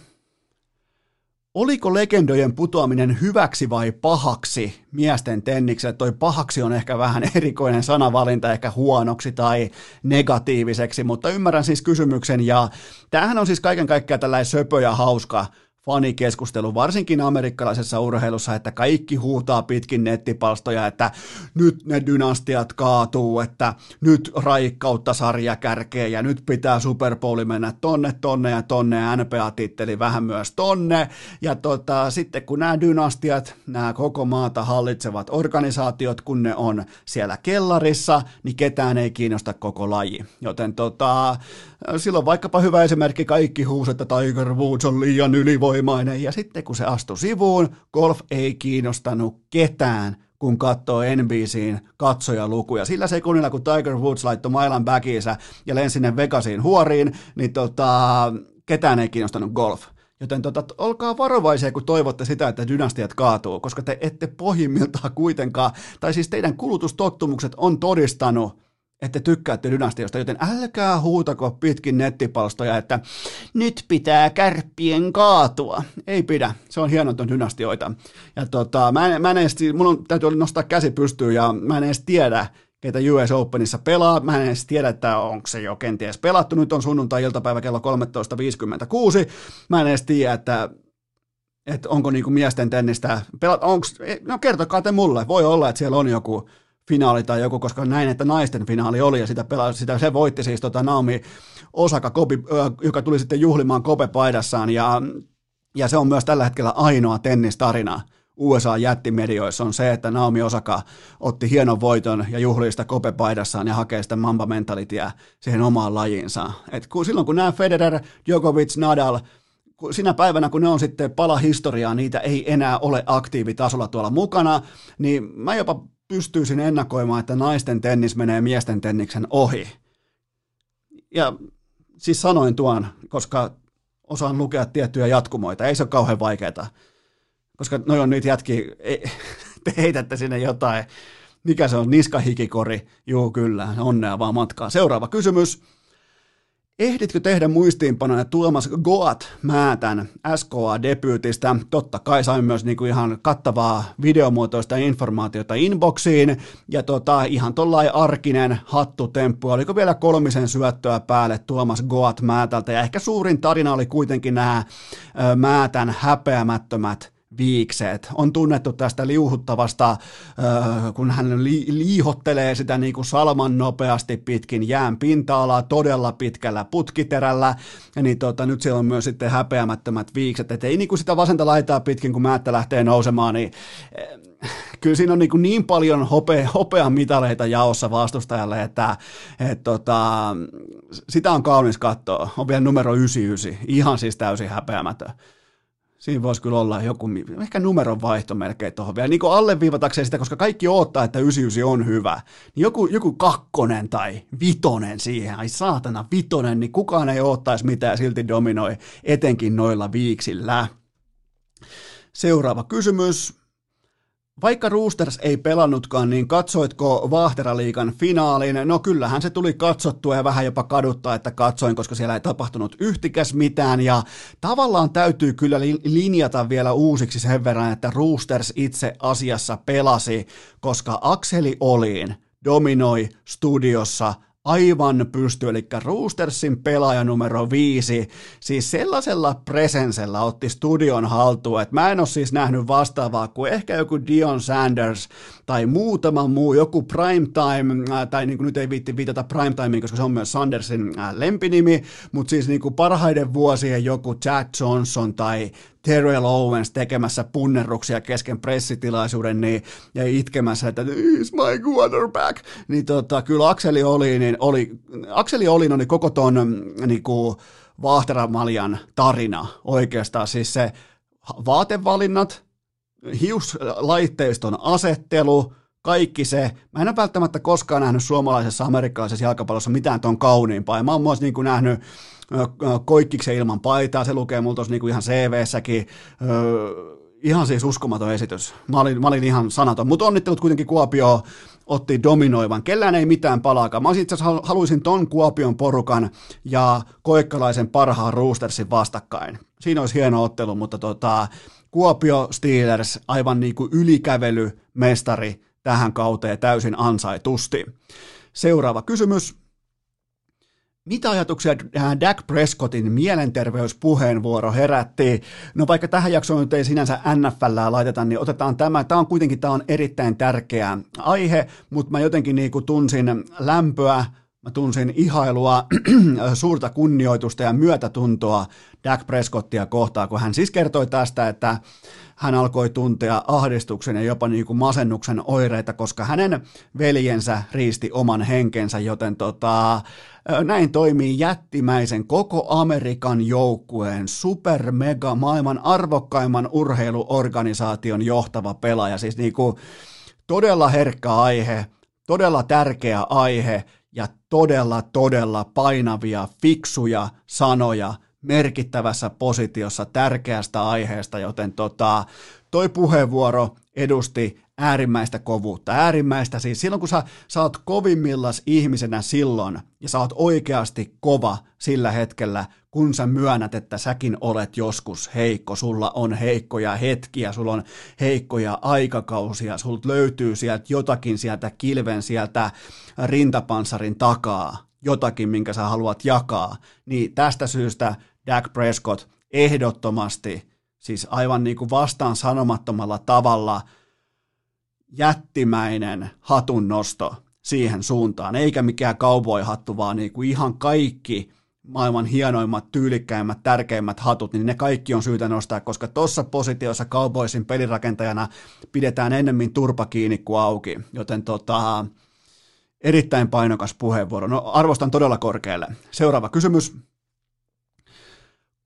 Oliko legendojen putoaminen hyväksi vai pahaksi miesten tennikselle? Toi pahaksi on ehkä vähän erikoinen sanavalinta, ehkä huonoksi tai negatiiviseksi, mutta ymmärrän siis kysymyksen. Ja tämähän on siis kaiken kaikkiaan tällainen söpö ja hauska fanikeskustelu, varsinkin amerikkalaisessa urheilussa, että kaikki huutaa pitkin nettipalstoja, että nyt ne dynastiat kaatuu, että nyt raikkautta sarja kärkee ja nyt pitää Super Bowli mennä tonne, tonne ja tonne ja N B A-titteli vähän myös tonne. Ja tota, sitten kun nämä dynastiat, nämä koko maata hallitsevat organisaatiot, kun ne on siellä kellarissa, niin ketään ei kiinnosta koko laji. Joten tota, silloin vaikkapa hyvä esimerkki, kaikki huusi, että Tiger Woods on liian ylivoimainen. Ja sitten kun se astui sivuun, golf ei kiinnostanut ketään, kun katsoo N B C:n katsojalukuja. Sillä sekunnilla, kun Tiger Woods laittoi mailan backiinsä ja lensi sinne Vegasiin huoriin, niin tota, ketään ei kiinnostanut golf. Joten tota, olkaa varovaisia, kun toivotte sitä, että dynastiat kaatuu, koska te ette pohjimmiltaan kuitenkaan, tai siis teidän kulutustottumukset on todistanut, että tykkäätte dynastiosta, joten älkää huutako pitkin nettipalstoja, että nyt pitää kärppien kaatua. Ei pidä, se on hienoton dynastioita. Ja tota, mä en, mä en edes, mun on, täytyy nostaa käsi pystyyn ja mä en edes tiedä, keitä U S Openissa pelaa. Mä en edes tiedä, että onko se jo kenties pelattu. Nyt on sunnuntai-iltapäivä kello kolmetoista viisikymmentäkuusi. Mä en edes tiedä, että et onko niinku miesten tennistä pelattu. No kertokaa te mulle, voi olla, että siellä on joku finaali tai joku, koska näin, että naisten finaali oli ja sitä, pelasi, sitä se voitti siis tota Naomi Osaka, Kobe, joka tuli sitten juhlimaan Kobe-paidassaan ja, ja se on myös tällä hetkellä ainoa tennistarina U S A-jättimedioissa on se, että Naomi Osaka otti hienon voiton ja juhlii sitä Kobe-paidassaan ja hakee sitä mamba-mentalitiä siihen omaan lajiinsa. Et kun, silloin kun nämä Federer, Djokovic, Nadal, sinä päivänä, kun ne on sitten pala historiaa, niitä ei enää ole aktiivitasolla tuolla mukana, niin mä jopa pystyisin ennakoimaan, että naisten tennis menee miesten tenniksen ohi. Ja siis sanoin tuon, koska osaan lukea tiettyjä jatkumoita. Ei se ole kauhean vaikeaa, koska noi on niitä jätkiä, te heitätte sinne jotain. Mikä se on, niskahikikori? Juu, kyllä, onnea vaan matkaa. Seuraava kysymys. Ehditkö tehdä muistiinpanoja Tuomas Goat Määtän S K A-debyytistä? Totta kai sain myös niinku ihan kattavaa videomuotoista informaatiota inboxiin. Ja tota, ihan tollain arkinen hattutemppu. Oliko vielä kolmisen syöttöä päälle Tuomas Goat Määtältä? Ja ehkä suurin tarina oli kuitenkin nämä Määtän häpeämättömät viikset. On tunnettu tästä liuhuttavasta, kun hän li- liihottelee sitä niin kuin salman nopeasti pitkin jään pinta-alaa todella pitkällä putkiterällä, niin tota, nyt siellä on myös sitten häpeämättömät viikset, että ei niin kuin sitä vasenta laitaa pitkin, kun määttä lähtee nousemaan, niin kyllä siinä on niin, kuin niin paljon hope- hopean mitaleita jaossa vastustajalle, että et tota, sitä on kaunis katsoa. On vielä numero yhdeksänkymmentäyhdeksän, ihan siis täysin häpeämätön. Siinä voisi kyllä olla joku, ehkä numeron vaihto melkein tuohon vielä, niin kuin alleviivatakseen sitä, koska kaikki odottaa, että yhdeksänkymmentäyhdeksän on hyvä. Niin joku, joku kakkonen tai vitonen siihen, ai saatana vitonen, niin kukaan ei odottaisi mitään, silti dominoi, etenkin noilla viiksillä. Seuraava kysymys. Vaikka Roosters ei pelannutkaan, niin katsoitko Vahteraliigan finaalin? No kyllähän se tuli katsottua ja vähän jopa kaduttaa, että katsoin, koska siellä ei tapahtunut yhtikäs mitään. Ja tavallaan täytyy kyllä linjata vielä uusiksi sen verran, että Roosters itse asiassa pelasi, koska Akseli Olin dominoi studiossa aivan pysty, eli Roostersin pelaaja numero viisi, siis sellaisella presensellä otti studion haltuun, että mä en ole siis nähnyt vastaavaa kuin ehkä joku Dion Sanders tai muutama muu, joku primetime, tai niin kuin nyt ei viitti viitata primetimeen, koska se on myös Sandersin lempinimi, mutta siis niin kuin parhaiden vuosien joku Chad Johnson tai Terrell Owens tekemässä punnerruksia kesken pressitilaisuuden niin, ja itkemässä, että he's my quarterback, niin tota, kyllä Akseli oli, niin oli, Akseli oli no, niin koko ton niin kuin Vahteramaljan tarina oikeastaan, siis se vaatevalinnat, hiuslaitteiston asettelu, kaikki se, mä en ole välttämättä koskaan nähnyt suomalaisessa amerikkalaisessa jalkapallossa mitään ton kauniimpaa, mä oon myös niin kuin nähnyt Koikkiksen ilman paitaa, se lukee mulla tuossa niinku ihan C V:ssäkin, öö, ihan siis uskomaton esitys, mä olin, mä olin ihan sanaton, mutta onnittelut kuitenkin Kuopio otti dominoivan, kellään ei mitään palaakaan, mä itse asiassa haluaisin ton Kuopion porukan ja koikkalaisen parhaan Roostersin vastakkain, siinä olisi hieno ottelu, mutta tota, Kuopio Steelers aivan niinku ylikävelymestari tähän kauteen täysin ansaitusti. Seuraava kysymys. Mitä ajatuksia Dak Prescottin mielenterveyspuheenvuoro herätti? No vaikka tähän jaksoon nyt ei sinänsä N F L:ää laiteta, niin otetaan tämä. Tämä on kuitenkin tämä on erittäin tärkeä aihe, mutta mä jotenkin niin kuin tunsin lämpöä, mä tunsin ihailua, suurta kunnioitusta ja myötätuntoa Dak Prescottia kohtaan, kun hän siis kertoi tästä, että hän alkoi tuntea ahdistuksen ja jopa niin kuin masennuksen oireita, koska hänen veljensä riisti oman henkensä, joten tota, näin toimii jättimäisen koko Amerikan joukkueen super mega maailman arvokkaimman urheiluorganisaation johtava pelaaja. Siis niin kuin todella herkkä aihe, todella tärkeä aihe ja todella todella painavia, fiksuja sanoja merkittävässä positiossa tärkeästä aiheesta, joten tota, toi puheenvuoro edusti äärimmäistä kovuutta, äärimmäistä siis silloin, kun sä, sä oot kovimmillas ihmisenä silloin, ja sä oot oikeasti kova sillä hetkellä, kun sä myönnät, että säkin olet joskus heikko, sulla on heikkoja hetkiä, sulla on heikkoja aikakausia, sulta löytyy sieltä jotakin sieltä kilven, sieltä rintapanssarin takaa, jotakin, minkä sä haluat jakaa, niin tästä syystä Dak Prescott ehdottomasti, siis aivan niin kuin vastaan sanomattomalla tavalla jättimäinen hatunnosto siihen suuntaan, eikä mikään cowboy-hattu, vaan niin kuin ihan kaikki maailman hienoimmat, tyylikkäimmät, tärkeimmät hatut, niin ne kaikki on syytä nostaa, koska tuossa positiossa Cowboysin pelirakentajana pidetään ennemmin turpa kiinni kuin auki, joten tota, erittäin painokas puheenvuoro. No arvostan todella korkealle. Seuraava kysymys.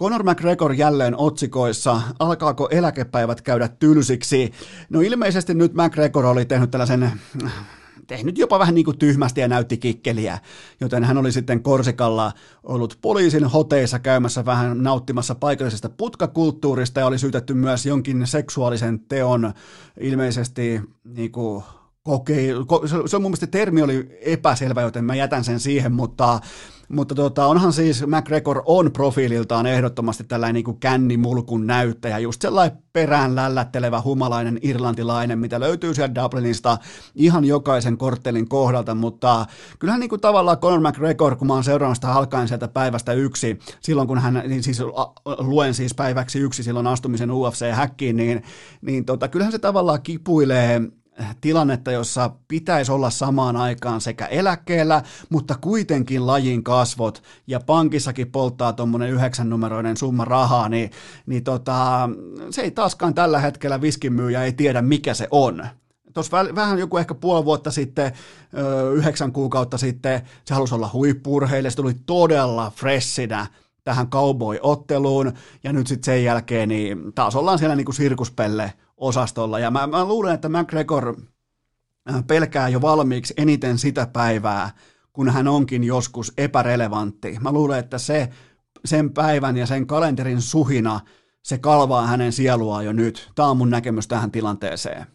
Conor McGregor jälleen otsikoissa. Alkaako eläkepäivät käydä tylsiksi? No ilmeisesti nyt McGregor oli tehnyt tällaisen, tehnyt jopa vähän niin kuin tyhmästi ja näytti kikkeliä, joten hän oli sitten Korsikalla ollut poliisin hoteissa käymässä vähän nauttimassa paikallisesta putkakulttuurista ja oli syytetty myös jonkin seksuaalisen teon ilmeisesti niin kuin Okei, se on mun mielestä termi oli epäselvä, joten mä jätän sen siihen, mutta, mutta tota, onhan siis McGregor on profiililtaan ehdottomasti tällainen niin kuin kännimulkun näyttäjä, just sellainen perään lällättelevä humalainen irlantilainen, mitä löytyy sieltä Dublinista ihan jokaisen korttelin kohdalta, mutta kyllähän niin kuin tavallaan Conor McGregor, kun mä oon seurannut sitä alkaen sieltä päivästä yksi, silloin kun hän, siis luen siis päiväksi yksi silloin astumisen U F C-häkkiin, niin, niin tota, kyllähän se tavallaan kipuilee tilannetta, jossa pitäisi olla samaan aikaan sekä eläkkeellä, mutta kuitenkin lajin kasvot ja pankissakin polttaa tuommoinen yhdeksännumeroinen summa rahaa, niin, niin tota, se ei taaskaan tällä hetkellä viskimyyjä ei tiedä mikä se on. Tuossa vähän joku ehkä puoli vuotta sitten, yhdeksän kuukautta sitten, se halusi olla huippu-urheilija, se tuli todella freshinä tähän cowboy-otteluun ja nyt sitten sen jälkeen niin taas ollaan siellä niinku sirkuspelle osastolla. Ja mä, mä luulen, että McGregor pelkää jo valmiiksi eniten sitä päivää, kun hän onkin joskus epärelevantti. Mä luulen, että se, sen päivän ja sen kalenterin suhina, se kalvaa hänen sieluaan jo nyt. Tämä on mun näkemys tähän tilanteeseen.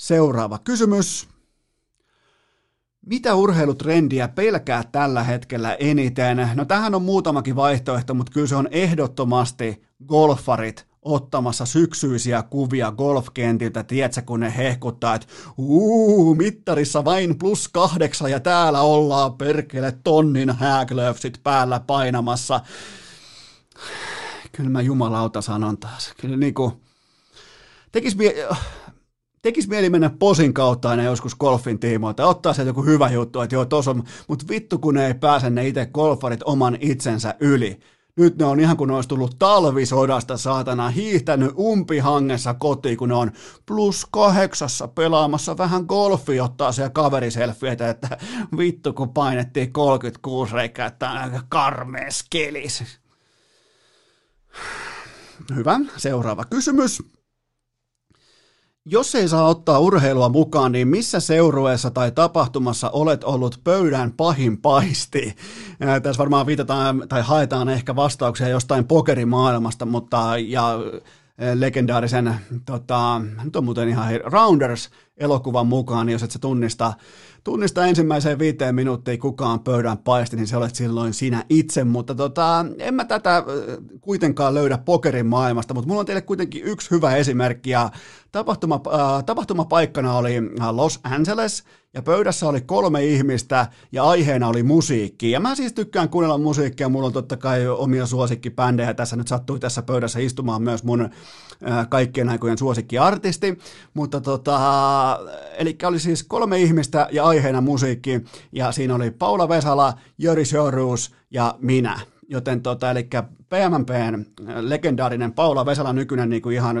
Seuraava kysymys. Mitä urheilutrendiä pelkää tällä hetkellä eniten? No tähän on muutamakin vaihtoehto, mutta kyllä se on ehdottomasti golfarit ottamassa syksyisiä kuvia golfkentiltä, tiedätkö, kun ne hehkuttaa, että uuu, mittarissa vain plus kahdeksan ja täällä ollaan perkele tonnin hääklöfsit päällä painamassa. Kyllä mä jumalauta sanon taas. Kyllä niinku, tekis mie... Tekis mieli mennä posin kautta aina joskus golfin tiimoilta, ottaa sieltä joku hyvä juttu, että joo tos on, mutta vittu kun ne ei pääse ne itse golfarit oman itsensä yli. Nyt ne on ihan kuin ne olisi tullut talvisodasta saatana, hiihtänyt umpihangessa kotiin, kun ne on plus kahdeksassa pelaamassa vähän golfia, ottaa siellä kaveriselfietä, että vittu kun painettiin kolmekymmentäkuusi reikää, että on aika karmees kelis. Hyvä, seuraava kysymys. Jos ei saa ottaa urheilua mukaan, niin missä seurueessa tai tapahtumassa olet ollut pöydän pahin paisti? Tässä varmaan viitataan tai haetaan ehkä vastauksia jostain pokerimaailmasta, mutta ja legendaarisen, tota, nyt on muuten ihan Rounders-elokuvan mukaan, niin jos et sä tunnista, tunnista ensimmäiseen viiteen minuuttiin kukaan pöydän paisti, niin sä olet silloin sinä itse, mutta tota, en mä tätä kuitenkaan löydä pokerin maailmasta, mutta mulla on teille kuitenkin yksi hyvä esimerkki, ja tapahtuma, äh, tapahtumapaikkana oli Los Angeles, ja pöydässä oli kolme ihmistä ja aiheena oli musiikki. Ja mä siis tykkään kuunnella musiikkia, mulla on totta kai omia suosikkibändejä. Tässä nyt sattui tässä pöydässä istumaan myös mun äh, kaikkien aikojen suosikkiartisti. Mutta tota, eli oli siis kolme ihmistä ja aiheena musiikki. Ja siinä oli Paula Vesala, Jyri Sjöruus ja minä. Joten tota, eli P M P:n legendaarinen Paula Vesala, nykyinen niin kuin ihan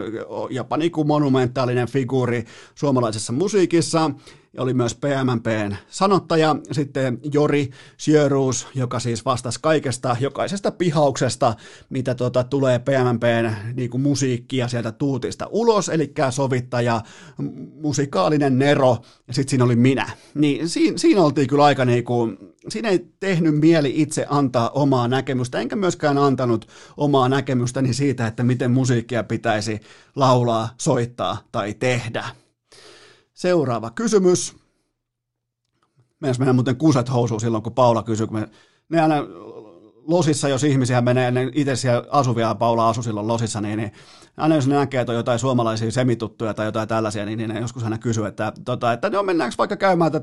jopa niin kuin monumentaalinen figuuri suomalaisessa musiikissa, oli myös P M P:n sanottaja, sitten Jyri Sjöruus, joka siis vastasi kaikesta, jokaisesta pihauksesta, mitä tuota, tulee P M P:n niin kuin musiikkia sieltä tuutista ulos, eli sovittaja, musikaalinen nero, ja sitten siinä oli minä. Niin siinä, siinä oltiin kyllä aika niin kuin, siinä ei tehnyt mieli itse antaa omaa näkemystä, enkä myöskään antanut omaa näkemystäni siitä, että miten musiikkia pitäisi laulaa, soittaa tai tehdä. Seuraava kysymys. Meidän mennään muuten kuset housuun silloin, kun Paula kysyy. Kun me, ne aina losissa, jos ihmisiä menee, ne itse siellä asuvia, Paula asui silloin losissa, niin, niin aina jos ne näkee, että on jotain suomalaisia semituttuja tai jotain tällaisia, niin, niin ne joskus aina kysyy, että, tota, että no, mennäänkö vaikka käymään, että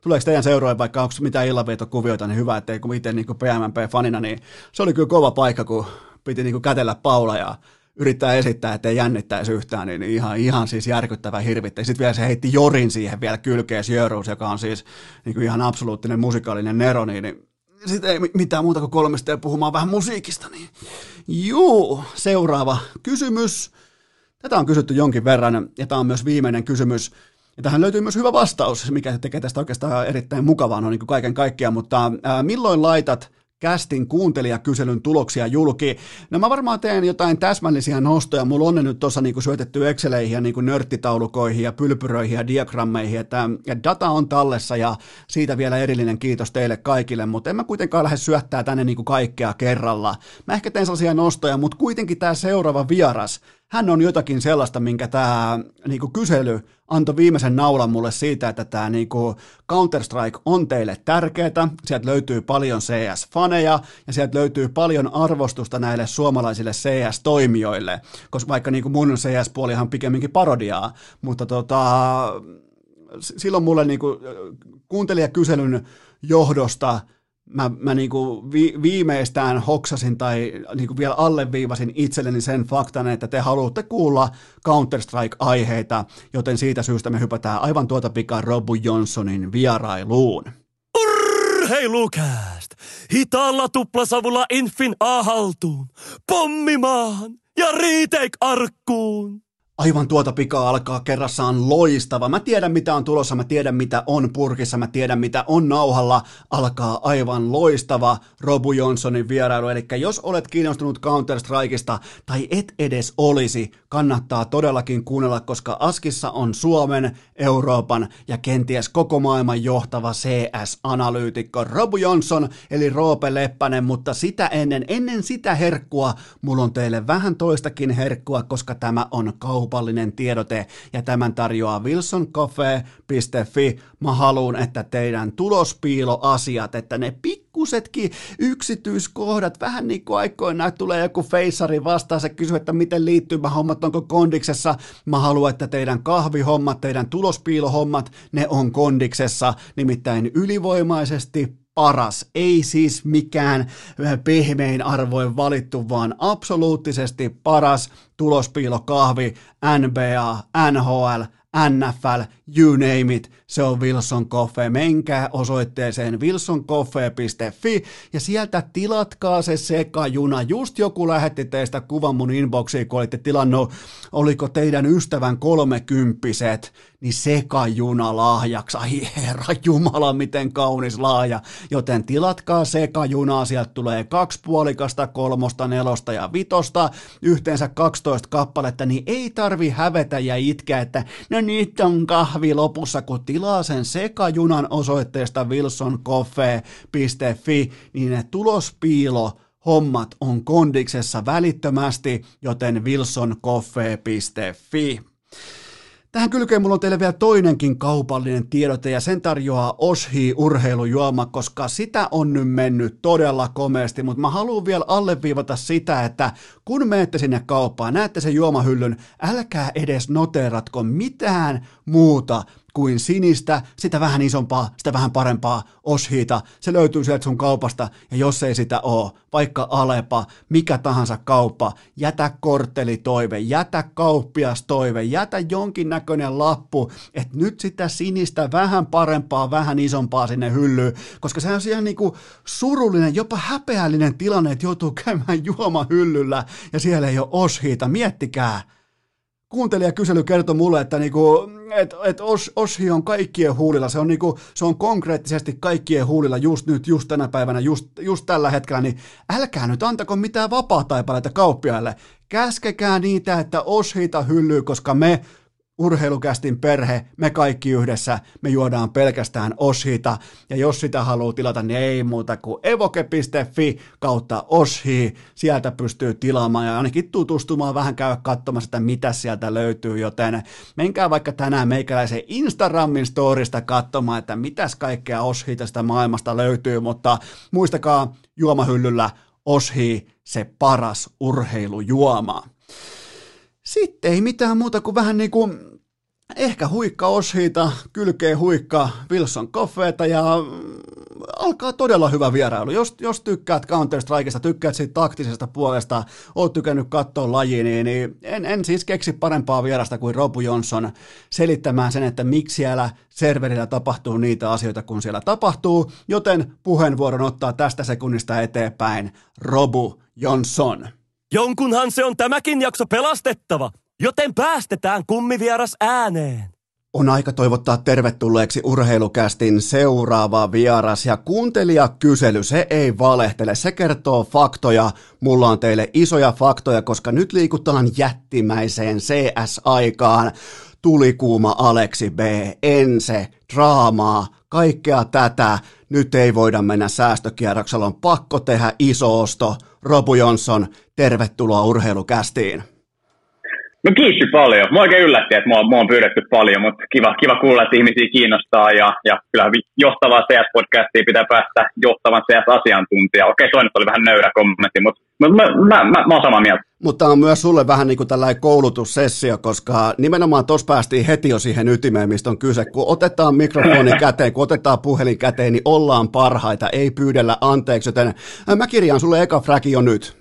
tuleeko teidän seuroille, vaikka onko mitään illanvietokuvioita, niin hyvä, ettei kun itse niin P M P-fanina, niin se oli kyllä kova paikka, kun piti niin kuin kätellä Paula ja yrittää esittää, ettei jännittäisi yhtään, niin ihan, ihan siis järkyttävä hirvittäin. Sitten vielä se heitti Jorin siihen vielä kylkeen, Sjöruus, joka on siis niin kuin ihan absoluuttinen musikaalinen nero, niin sitten ei mitään muuta kuin kolmesta puhumaan vähän musiikista. Niin. Juu, seuraava kysymys. Tätä on kysytty jonkin verran, ja tämä on myös viimeinen kysymys. Ja tähän löytyy myös hyvä vastaus, mikä tekee tästä oikeastaan erittäin mukavaa, no niin kuin kaiken kaikkiaan, mutta ää, milloin laitat Kästin kuuntelijakyselyn tuloksia julki. No mä varmaan teen jotain täsmällisiä nostoja. Mulla on ne nyt tuossa niinku syötetty Exceleihin ja niinku nörttitaulukoihin ja pylpyröihin ja diagrammeihin. Että data on tallessa ja siitä vielä erillinen kiitos teille kaikille, mutta en mä kuitenkaan lähde syöttää tänne niinku kaikkea kerralla. Mä ehkä teen sellaisia nostoja, mutta kuitenkin tämä seuraava vieras, hän on jotakin sellaista, minkä tämä niinku kysely antoi viimeisen naulan mulle siitä, että tämä niinku Counter-Strike on teille tärkeää. Sieltä löytyy paljon C S-faneja ja sieltä löytyy paljon arvostusta näille suomalaisille C S-toimijoille, koska vaikka niinku mun C S-puolihan pikemminkin parodiaa, mutta tota, silloin mulle niinku kuuntelijakyselyn johdosta Mä, mä niinku vi, viimeistään hoksasin tai niinku vielä alleviivasin itselleni sen faktan, että te haluatte kuulla Counter-Strike-aiheita, joten siitä syystä me hypätään aivan tuota pikaa Robu Johnsonin vierailuun. Urheilukääst! Hitaalla tuplasavulla infin A-haltuun, pommimaan ja retake-arkkuun! Aivan tuota pikaa alkaa kerrassaan loistava. Mä tiedän, mitä on tulossa, mä tiedän, mitä on purkissa, mä tiedän, mitä on nauhalla. Alkaa aivan loistava Robu Johnsonin vierailu. Eli jos olet kiinnostunut Counter-Strikeista tai et edes olisi, kannattaa todellakin kuunnella, koska Askissa on Suomen, Euroopan ja kenties koko maailman johtava C S-analyytikko Robu Johnson, eli Roope Leppänen, mutta sitä ennen, ennen sitä herkkua, mulla on teille vähän toistakin herkkua, koska tämä on kaupan kaupallinen tiedote ja tämän tarjoaa wilson cafe piste fi. Mä haluun, että teidän tulospiiloasiat, että ne pikkusetkin yksityiskohdat, vähän niin kuin aikoinaan tulee joku feissari vastaan, se kysyy, että miten liittymähommat, onko kondiksessa. Mä haluan, että teidän kahvihommat, teidän tulospiilohommat, ne on kondiksessa, nimittäin ylivoimaisesti paras, ei siis mikään pehmein arvoin valittu, vaan absoluuttisesti paras tulospiilokahvi, N B A, N H L, N F L, you name it, se on Wilson Coffee. Menkää osoitteeseen wilson coffee piste fi ja sieltä tilatkaa se sekajuna. Just joku lähetti teistä kuvan mun inboxiin, kun olitte tilannut, oliko teidän ystävän kolmekymppiset, niin sekajuna lahjaksi. Ai herra jumala, miten kaunis lahja. Joten tilatkaa sekajunaa, sieltä tulee kaksi puolikasta, kolmosta, nelosta ja vitosta, yhteensä kaksitoista kappaletta, niin ei tarvi hävetä ja itkeä, että no nyt on kahvi lopussa, kun tilaa sen sekajunan osoitteesta wilson cafe piste fi, niin ne tulospiilo hommat on kondiksessa välittömästi, joten wilson cafe piste fi. Tähän kylkeen mulla on teille vielä toinenkin kaupallinen tiedote ja sen tarjoaa Oshi urheilujuoma, koska sitä on nyt mennyt todella komeasti, mutta mä haluan vielä alleviivata sitä, että kun menette sinne kauppaan, näette sen juomahyllyn, älkää edes noteeratko mitään muuta kuin sinistä, sitä vähän isompaa, sitä vähän parempaa Oshiita. Se löytyy sieltä sun kaupasta, ja jos ei sitä ole, vaikka Alepa, mikä tahansa kauppa, jätä korttelitoive, jätä kauppiastoive, jätä jonkinnäköinen lappu, että nyt sitä sinistä vähän parempaa, vähän isompaa sinne hyllyyn, koska se on ihan niin kuin surullinen, jopa häpeällinen tilanne, että joutuu käymään juomahyllyllä, ja siellä ei ole Oshiita, miettikää. Kuuntelijakysely kertoi mulle, että niinku, et, et os, Oshi on kaikkien huulilla, se on, niinku, se on konkreettisesti kaikkien huulilla just nyt, just tänä päivänä, just, just tällä hetkellä, niin älkää nyt antako mitään vapaa-taipaleita kauppiaille, käskekää niitä, että Oshiita hyllyy, koska me Urheilukästin perhe, me kaikki yhdessä, me juodaan pelkästään Oshita, ja jos sitä haluaa tilata, niin ei muuta kuin evoke piste fi kautta Oshi, sieltä pystyy tilaamaan ja ainakin tutustumaan, vähän käydä katsomassa, että mitä sieltä löytyy, joten menkää vaikka tänään meikäläisen Instagramin storista katsomaan, että mitäs kaikkea Oshita sitä maailmasta löytyy, mutta muistakaa juomahyllyllä Oshi, se paras urheilujuoma. Sitten ei mitään muuta kuin vähän niin kuin ehkä huikka Oshiita, kylkeen huikka Wilson Coffeeta ja alkaa todella hyvä vierailu. Jos, jos tykkäät Counter-Strikesta, tykkäät siitä taktisesta puolesta, oot tykännyt katsoa lajiin, niin en, en siis keksi parempaa vierasta kuin Robu Johnson selittämään sen, että miksi siellä serverillä tapahtuu niitä asioita, kun siellä tapahtuu, joten puheenvuoron ottaa tästä sekunnista eteenpäin Robu Johnson. Jonkunhan se on tämäkin jakso pelastettava, joten päästetään kummivieras ääneen. On aika toivottaa tervetulleeksi Urheilukästin seuraava vieras ja kuuntelijakysely, se ei valehtele, se kertoo faktoja. Mulla on teille isoja faktoja, koska nyt liikutaan jättimäiseen C S-aikaan. Tulikuuma Aleksi B, Ense, draamaa, kaikkea tätä. Nyt ei voida mennä säästökierroksella, on pakko tehdä iso osto. Robu Johnson, tervetuloa Urheilukästiin. No kiitti paljon. Mä oikein yllättiin, että mua, mua on pyydetty paljon, mutta kiva, kiva kuulla, että ihmisiä kiinnostaa. Ja, ja kyllähän johtavaa C S-podcastia pitää päästä johtavan C S-asiantuntijaan. Okei, toinen oli vähän nöyrä kommentti, mutta mä, mä, mä, mä, mä oon samaa mieltä. Mutta on myös sulle vähän niin kuin tällainen koulutussessio, koska nimenomaan tuossa päästiin heti jo siihen ytimeen, mistä on kyse. Kun otetaan mikrofoni käteen, kun otetaan puhelin käteen, niin ollaan parhaita, ei pyydellä anteeksi. Joten mä kirjaan sulle eka fräki jo nyt.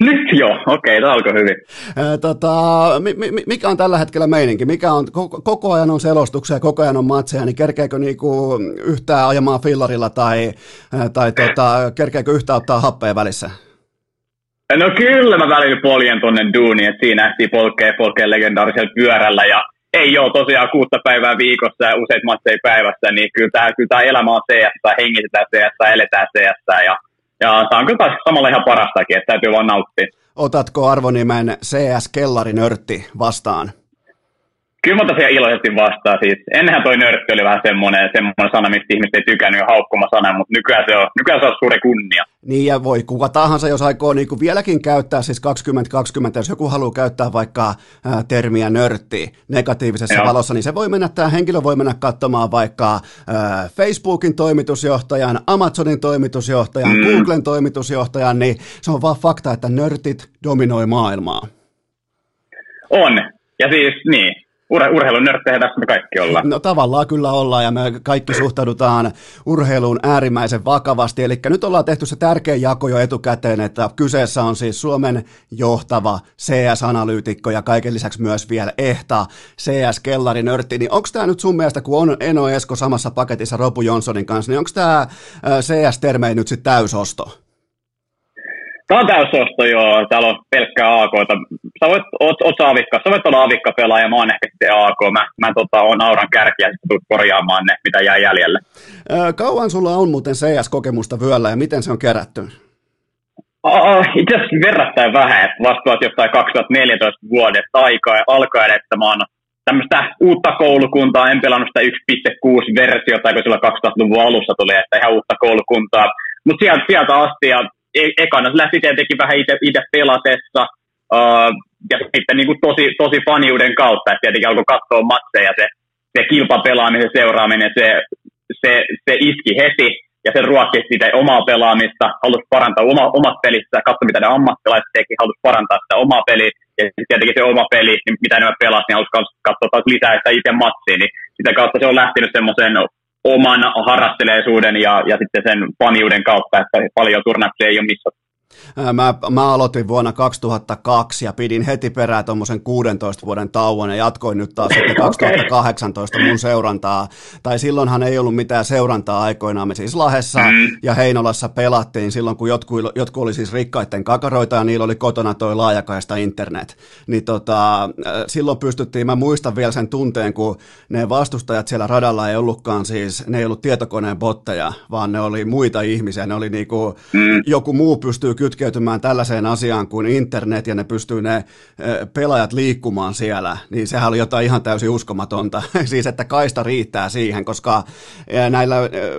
Nyt joo, okei, tämä alkoi hyvin. Tota, mikä on tällä hetkellä meininki? Mikä on, koko ajan on selostuksia, koko ajan on matseja, niin kerkeekö niinku yhtään ajamaan fillarilla tai, tai tota, kerkeekö yhtään ottaa happea välissä? No kyllä mä välillä poljen tuonne duuniin, että siinä ehtii polkea, polkea legendaarisella pyörällä ja ei ole tosiaan kuutta päivää viikossa ja useita matseja päivässä, niin kyllä tämä, kyllä tämä elämä on C S, hengitetään C S, eletään C S ja, ja tämä on kyllä taas samalla ihan parastakin, että täytyy vaan nauttia. Otatko arvonimen C S-kellarinörtti vastaan? Kyllä mä tosiaan iloisesti vastaan siitä. Ennenhän toi nörtti oli vähän semmoinen, semmoinen sana, mistä ihmiset ei tykännyt ja haukkuma sana, mutta nykyään se on, nykyään se on suuri kunnia. Niin, ja voi kuka tahansa, jos aikoo niin kuin vieläkin käyttää, siis kaksituhattakaksikymmentä, jos joku haluaa käyttää vaikka ää, termiä nörtti negatiivisessa Joo. valossa, niin se voi mennä, tämä henkilö voi mennä katsomaan vaikka ää, Facebookin toimitusjohtajan, Amazonin toimitusjohtajan, mm. Googlen toimitusjohtajan, niin se on vaan fakta, että nörtit dominoi maailmaa. On, ja siis niin. Urheilun nörttejä tässä me kaikki ollaan. No tavallaan kyllä ollaan, ja me kaikki suhtaudutaan urheiluun äärimmäisen vakavasti. Eli nyt ollaan tehty se tärkeä jako jo etukäteen, että kyseessä on siis Suomen johtava C S-analyytikko ja kaiken lisäksi myös vielä ehta C S-kellari nörtti. Niin onko tämä nyt sun mielestä, kun on Eno Esko samassa paketissa Robu Johnsonin kanssa, niin onko tämä C S-termei nyt sitten täysosto? Tämä on täysosto, joo. Täällä on pelkkää A K:ta. Sä voit, oot, oot sä avikka. Sä voit olla avikka-pelaaja, mä oon ehkä sitten A K. Mä, mä tota, oon auran kärkiä, ja tulet korjaamaan ne, mitä jää jäljelle. Kauan sulla on muuten C S-kokemusta vyöllä, ja miten se on kerätty? Itse asiassa verrattain vähän. Vastaat jostain kaksituhattaneljätoista vuodesta aikaa alkaen, että mä oon tämmöistä uutta koulukuntaa. En pelannut sitä yksi pilkku kuusi versiota, kun silloin kaksituhattaluvun alussa tuli, että ihan uutta koulukuntaa. Mutta sieltä, sieltä asti, ja ekana sillä sitten teki vähän itse pelatessa, uh, ja sitten niin kuin tosi, tosi faniuden kautta, että tietenkin alkoi katsoa matseja, se, se kilpapelaamisen seuraaminen, se, se, se iski heti, ja se ruokki sitä omaa pelaamista, halusi parantaa oma, omat pelissä, katso mitä ne ammattilaiset teki, halusi parantaa sitä omaa peliä, ja tietenkin se oma peli, mitä enemmän pelasi, niin halusi katsoa taas lisää sitä itse matsia, niin sitä kautta se on lähtenyt semmoisen oman harrasteleisuuden ja, ja sitten sen paniuden kautta, että paljon turnauksia ei ole missään. Mä, mä aloitin vuonna kaksituhattakaksi ja pidin heti perään tuommoisen kuudentoista vuoden tauon ja jatkoin nyt taas sitten kaksituhattakahdeksantoista mun seurantaa. Tai silloinhan ei ollut mitään seurantaa aikoinaan. Me siis Lahdessa mm. ja Heinolassa pelattiin silloin, kun jotkut, jotkut oli siis rikkaiden kakaroita ja niillä oli kotona toi laajakaista internet. Niin tota, silloin pystyttiin, mä muistan vielä sen tunteen, kun ne vastustajat siellä radalla ei ollutkaan siis, ne ei ollut tietokoneen botteja, vaan ne oli muita ihmisiä. Ne oli niinku, mm. joku muu pystyy kytkeytymään tällaiseen asiaan kuin internet, ja ne pystyy ne pelaajat liikkumaan siellä, niin sehän oli jotain ihan täysin uskomatonta, siis että kaista riittää siihen, koska näillä,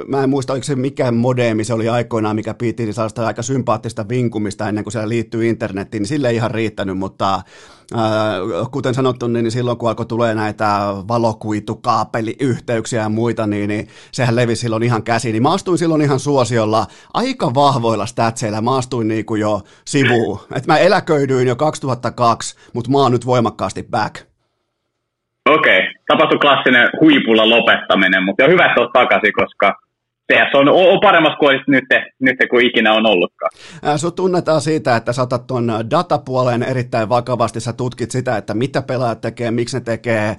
mä en muista, oliko se mikään modeemi, se oli aikoinaan, mikä piti niin sellaista aika sympaattista vinkumista ennen kuin siellä liittyy internetiin, niin sille ei ihan riittänyt, mutta kuten sanottu, niin silloin kun alkoi tulee näitä valokuitukaapeliyhteyksiä ja muita, niin, niin sehän levisi silloin ihan käsiin. Niin mä astuin silloin ihan suosiolla aika vahvoilla statseilla. Mä astuin niin kuin jo sivuun. Et mä eläköidyin jo kaksituhattakaksi, mutta mä oon nyt voimakkaasti back. Okei. Okay. Tapahtui klassinen huipulla lopettaminen, mutta on hyvä, että oot takaisin, koska se on, on paremmassa kuin nyt, nyt kuin ikinä on ollutkaan. Sinut tunnetaan siitä, että sä otat tuon datapuolen erittäin vakavasti. Sä tutkit sitä, että mitä pelaajat tekee, miksi ne tekee,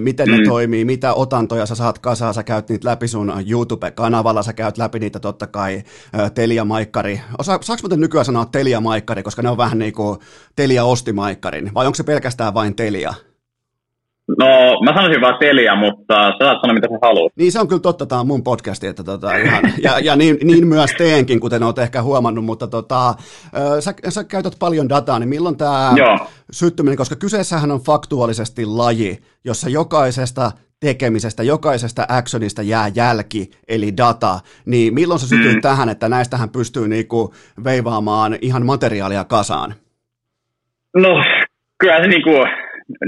miten ne mm. toimii, mitä otantoja sä saat kasaan. Sä käyt niitä läpi sun YouTube-kanavalla, sä käyt läpi niitä totta kai Telia-maikkari. Osa, saanko muuten nykyään sanoa Telia-maikkari, koska ne on vähän niin kuin Telia-ostimaikkarin, vai onko se pelkästään vain Telia? No, mä sanoisin vaan Telia, mutta sä saat sanoa, mitä sä haluat. Niin, se on kyllä totta, tämä on mun podcasti, että tota ihan, ja, ja niin, niin myös teenkin, kuten oot ehkä huomannut, mutta tota, sä, sä käytät paljon dataa, niin milloin tämä syttyminen, koska kyseessähän on faktuaalisesti laji, jossa jokaisesta tekemisestä, jokaisesta actionista jää jälki, eli data, niin milloin sä sytyy mm. tähän, että näistähän pystyy niinku veivaamaan ihan materiaalia kasaan? No, kyllä se niinku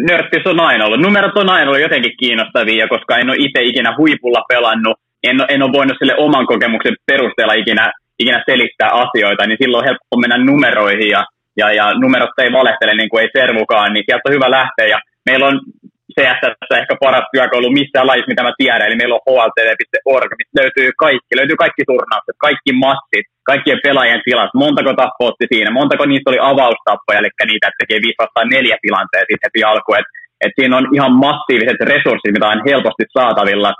nörttis on aina ollut. Numerot on aina ollut jotenkin kiinnostavia, koska en ole itse ikinä huipulla pelannut, en, en ole voinut sille oman kokemuksen perusteella ikinä, ikinä selittää asioita, niin silloin on helppo mennä numeroihin, ja, ja, ja numerot ei valehtele, niin kuin ei servukaan, niin sieltä on hyvä lähteä, ja meillä on C S:ssä ehkä paras työkalu missään lajissa, mitä mä tiedän, eli meillä on h l t v piste org, mistä löytyy kaikki, löytyy kaikki turnaukset, kaikki matsit, kaikkien pelaajien tilat, montako tappoa otti siinä, montako niistä oli avaustappoja, eli niitä, että tekee viisi vastaan neljä tilanteet sitten heti alkuun, että et siinä on ihan massiiviset resurssit, mitä on helposti saatavilla,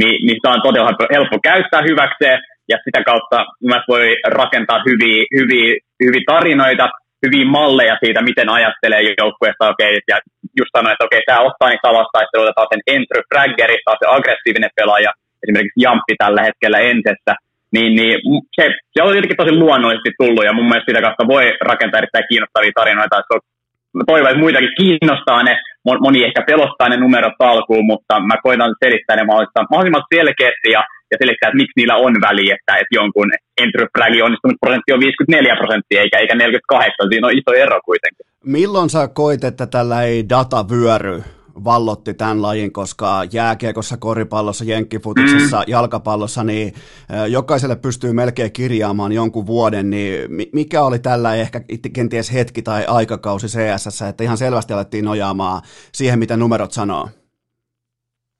niin niistä on todella helppo käyttää hyväkseen, ja sitä kautta myös voi rakentaa hyviä, hyviä, hyviä tarinoita, hyviä malleja siitä, miten ajattelee joukkueesta, okei, okay, ja just sanoin, että okei, okay, tämä ottaa niitä avaustaistelua, otetaan sen entry braggeri, tämä on se aggressiivinen pelaaja, esimerkiksi Jamppi tällä hetkellä entessä, niin, niin se, se on jotenkin tosi luonnollisesti tullut, ja mun mielestä sitä kautta voi rakentaa erittäin kiinnostavia tarinoita, että toivon, että muitakin kiinnostaa ne, moni ehkä pelottaa ne numerot alkuun, mutta mä koitan selittää ne mahdollisimman selkeästi, ja, ja selittää, että miksi niillä on väliä, että, että jonkun entry flagin onnistumisprosentti on viisikymmentäneljä prosenttia eikä, eikä neljäkymmentäkahdeksan, siinä on iso ero kuitenkin. Milloin sä koit, että tällä ei datavyöry vallotti tämän lajin, koska jääkiekossa, koripallossa, jenkkifutiksessa, mm. jalkapallossa, niin jokaiselle pystyy melkein kirjaamaan jonkun vuoden, niin mikä oli tällä ehkä kenties hetki tai aikakausi C S:ssä, että ihan selvästi alettiin nojaamaan siihen, mitä numerot sanoo?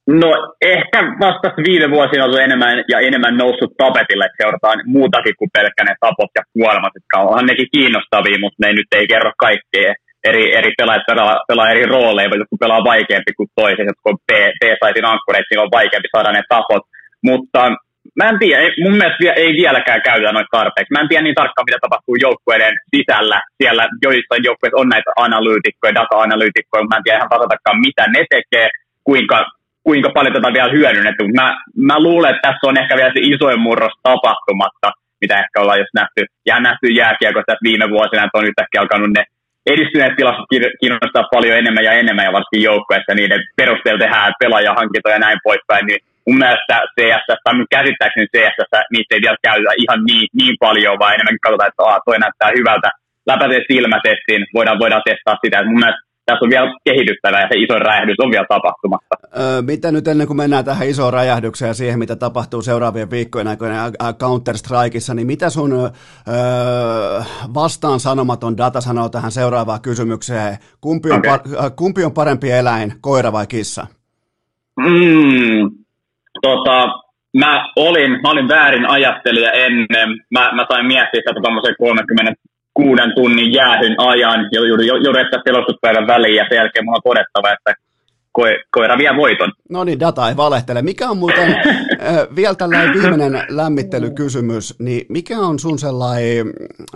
No ehkä vasta viime vuosina on enemmän ja enemmän noussut tapetille, että seurataan muutakin kuin pelkkä ne tapot ja kuolemat, jotka onhan nekin kiinnostavia, mutta ne nyt ei kerro kaikkea. Eri, eri pelaajat pelaa, pelaa eri rooleja, jotkut pelaa vaikeampi kuin toiset, jotkut on B-saitin ankkureita, siinä on vaikeampi saada ne tapot. Mutta mä en tiedä, mun mielestä ei vieläkään käytä noita tarpeeksi. Mä en tiedä niin tarkkaan, mitä tapahtuu joukkueiden sisällä. Siellä joissain joukkueissa on näitä analyytikkoja, data-analyytikkoja, mutta mä en tiedä ihan tasatakaan, mitä ne tekee, kuinka, kuinka paljon tätä on vielä hyödynnetty. Mä, mä luulen, että tässä on ehkä vielä se isoin murros tapahtumatta, mitä ehkä ollaan just nähty. Ja nähty jääkiekossa tässä viime vuosina, että on yhtäkkiä alkanut ne edistyneet tilastot kiinnostaa paljon enemmän ja enemmän, ja varsinkin joukkueessa niiden perusteella tehdään pelaajahankintoja ja näin poispäin, niin mun mielestä C S:ssä, tai mun käsittääkseni C S:ssä, niitä ei vielä käytä ihan niin, niin paljon, vaan enemmänkin katsotaan, että aah, toi näyttää hyvältä, läpäisee silmätestin, voidaan, voidaan testaa sitä, että mun mielestä tässä on vielä kehityttävä ja se iso räjähdys on vielä tapahtumassa. Öö, mitä nyt ennen kuin mennään tähän isoon räjähdykseen ja siihen, mitä tapahtuu seuraavien viikkojen aikoina Counter-Strikeissa, niin mitä sun öö, vastaan sanomaton data sanoo tähän seuraavaan kysymykseen? Kumpi on, okay. par, kumpi on parempi eläin, koira vai kissa? Mm, tota, mä, olin, mä olin väärin ajattelija ennen. Mä, mä sain miettiä sitä tämmöisen kolmekymmentä kuuden tunnin jäähyn ajan, juuri että selostuspäivän väliin, ja sen jälkeen mun on todettava, että ko- koira vie voiton. No niin, data ei valehtele. Mikä on muuten äh, vielä tällainen viimeinen lämmittelykysymys, niin mikä on sun sellainen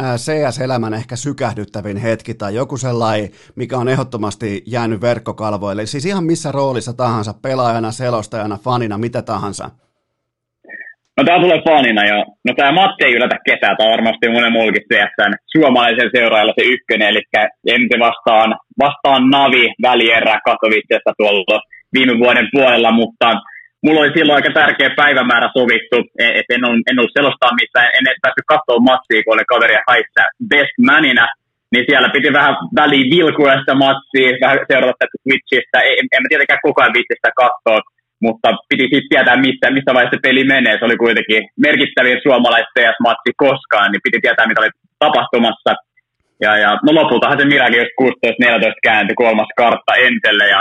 äh, C S-elämän ehkä sykähdyttävin hetki, tai joku sellainen, mikä on ehdottomasti jäänyt verkkokalvoille, siis ihan missä roolissa tahansa, pelaajana, selostajana, fanina, mitä tahansa? No tää tulee fanina ja no tää Matti ei yllätä ketään, tää on varmasti monen mulkit C S:n suomalaisen seuraajalla se ykkönen, eli ensi vastaan, vastaan Navi välierä Katowicestä tuolla viime vuoden puolella, mutta mulla oli silloin aika tärkeä päivämäärä sovittu, että en, en ollut selostaa missään, en edes päässyt katsoa matsia, kun oli kaveria haissa best manina, niin siellä piti vähän väliin vilkua sitä matsia, vähän seurata sitä Twitchistä, en, en mä tietenkään koko ajan viitsi sitä katsoa, mutta piti sitten tietää, missä, missä vaiheessa peli menee. Se oli kuitenkin merkittävin suomalaisten C S-matsi koskaan, niin piti tietää, mitä oli tapahtumassa. Ja, ja, no lopultahan se Mirakin just kuusitoista neljätoista kääntyi kolmas kartta Entelle, ja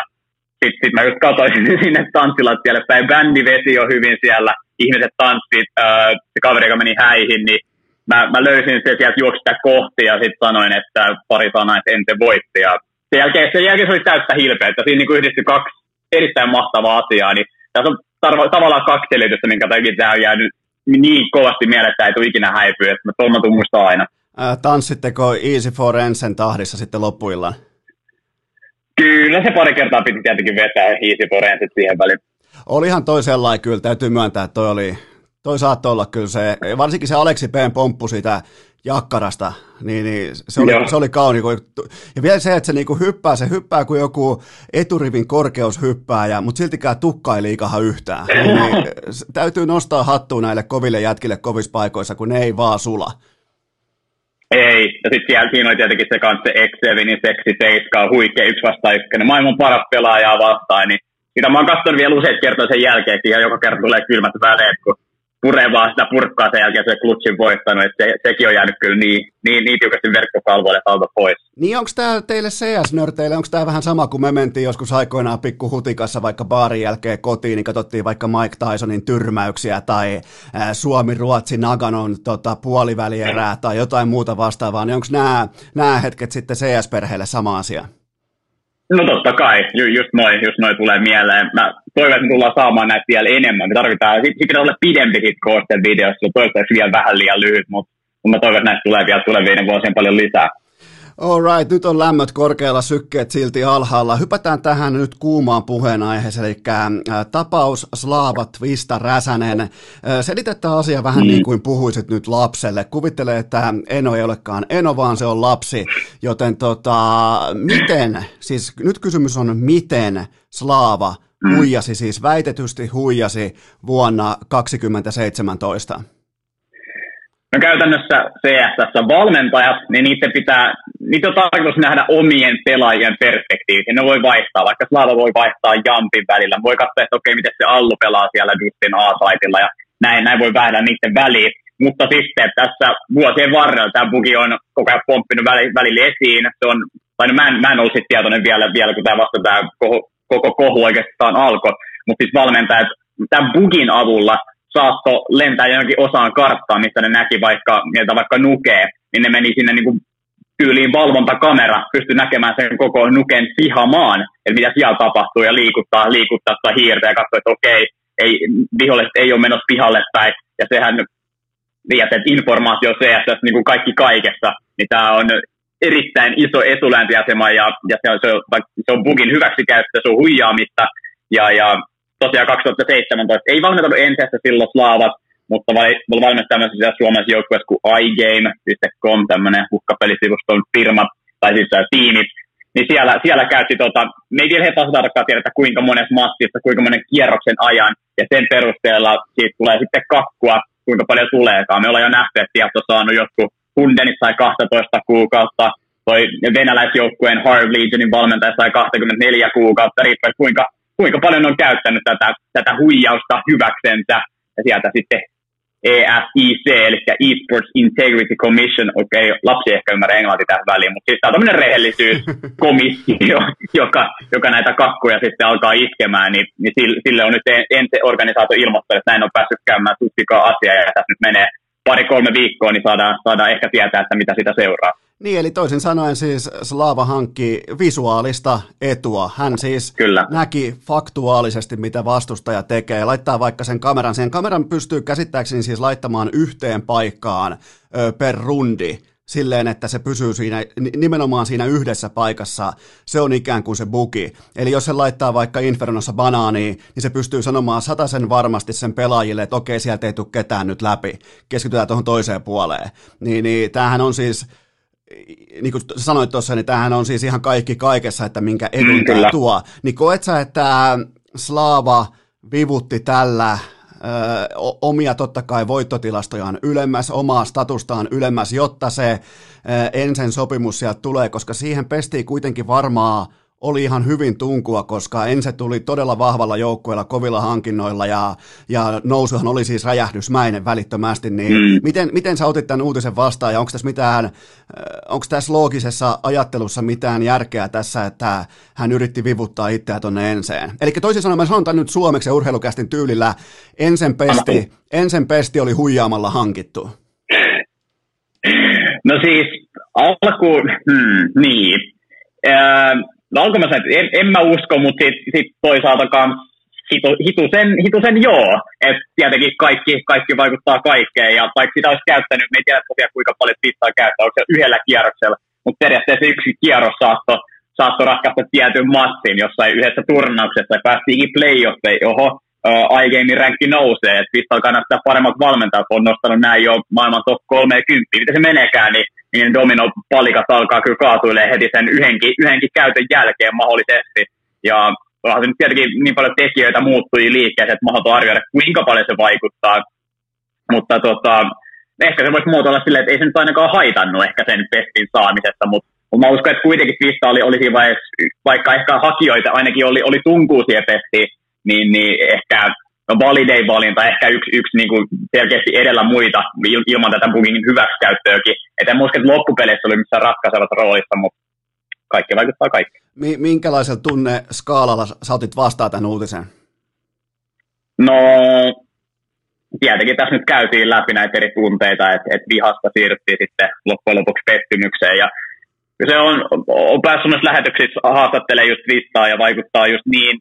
sitten sit mä just katsoin sinne tanssilattialle päin. Bändi veti jo hyvin siellä, ihmiset tanssit, äh, se kaveri, joka meni häihin, niin mä, mä löysin se sieltä juoksista kohti, ja sitten sanoin, että pari sanaa, että Ente voitti. Ja sen jälkeen, sen jälkeen se oli täyttä hilpeyttä, siinä niin yhdistyi kaksi erittäin mahtavaa asiaa, niin tässä on tarvo, tavallaan kaksi selitystä, minkä takia tämä on jäänyt niin kovasti mieleen, että ei tule ikinä häipyä, että mä tuon muistaa aina. Ää, tanssitteko Easy for Ensen tahdissa sitten loppuillaan? Kyllä se pari kertaa piti tietenkin vetää Easy for Ensen siihen väliin. Olihan toi sellainen kyllä, täytyy myöntää, että toi, oli, toi saattoi olla kyllä se, varsinkin se Aleksi P:n pomppu sitä jakkarasta, niin, niin se oli, oli kauni. Ja vielä se, että se niinku hyppää, se hyppää kuin joku eturivin korkeus hyppää, ja, mutta siltikään tukka ei liikaha yhtään. Niin, täytyy nostaa hattua näille koville jätkille kovissa paikoissa, kun ne ei vaan sula. Ei, ja sitten siellä siinä oli tietenkin se kanssa Exevinin seksi seiska, huikea yksi vastaan ykkönen, maailman paras pelaajaa vastaan, niin sitä mä oon katsonut vielä useita kertoja sen jälkeen, ja joka kerta tulee kylmät väleet, kun puree vaan sitä purkkaa sen jälkeen, se klutsin voittanut, että se, sekin on jäänyt kyllä niin, niin, niin tiukasti verkkokalvoille alta pois. Niin onko tämä teille C S-nörteille, onko tämä vähän sama kuin me mentiin joskus aikoinaan pikku hutikassa vaikka baarin jälkeen kotiin, niin katsottiin vaikka Mike Tysonin tyrmäyksiä tai äh, Suomi-Ruotsi-Naganon tota, puolivälierää tai jotain muuta vastaavaa, niin onko nämä hetket sitten C S-perheelle sama asia? No totta kai, Ju, just noin just noi tulee mieleen. Mä toivon, että me tullaan saamaan näitä vielä enemmän. Me tarvitaan, sit, sit pitää olla pidempikin koosteen videossa, toivottavasti vielä vähän liian lyhyt, mutta mä toivon, että näitä tulee vielä tulevien vuosien paljon lisää. Alright, nyt on lämmöt korkealla, sykkeet silti alhaalla. Hypätään tähän nyt kuumaan puheenaiheeseen, eli tapaus Slava Twista Räsänen. Selitä tämä asia vähän mm. niin kuin puhuisit nyt lapselle. Kuvittele, että Eno ei olekaan Eno, vaan se on lapsi. Joten tota, miten, siis nyt kysymys on, miten Slava huijasi, siis väitetysti huijasi vuonna kaksituhattaseitsemäntoista? No käytännössä C S S-valmentajat, niin niitä pitää, niitä on tarkoitus nähdä omien pelaajien perspektiivistä. Ne voi vaihtaa, vaikka Slava voi vaihtaa Jampin välillä. Voi katsoa, että okei, miten se Allu pelaa siellä Dustin A-saitilla ja näin, näin voi vähdä niiden väliin. Mutta sitten tässä vuosien varrella tämä bugi on koko ajan pomppinut välillä esiin. Se on, tai no, mä, en, mä en ollut sit tietoinen vielä, vielä kun tämä vasta tämä koko, koko kohu oikeastaan alkoi. Mutta siis valmentajat tämän bugin avulla saattoi lentää jonkin osaan karttaa, mistä ne näki vaikka, mieltä vaikka Nukea, niin ne meni sinne niin kuin tyyliin valvontakamera, pystyi näkemään sen koko Nuken sihamaan, että mitä siellä tapahtuu, ja liikuttaa, liikuttaa sitä hiirtä, ja katsoi, että okei, ei, viholliset ei ole menossa pihalle päin, ja sehän viette, että informaatio C S S, niin kuin kaikki kaikessa, niin tämä on erittäin iso etulääntiasema, ja, ja se, on, se, on, se on bugin hyväksikäyttöä, se on huijaamista, ja, ja tosiaan kaksituhattaseitsemäntoista ei valmentanut ensiässä silloin Slaavat, mutta mulla valmennut tämmöisessä Suomessa joukkueessa kuin i game piste com, tämmöinen hukkapelisivustoon firma, tai siis tiimit, niin siellä, siellä käytti, tota, me ei vielä heti tarkkaan tiedetä kuinka monessa massissa, kuinka monen kierroksen ajan, ja sen perusteella siitä tulee sitten kakkua, kuinka paljon tuleekaan. Me ollaan jo nähty, että sieltä on saanut jotkut Hundenit sai kaksitoista kuukautta, toi venäläisjoukkueen Harv Legionin valmentaja sai kaksikymmentäneljä kuukautta, riippuen kuinka kuinka paljon on käyttänyt tätä, tätä huijausta hyväksensä, ja sieltä sitten E S I C, eli Esports Integrity Commission, okei, okay, lapsi ehkä ymmärrä englanti tähän väliin, mutta siis tämä on tämmöinen rehellisyyskomissio, joka, joka näitä kakkuja sitten alkaa iskemään, niin, niin sille on nyt ensi organisaatio ilmoittanut, että näin on päässyt käymään, tutkikaa asiaa, ja tässä nyt menee pari-kolme viikkoa, niin saadaan, saadaan ehkä tietää, että mitä sitä seuraa. Niin, eli toisin sanoen siis Slava hankkii visuaalista etua. Hän siis Kyllä. näki faktuaalisesti, mitä vastustaja tekee, ja laittaa vaikka sen kameran. Sen kameran pystyy käsittääkseni siis laittamaan yhteen paikkaan ö, per rundi, silleen, että se pysyy siinä, nimenomaan siinä yhdessä paikassa. Se on ikään kuin se bugi. Eli jos se laittaa vaikka Infernossa banaaniin, niin se pystyy sanomaan satasen varmasti sen pelaajille, että okei, sieltä ei tule ketään nyt läpi. Keskitytään tuohon toiseen puoleen. Niin, niin tämähän on siis... niin kuin sanoit tuossa, niin tämähän on siis ihan kaikki kaikessa, että minkä edun mm, tämä tuo. Niin koet sä, että Slava vivutti tällä ö, omia totta kai voittotilastojaan ylemmäs, omaa statustaan ylemmäs, jotta se ö, ensin sopimus sieltä tulee, koska siihen pestiin kuitenkin varmaan oli ihan hyvin tunkua, koska ensin tuli todella vahvalla joukkueella, kovilla hankinnoilla, ja, ja nousuhan oli siis räjähdysmäinen välittömästi, niin mm. miten, miten sä otit tämän uutisen vastaan, ja onko tässä mitään, onko tässä loogisessa ajattelussa mitään järkeä tässä, että hän yritti vivuttaa itseä tuonne Enseen? Eli toisin sanoen, mä sanon tämän nyt suomeksi ja urheilukästin tyylillä, ensin pesti, ensin pesti oli huijaamalla hankittu. No siis, alkuun, hmm, niin, uh... No alkoin mä sanoa, että en, en mä usko, mutta sitten sit toisaaltakaan hitu, hitusen, hitusen joo. Että tietenkin kaikki, kaikki vaikuttaa kaikkeen, ja vaikka sitä olisi käyttänyt, me ei tiedä tosiaan kuinka paljon pitää käyttää, onko se yhdellä kierroksella. Mutta periaatteessa yksi kierros saattoi saatto ratkaista tietyn matsin jossain yhdessä turnauksessa, ja päästiinkin playoffeihin, oho, iGamein rankki nousee, että Pistalla kannattaa paremmat valmentajat, on nostanut näin jo maailman top kolmekymmentä, mitä se meneekään, niin niin dominopalikat alkaa kyllä kaatuilemaan heti sen yhdenkin, yhdenkin käytön jälkeen mahdollisesti. Ja onhan se nyt tietenkin niin paljon tekijöitä muuttui liikkeessä, että mahdoton arvioida, kuinka paljon se vaikuttaa. Mutta tota, ehkä se voisi muotoilla silleen, että ei se nyt ainakaan haitannut ehkä sen pestin saamisesta. Mutta mut mä uskon, että kuitenkin Pista oli, oli siinä vaiheessa, vaikka ehkä hakijoita ainakin oli, oli tunkuu siihen pestiin, niin, niin ehkä... No Validein valinta, ehkä yksi, yksi niin kuin selkeästi edellä muita ilman tätä bugin hyväksikäyttöäkin. Et en muista, että loppupeleissä oli missään ratkaisevat roolissa, mutta kaikki vaikuttaa kaikki. Minkälaisella tunneskaalalla sä otit vastaan tämän uutisen? No, tietenkin tässä nyt käytiin läpi näitä eri tunteita, että et vihasta siirryttiin sitten loppujen lopuksi pettymykseen. Ja se on, on päässyt myös lähetyksissä haastattelemaan just listaa ja vaikuttaa just niin,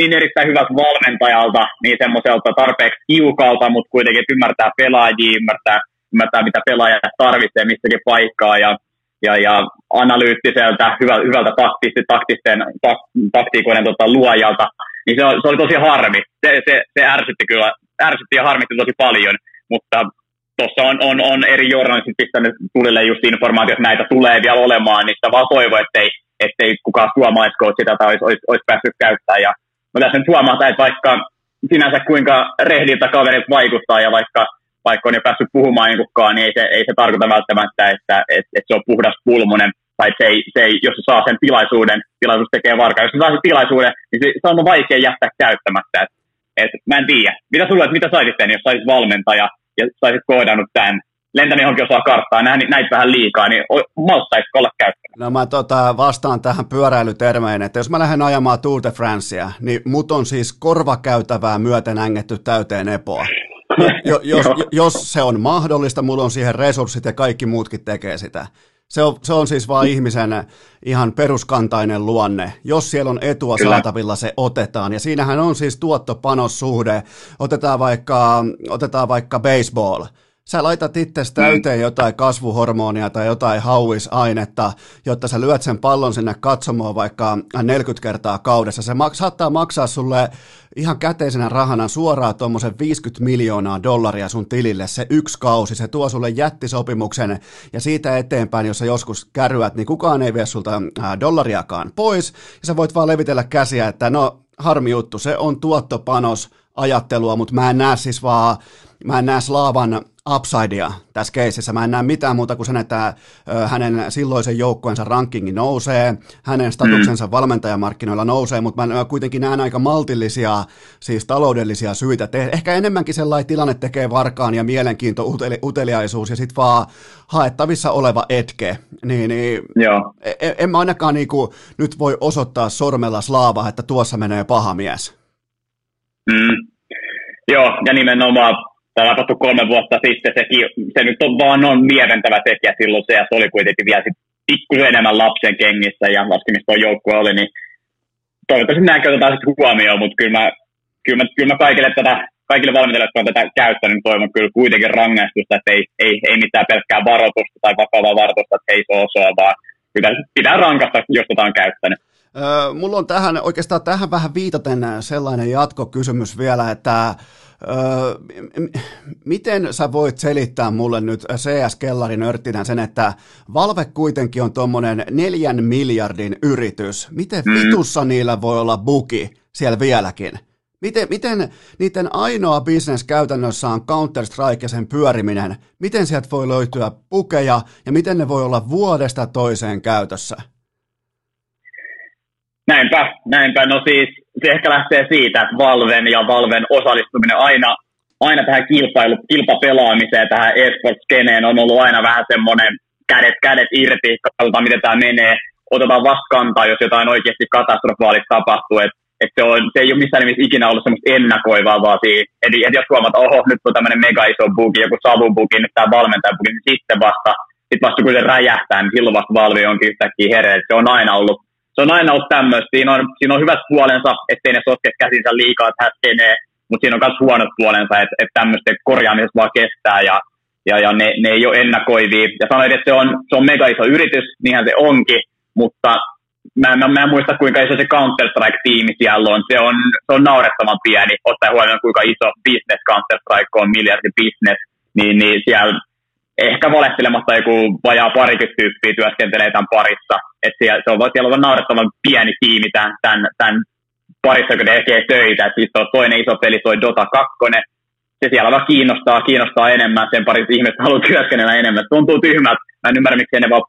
niin erittäin hyvältä valmentajalta, niin semmoiselta tarpeeksi tiukalta, mutta kuitenkin että ymmärtää pelaajia, ymmärtää, ymmärtää mitä pelaajat tarvitsee missäkin paikkaa, ja, ja, ja analyyttiseltä, hyvältä, hyvältä taktisten, taktisten tak, taktiikoiden tota, luojalta, niin se, se oli tosi harmi. Se, se, se ärsytti kyllä, ärsytti ja harmitti tosi paljon, mutta tuossa on, on, on eri journalistit pistänyt tulille just informaatio, että näitä tulee vielä olemaan, niin sitä vaan toivoo, ettei, ettei kukaan suomalaiskoutsi sitä olisi, olisi, olisi päässyt käyttämään, ja mä tässä nyt huomataan, että vaikka sinänsä kuinka rehdiltä kaverit vaikuttaa ja vaikka vaikka on jo päässyt puhumaan jonkunkaan, niin ei se, ei se tarkoita välttämättä, että et, et se on puhdas pulmunen, tai se ei, se ei, jos se saa sen tilaisuuden, tilaisuus tekee varkaa, jos se saa sen tilaisuuden, niin se, se on vaikea jättää käyttämättä. Et, et, mä en tiedä. Mitä sulle, että mitä saisit tehdä, jos saisit valmentaja ja saisit kohdannut tämän? Lentäni johonkin osaa karttaa, näitä vähän liikaa, niin malttaisiko olla käyttänyt? No mä tota, vastaan tähän pyöräilytermeen, että jos mä lähden ajamaan Tour de Francea, niin mut on siis korvakäytävää myöten ängetty täyteen epoa. Jo, jos, jos se on mahdollista, mulla on siihen resurssit ja kaikki muutkin tekee sitä. Se on, se on siis vaan ihmisen ihan peruskantainen luonne. Jos siellä on etua Kyllä. saatavilla, se otetaan. Ja siinähän on siis tuottopanossuhde. Otetaan vaikka, otetaan vaikka baseball. Sä laitat itsesi täyteen jotain kasvuhormonia tai jotain hauisainetta, jotta sä lyöt sen pallon sinne katsomoon vaikka neljäkymmentä kertaa kaudessa. Se mak- saattaa maksaa sulle ihan käteisenä rahana suoraan tuommoisen viisikymmentä miljoonaa dollaria sun tilille. Se yksi kausi, se tuo sulle jättisopimuksen ja siitä eteenpäin, jos sä joskus kärryät, niin kukaan ei vie sulta dollariakaan pois. Ja sä voit vaan levitellä käsiä, että no harmi juttu, se on tuottopanos ajattelua, mutta mä en näe siis vaan, mä en näe slaavan upsidea tässä keisissä. Mä en näe mitään muuta kuin sen, että hänen silloisen joukkueensa rankingi nousee, hänen statuksensa mm. valmentajamarkkinoilla nousee, mutta mä kuitenkin näen aika maltillisia, siis taloudellisia syitä. Ehkä enemmänkin sellainen tilanne tekee varkaan ja mielenkiinto, uteliaisuus ja sitten vaan haettavissa oleva etke. Niin, niin en, en mä ainakaan niinku nyt voi osoittaa sormella slaavaa, että tuossa menee paha mies. Mm. Joo, ja nimenomaan tämä tapahtui kolme vuotta sitten, sekin, se nyt on vaan on mieventävä tekijä silloin se, ja se oli kuitenkin vielä sitten pikkuisen enemmän lapsen kengissä, ja varsinkin mistä tuo joukkue oli, niin toivottavasti nämä käytetään sitten huomioon, mutta kyllä mä, kyllä mä, kyllä mä kaikille, tätä, kaikille valmentajille, jotka on tätä käyttänyt, niin toivon kyllä kuitenkin rangaistusta, että ei, ei, ei mitään pelkkää varoitusta tai vakavaa varoitusta, että ei se osaa, vaan kyllä pitää rankasta, jos tätä on käyttänyt. Öö, mulla on tähän, oikeastaan tähän vähän viitaten sellainen jatkokysymys vielä, että Öö, miten sä voit selittää mulle nyt C S-kellarin örttinä sen, että Valve kuitenkin on tuommoinen neljän miljardin yritys. Miten vitussa niillä voi olla buki siellä vieläkin? Miten, miten niiden ainoa business käytännössä on Counter-Strike ja sen pyöriminen? Miten sieltä voi löytyä bukeja ja miten ne voi olla vuodesta toiseen käytössä? Näinpä, näinpä. No siis se ehkä lähtee siitä, että Valven ja Valven osallistuminen aina, aina tähän kilpailu, kilpapelaamiseen, tähän e-sports-skeneen on ollut aina vähän semmoinen kädet, kädet irti, katsotaan miten tämä menee, otetaan vastakantaa, jos jotain oikeasti katastrofaalista tapahtuu, että et se, se ei ole missään nimessä ikinä ollut semmoista ennakoivaa, vaan siinä, eli et jos huomaat, oho, nyt on tämmöinen mega iso bugi, joku savubugi, nyt tämä valmentajabugi, niin sitten vasta, sit vasta kun se räjähtää, niin silloin vasta Valve onkin yhtäkkiä hereillä, se on aina ollut Se on aina ollut tämmöistä. Siinä on, siinä on hyvät puolensa, ettei ne sotke käsinsä liikaa, että häskenee, mutta siinä on myös huonot puolensa, että, että tämmöisten korjaamisessa vaan kestää ja, ja, ja ne, ne ei ole ennakoivia. Ja sanoit, että se on, se on mega iso yritys, niinhän se onkin, mutta mä, mä, mä en muista kuinka iso se Counter-Strike-tiimi siellä on. Se on, se on naurettavan pieni, ottaen huomioon kuinka iso business Counter-Strike on, miljardi business, niin, niin siellä ehkä valehtelematta joku vajaa parikymmentä tyyppiä työskentelee tämän parissa. Että siellä, se on, siellä on vaan naurettavan pieni tiimi tämän, tämän, tämän parissa, joka tekee töitä. Et siis toinen iso peli, toi Dota kaksi. Se siellä vaan kiinnostaa, kiinnostaa enemmän. Sen parissa ihmiset haluaa työskennellä enemmän. Tuntuu tyhmältä. Mä en ymmärrä, miksi ne vaan...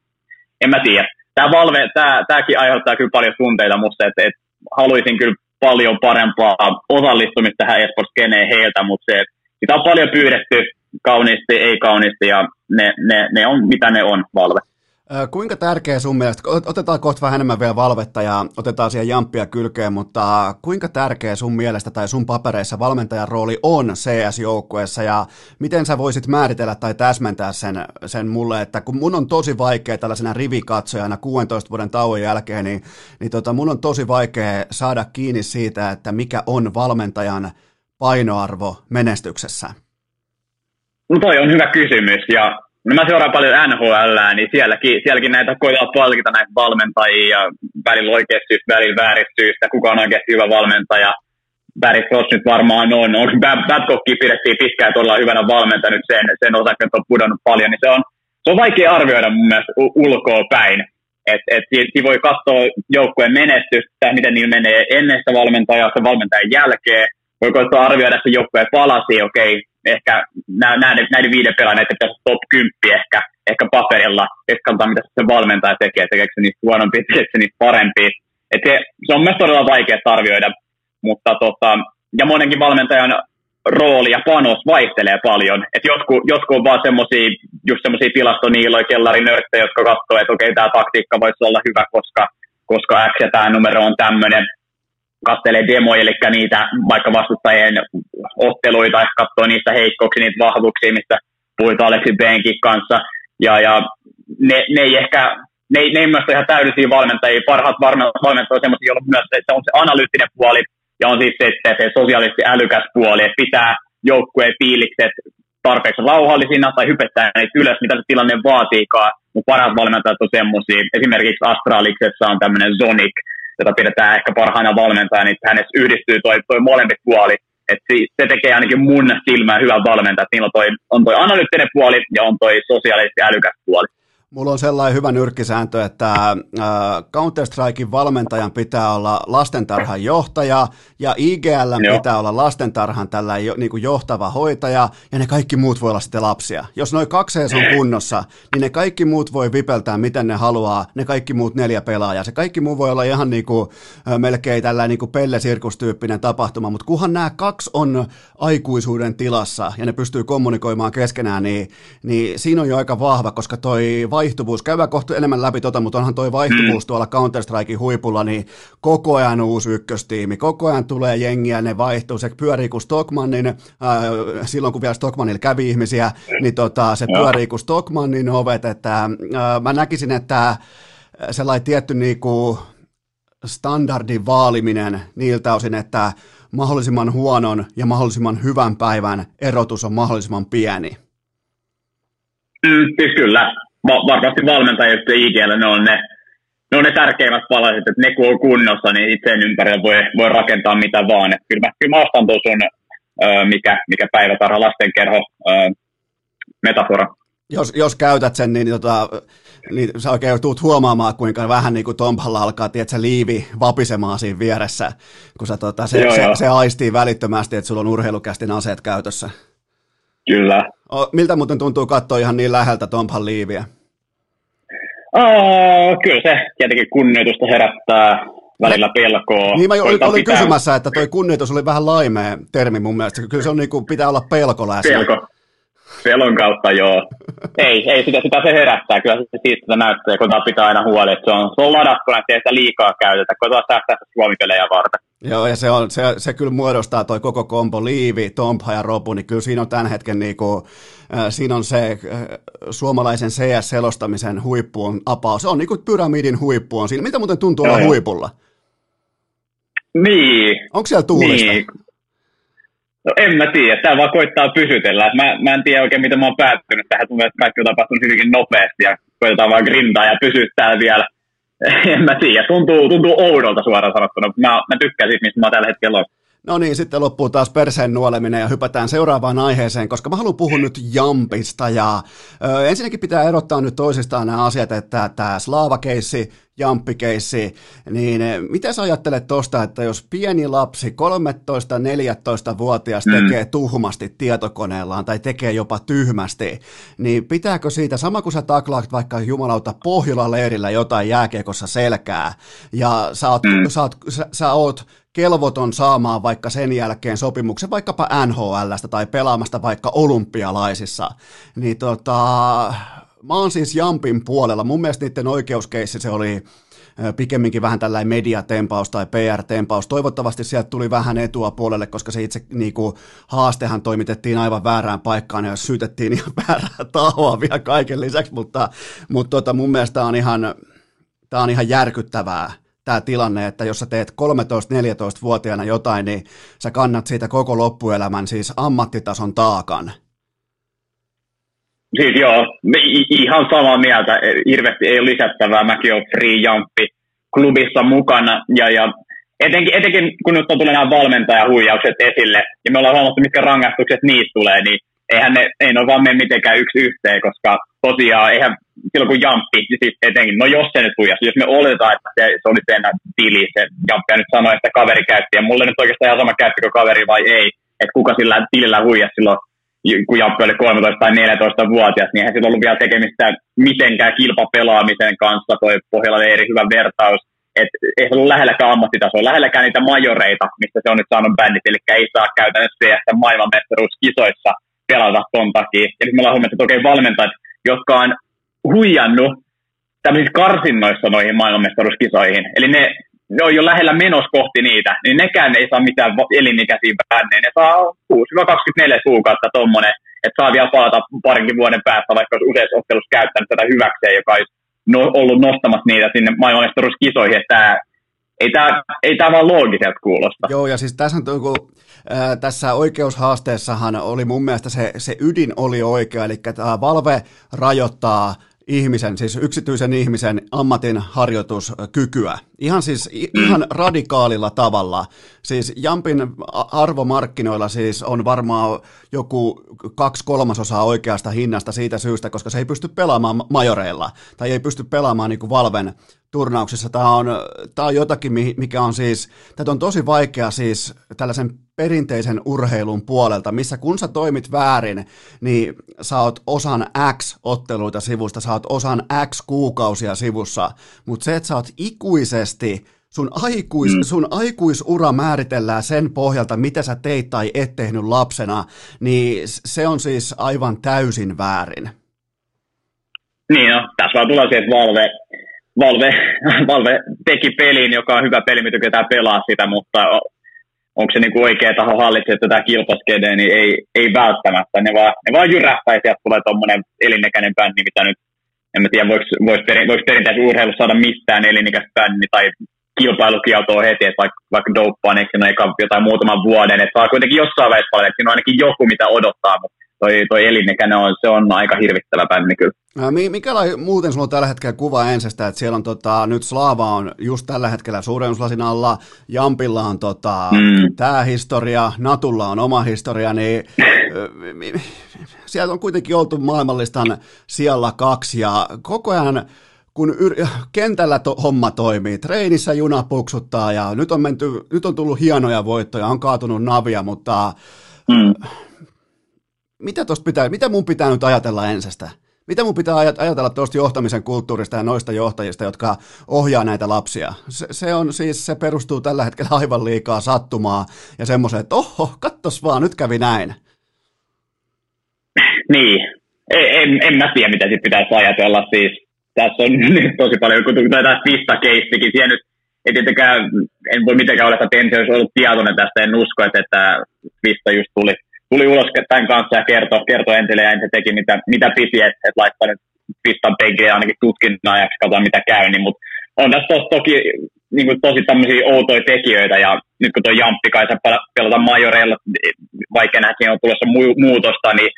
En mä tiedä. Tämä Valve, tää, tääkin aiheuttaa kyllä paljon tunteita musta. Että et haluaisin kyllä paljon parempaa osallistumista tähän e-sports-skeneen heiltä. Mutta sitä on paljon pyydetty. Kauniisti, ei kauniisti. Ja ne, ne, ne on, mitä ne on, Valve. Kuinka tärkeä sun mielestä, otetaan kohta vähän enemmän vielä Valvetta ja otetaan siihen jamppia kylkeen, mutta kuinka tärkeä sun mielestä tai sun papereissa valmentajan rooli on C S-joukkueessa ja miten sä voisit määritellä tai täsmentää sen, sen mulle, että kun mun on tosi vaikea tällaisena rivikatsojana kuusitoista vuoden tauon jälkeen, niin, niin tota, mun on tosi vaikea saada kiinni siitä, että mikä on valmentajan painoarvo menestyksessä? No toi on hyvä kysymys ja no mä seuraan paljon N H L:ää, niin sielläkin, sielläkin näitä koetaan palkita näitä valmentajia ja välillä oikeasta syystä, välillä vääristä syystä, kuka on oikeasti hyvä valmentaja. Barry Trotz nyt varmaan on. Babcockia pidettiin pitkään todella hyvänä valmentanut, sen, sen osakkeet on pudonnut paljon, niin se on, se on vaikea arvioida mun mielestä ulkoa päin. Et, et siinä voi katsoa joukkueen menestystä, miten niillä menee ennen sitä valmentajaa, sen valmentajan jälkeen. Voi koittaa arvioida se joukkueen palasi, okei. Okay. ehkä näiden, näiden viiden pelaa näitä pitäisi top kymmenen ehkä, ehkä paperilla, että kantaa mitä se valmentaja tekee, tekeekö se niistä huonompia, tekeekö se niistä parempia. Et se, se on myös todella vaikea arvioida, mutta tota, ja monenkin valmentajan rooli ja panos vaihtelee paljon. Et jotkut, jotkut on vaan semmosia, just semmosia tilastoniiloja, kellarinörttejä, jotka katsoo, että okei, tämä taktiikka voisi olla hyvä, koska, koska X ja tämä numero on tämmöinen. Katselee demoja, eli niitä vaikka vastustajien otteluita, katsoo niistä heikkouksia, niitä vahvuuksia, mistä puhuit Aleksi Benkin kanssa. Ja, ja ne, ne ei ehkä, ne, ne ei myöskään ihan täydellisiä valmentajia. Parhaat valmentajat on sellaisia, joilla myös se on se analyyttinen puoli ja on siis se, se sosiaalisesti älykäs puoli, että pitää joukkueen fiilikset tarpeeksi rauhallisina tai hypettää niitä ylös, mitä se tilanne vaatiikaan. Mutta parhaat valmentajat on semmoisia. Esimerkiksi Astraliksessa on tämmöinen Zonic, jota pidetään ehkä parhaana valmentajana, niin hänessä yhdistyy toi, toi molempi puoli. Et se tekee ainakin mun silmään hyvän valmentajan, että niillä on toi, on toi analyyttinen puoli ja on toi sosiaalisesti älykäs puoli. Mulla on sellainen hyvä nyrkkisääntö, että Counter-Strikein valmentajan pitää olla lastentarhan johtaja ja I G L:n Joo. pitää olla lastentarhan tällä niin kuin johtava hoitaja ja ne kaikki muut voi olla sitten lapsia. Jos noi kaksees on kunnossa, niin ne kaikki muut voi vipeltää miten ne haluaa, ne kaikki muut neljä pelaajaa. Se kaikki muu voi olla ihan niin kuin, melkein tällainen niin kuin pellesirkustyyppinen tapahtuma, mutta kunhan nämä kaksi on aikuisuuden tilassa ja ne pystyy kommunikoimaan keskenään, niin, niin siinä on jo aika vahva, koska toi vaihtuvuus. Käydään kohta enemmän läpi tota, mutta onhan toi vaihtuvuus tuolla Counter-Strikein huipulla, niin koko ajan uusi ykköstiimi, koko ajan tulee jengiä, ne vaihtuu, se pyörii kuin Stockmannin, äh, silloin kun vielä Stockmannilla kävi ihmisiä, niin tota, se pyörii kuin Stockmannin ovet, että äh, mä näkisin, että sellainen tietty niinku standardin vaaliminen niiltä osin, että mahdollisimman huonon ja mahdollisimman hyvän päivän erotus on mahdollisimman pieni. Mm, kyllä. Varmasti valmentajat ja I G L, ne on ne, ne on ne tärkeimmät palaset, että ne kun on kunnossa, niin itseen ympärillä voi, voi rakentaa mitä vaan. Et kyllä, mä, kyllä mä ostan tuon sun, ö, mikä, mikä päivätarha, lastenkerho, ö, metafora. Jos, jos käytät sen, niin, tota, niin sä oikein tuut huomaamaan, kuinka vähän niin kuin Tompalla alkaa tiedätkö, liivi vapisemaan siinä vieressä, kun sä, tota, se, joo, se, joo. se aistii välittömästi, että sulla on urheilukästin aseet käytössä. Kyllä. O, miltä muuten tuntuu katsoa ihan niin läheltä Tompan liiviä? Oh, kyllä se tietenkin kunnioitusta herättää, välillä pelkoa. Niin mä olin, olin kysymässä, että toi kunnioitus oli vähän laimea termi mun mielestä. Kyllä se on niin kuin, pitää olla pelko läsnä. Pelko. Pelon kautta joo. ei, ei sitä, sitä se herättää. Kyllä se siitä näyttää, kun pitää aina huoli, että se on, se on ladattuna, ettei sitä liikaa käytetä. Koitaan säästää Suomi-pelejä varten. Joo, ja se, on, se, se kyllä muodostaa toi koko kombo, Liivi, Tompa ja Robu, niin kyllä siinä on tämän hetken niinku, äh, siinä on se äh, suomalaisen C S-selostamisen huippu on apaus. Se on niinku pyramidin huippu on siinä. Mitä muuten tuntuu olla huipulla? Niin. Onko siellä tuulista? Niin. No en mä tiedä, tää vaan koittaa pysytellä. Mä, mä en tiedä oikein, mitä mä oon päättynyt tähän. Mun mielestä kaikki on tapahtunut hyvinkin nopeasti ja koitetaan vaan grindaa ja pysyä täällä vielä. En mä tiedä, tuntuu, tuntuu oudolta suoraan sanottuna, mutta mä, mä tykkään siitä, mistä mä tällä hetkellä on. No niin, sitten loppuu taas perseen nuoleminen ja hypätään seuraavaan aiheeseen, koska mä haluan puhua nyt Jampista ja ö, ensinnäkin pitää erottaa nyt toisistaan nämä asiat, että tämä Slaava-keissi, Jamppi-keissi, niin mitä sä ajattelet tosta, että jos pieni lapsi kolmetoista-neljätoistavuotias tekee tuhmasti tietokoneellaan tai tekee jopa tyhmästi, niin pitääkö siitä, sama kuin sä taklaat vaikka jumalauta Pohjola-leirillä jotain jääkiekossa selkää ja sä oot, mm. sä oot, sä, sä oot kelvoton saamaan vaikka sen jälkeen sopimuksen vaikkapa N H L:stä tai pelaamasta vaikka olympialaisissa, niin tota, mä oon siis Jampin puolella. Mun mielestä niiden oikeuskeissi se oli pikemminkin vähän tällainen mediatempaus tai P R-tempaus. Toivottavasti sieltä tuli vähän etua puolelle, koska se itse niin kuin, haastehan toimitettiin aivan väärään paikkaan ja syytettiin ihan väärää tahoa vielä kaiken lisäksi, mutta, mutta tota, mun mielestä tää on ihan, tää on ihan järkyttävää. Tämä tilanne, että jos sä teet kolmetoista-neljätoistavuotiaana jotain, niin sä kannat siitä koko loppuelämän, siis ammattitason taakan. Siis joo, ihan samaa mieltä. Hirveästi ei ole lisättävää. Mäkin olen free jumppi klubissa mukana. Ja, ja etenkin, etenkin kun nyt on tullut nämä valmentajahuijaukset esille, ja me ollaan huomattu, mitkä rangaistukset niistä tulee, niin eihän ne, ei ne ole vaan mene mitenkään yksi yhteen, koska tosiaan eihän silloin kun Jamppi, niin siis etenkin, no jos se nyt huijasi, jos me oletetaan, että se, se oli sen tili, se Jamppi nyt sanoi, että kaveri käytti, ja mulle nyt oikeastaan ihan sama käyttikö kaveri vai ei, että kuka sillä tilillä huijasi silloin kun Jappe oli kolmetoista tai neljätoista-vuotias, niin eihän sillä ollut vielä tekemistä mitenkään kilpapelaamisen kanssa, toi Pohjalainen eri hyvä vertaus. Et ei se ollut lähelläkään ammattitasoa, lähelläkään niitä majoreita, mistä se on nyt saanut bändit, eli ei saa käytännössä C S:ssä maailmanmestaruuskisoissa pelata ton takia. Ja nyt me ollaan huomattu, että oikein valmentajat, jotka on huijannut tämmöisissä karsinnoissa noihin maailmanmestaruuskisoihin, eli ne, ne on jo lähellä menossa kohti niitä, niin nekään ei saa mitään elinikäisiä bändejä, ne saa kuusi kaksikymmentäneljä kuukautta tommonen, että saa vielä palata parinkin vuoden päästä, vaikka olisi useissa ottelussa käyttänyt tätä hyväkseen, joka olisi no, ollut nostamassa niitä sinne maailmanmestaruuskisoihin, että tämä ei tämä, ei tämä vaan loogiselta kuulosta. Joo, ja siis tässä, kun, ää, tässä oikeushaasteessahan oli mun mielestä se, se ydin oli oikea, eli tämä Valve rajoittaa ihmisen, siis yksityisen ihmisen ammatin harjoituskykyä. Ihan siis ihan radikaalilla tavalla. Siis Jampin arvomarkkinoilla siis on varmaan joku kaksi kolmasosaa oikeasta hinnasta siitä syystä, koska se ei pysty pelaamaan majoreilla tai ei pysty pelaamaan niin kuin Valven turnauksissa. Tämä on, tämä on jotakin, mikä on siis, tätä on tosi vaikea siis tällaisen perinteisen urheilun puolelta, missä kun sä toimit väärin, niin sä oot osan X otteluita sivusta, sä oot osan X kuukausia sivussa, mutta se, että sä oot ikuisesti, sun, aikuis, mm. sun aikuisura määritellään sen pohjalta, mitä sä teit tai et tehnyt lapsena, niin se on siis aivan täysin väärin. Niin no, tässä vaan tulee siihen, Valve Valve, Valve teki pelin, joka on hyvä peli, me tykätään pelaa sitä, mutta onko se niinku oikea taho hallitsee tätä kilpaskedeä, niin ei, ei välttämättä. Ne vaan, ne vaan jyrähtää ja sieltä tulee tuommoinen elinikäinen bändi, mitä nyt, en mä tiedä, voiko, voiko, perin, voiko perinteisessä urheilussa saada mistään elinikäistä bändi tai kilpailukieltoa heti, että vaikka, vaikka douppaan, eikö ne jotain muutaman vuoden, että saa kuitenkin jossain välissä paljon, että siinä on ainakin joku, mitä odottaa, mutta toi, toi elinikäinen on, se on aika hirvittävä bändi kyllä. Mikälainen muuten sinulla on tällä hetkellä kuva ensestä, että siellä on tota, nyt Slava on just tällä hetkellä suurennuslasin alla, Jampilla on tota, mm. tämä historia, Natulla on oma historia, niin sieltä on kuitenkin oltu maailmanlistan sijalla kaksi ja koko ajan kun yr- kentällä to- homma toimii, treenissä juna puksuttaa ja nyt on, menty, nyt on tullut hienoja voittoja, on kaatunut navia, mutta mm. mitä, tosta pitää, mitä mun pitää nyt ajatella ensestä? Mitä mun pitää ajatella tuosta johtamisen kulttuurista ja noista johtajista, jotka ohjaa näitä lapsia? Se, se, on, siis, se perustuu tällä hetkellä aivan liikaa sattumaa ja semmoiseen, että oho, kattos vaan, nyt kävi näin. Niin, en, en, en mä tiedä, mitä sitten pitäisi ajatella. Siis, tässä on tosi paljon, kun tässä Vista-keissikin, siellä nyt ei tietenkään, en voi mitenkään olla, että ensin olisi ollut tietoinen tästä, en usko, että, että Vista just tuli. Tuli ulos tämän kanssa ja kertoi, kertoi entille ja ensin teki mitä, mitä piti, että et laittaa nyt pistan penkeä ainakin tutkinnan ajaksi, katsotaan mitä käy. Niin, mutta on tässä tos, toki niin kuin, tosi tämmöisiä outoja tekijöitä ja nyt kun tuo Jamppi kai pelata majoreilla, vaikka nähdäkin on tulossa mu, muutosta, niin,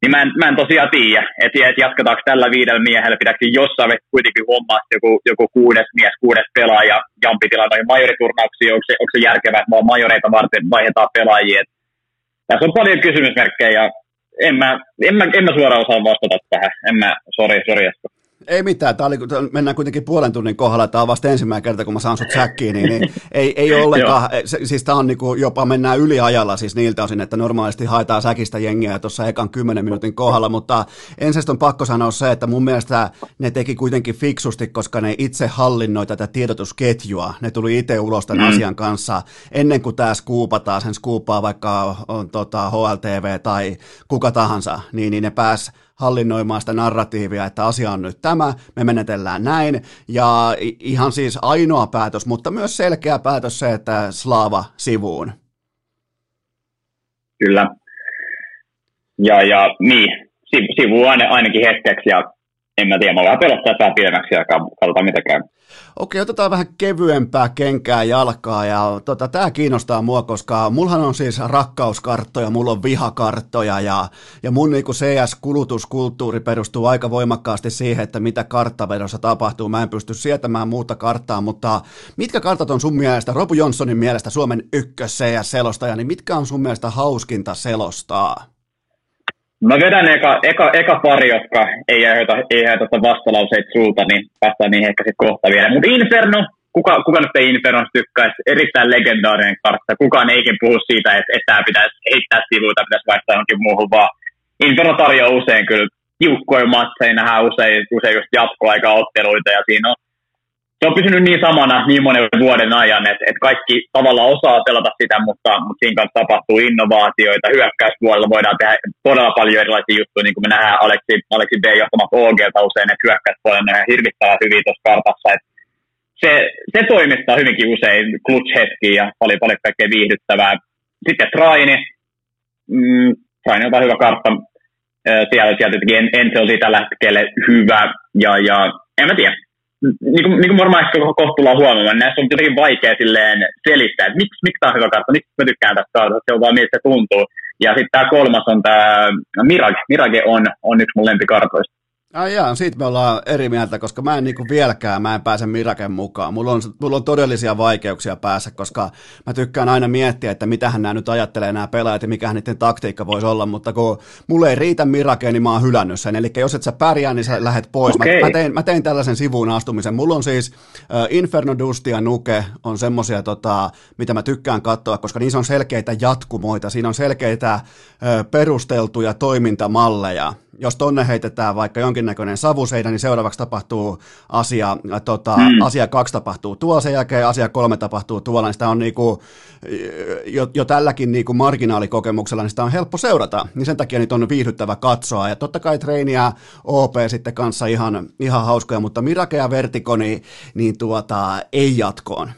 niin mä, en, mä en tosiaan tiedä, että et jatketaanko tällä viidellä miehellä, pitääkö jossain vaiheessa kuitenkin hommaa joku, joku kuudes mies, kuudes pelaaja Jamppi tilaa noihin majoriturnauksiin, onko se, onko se järkevää, että vaan majoreita varten vaihdetaan pelaajia. Tässä on paljon kysymysmerkkejä ja en mä, en mä, en mä suoraan osaa vastata tähän. En mä, sori, sori. Ei mitään, tää oli, mennään kuitenkin puolen tunnin kohdalla, tämä on vasta ensimmäinen kerta, kun mä saan sut säkkiin, niin, niin ei, ei ollenkaan, siis tää on niinku, jopa mennään yliajalla siis niiltä osin, että normaalisti haetaan säkistä jengiä tuossa ekan kymmenen minuutin kohdalla, mutta ensistä on pakko sanoa se, että mun mielestä ne teki kuitenkin fiksusti, koska ne itse hallinnoi tätä tiedotusketjua, ne tuli itse ulos tämän mm. asian kanssa, ennen kuin tää skuupataan, sen skuupaa vaikka on tota, H L T V tai kuka tahansa, niin, niin ne pääs hallinnoimaan sitä narratiivia, että asia on nyt tämä, me menetellään näin, ja ihan siis ainoa päätös, mutta myös selkeä päätös se, että Slava sivuun. Kyllä. Ja, ja niin, sivu ainakin hetkeksi, ja en mä tiedä, mä vähän pelottaa tämä pidemmäksi aikaa, katsotaan mitä käy. Okei, otetaan vähän kevyempää kenkää jalkaa ja tota, tämä kiinnostaa mua, koska mullahan on siis rakkauskarttoja, mulla on vihakarttoja ja, ja mun niinku C S-kulutuskulttuuri perustuu aika voimakkaasti siihen, että mitä karttavedossa tapahtuu. Mä en pysty sietämään muuta karttaa, mutta mitkä kartat on sun mielestä, Robu Johnsonin mielestä Suomen ykkös C S-selostaja, niin mitkä on sun mielestä hauskinta selostaa? Mä vedän eka, eka, eka pari, jotka ei aiheuta, ei aiheuta vastalauseita sulta, niin päästään niihin ehkä sitten kohta vielä. Mutta Inferno kuka, kuka nyt ei Infernosta tykkäisi, erittäin legendaarinen kartta. Kukaan eikin puhu siitä, että, että tämä pitäisi heittää sivuun tai pitäisi vaihtaa johonkin muuhun, vaan Inferno tarjoaa usein kyllä tiukkoja matseja, nähdään usein, usein just jatkoaikaotteluita ja siinä on, se on pysynyt niin samana niin monen vuoden ajan, että, että kaikki tavallaan osaa pelata sitä, mutta, mutta siinä kanssa tapahtuu innovaatioita. Hyökkäyspuolella voidaan tehdä todella paljon erilaisia juttuja, niin kuin me nähdään Aleksi, Aleksi B. johtamat O G:lta usein, että hyökkäyspuolella nähdään hirvittävän hyvin tuossa kartassa. Että se, se toimittaa hyvinkin usein clutch-hetkiin ja paljon, paljon kaikkea viihdyttävää. Sitten Traini, mm, Traini on hyvä kartta. Siellä tietenkin Enzo oli tällä hetkellä hyvä ja, ja en mä tiedä. Niin kuin, niin kuin varmaan ehkä kohta tullaan huomioon, näissä on jotenkin vaikea silleen selittää, että miksi, miksi tämä on hyvä kartta, miksi mä tykkään tästä kartasta, se on vaan miltä se tuntuu. Ja sitten tämä kolmas on tämä Mirage, Mirage on, on yksi mun lempikartoista. Ai jaa, siitä me ollaan eri mieltä, koska mä en niinku vieläkään, mä en pääse Miragen mukaan. Mulla on, mulla on todellisia vaikeuksia päässä, koska mä tykkään aina miettiä, että mitähän nämä nyt ajattelee nämä pelaajat ja mikähän niiden taktiikka voisi olla, mutta kun mulle ei riitä Miragea, niin mä oon hylännyt sen. Eli jos et sä pärjää, niin sä lähet pois. Okay. Mä, mä, tein, mä tein tällaisen sivuun astumisen. Mulla on siis äh, Inferno Dust ja Nuke on semmosia, tota, mitä mä tykkään katsoa, koska niissä on selkeitä jatkumoita, siinä on selkeitä äh, perusteltuja toimintamalleja. Jos tonne heitetään vaikka jonkinnäköinen savuseinä, niin seuraavaksi tapahtuu asia, tota, mm. asia kaksi tapahtuu tuolla, sen jälkeen asia kolme tapahtuu tuolla, niin sitä on niinku, jo, jo tälläkin niinku marginaalikokemuksella, niin sitä on helppo seurata, niin sen takia niitä on viihdyttävä katsoa, ja totta kai Traini ja O P sitten kanssa ihan, ihan hauskoja, mutta Mirage ja Vertigo, niin, niin tuota, ei jatkoon.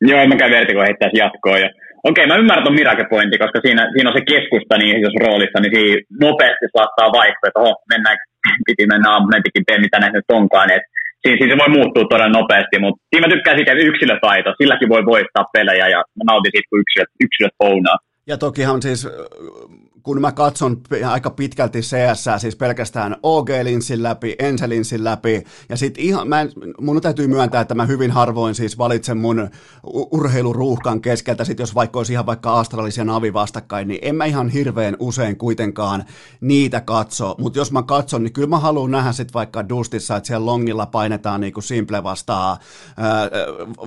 Joo, en mäkään Vertigo heittäisi jatkoon, ja okei, mä ymmärrän ton Mirage-pointin, koska siinä, siinä on se keskusta niin jos roolissa, niin siinä nopeasti saattaa vaihtua, että oho, mennään, piti mennä aamu, ne piti tehdä, mitä näitä nyt onkaan. Et siinä, siinä se voi muuttua todella nopeasti, mutta siinä mä tykkään siitä, että yksilötaito, silläkin voi voittaa pelejä ja mä nautin siitä, kun yksilöt, yksilöt pounaa. Ja tokihan siis, kun mä katson aika pitkälti C S:ää, siis pelkästään O G-linssin läpi, Ense-linssin läpi, ja sit ihan, mä en, mun täytyy myöntää, että mä hyvin harvoin siis valitsen mun urheiluruuhkan keskeltä, sit jos vaikka olisi ihan vaikka Astralis ja Navi vastakkain, niin en mä ihan hirveän usein kuitenkaan niitä katso, mutta jos mä katson, niin kyllä mä haluan nähdä sit vaikka Dustissa, että siellä longilla painetaan niinku Simple vastaa ää,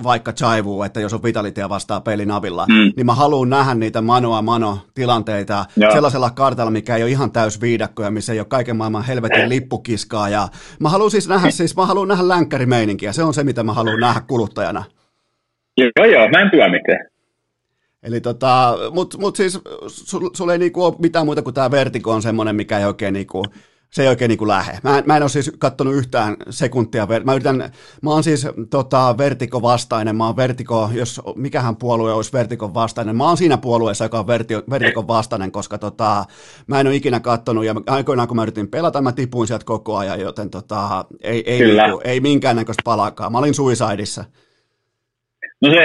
vaikka Chaivuu, että jos on Vitalitia vastaa peli Navilla, mm. niin mä haluan nähdä niitä manu mano tilanteita Joo. sellaisella kartalla, mikä ei ole ihan täys viidakkoja, missä ei ole kaiken maailman helvetin lippukiskaa. Ja mä haluan siis nähdä, siis mä haluan nähdä länkkärimeininkiä. Se on se, mitä mä haluan nähdä kuluttajana. Joo, joo, mä en tuomitse. Eli tota, mut, mut siis sulla sul ei niinku ole mitään muuta kuin tää Vertigo on semmonen, mikä ei oikein niinku, se ei oikein niinku lähe. Mä en, mä en ole siis kattonut yhtään sekuntia. Mä yritän, mä oon siis tota, Vertigo vastainen, mä oon Vertigo, jos mikähän puolue olisi Vertigon vastainen. Mä oon siinä puolueessa, joka on Vertigo, Vertigon vastainen, koska tota, mä en ole ikinä kattonut ja aikoinaan kun mä yritin pelata, mä tipuin sieltä koko ajan, joten tota, ei, ei, niinku, ei minkäännäköistä palaakaan. Mä olin Suicidessa. No se,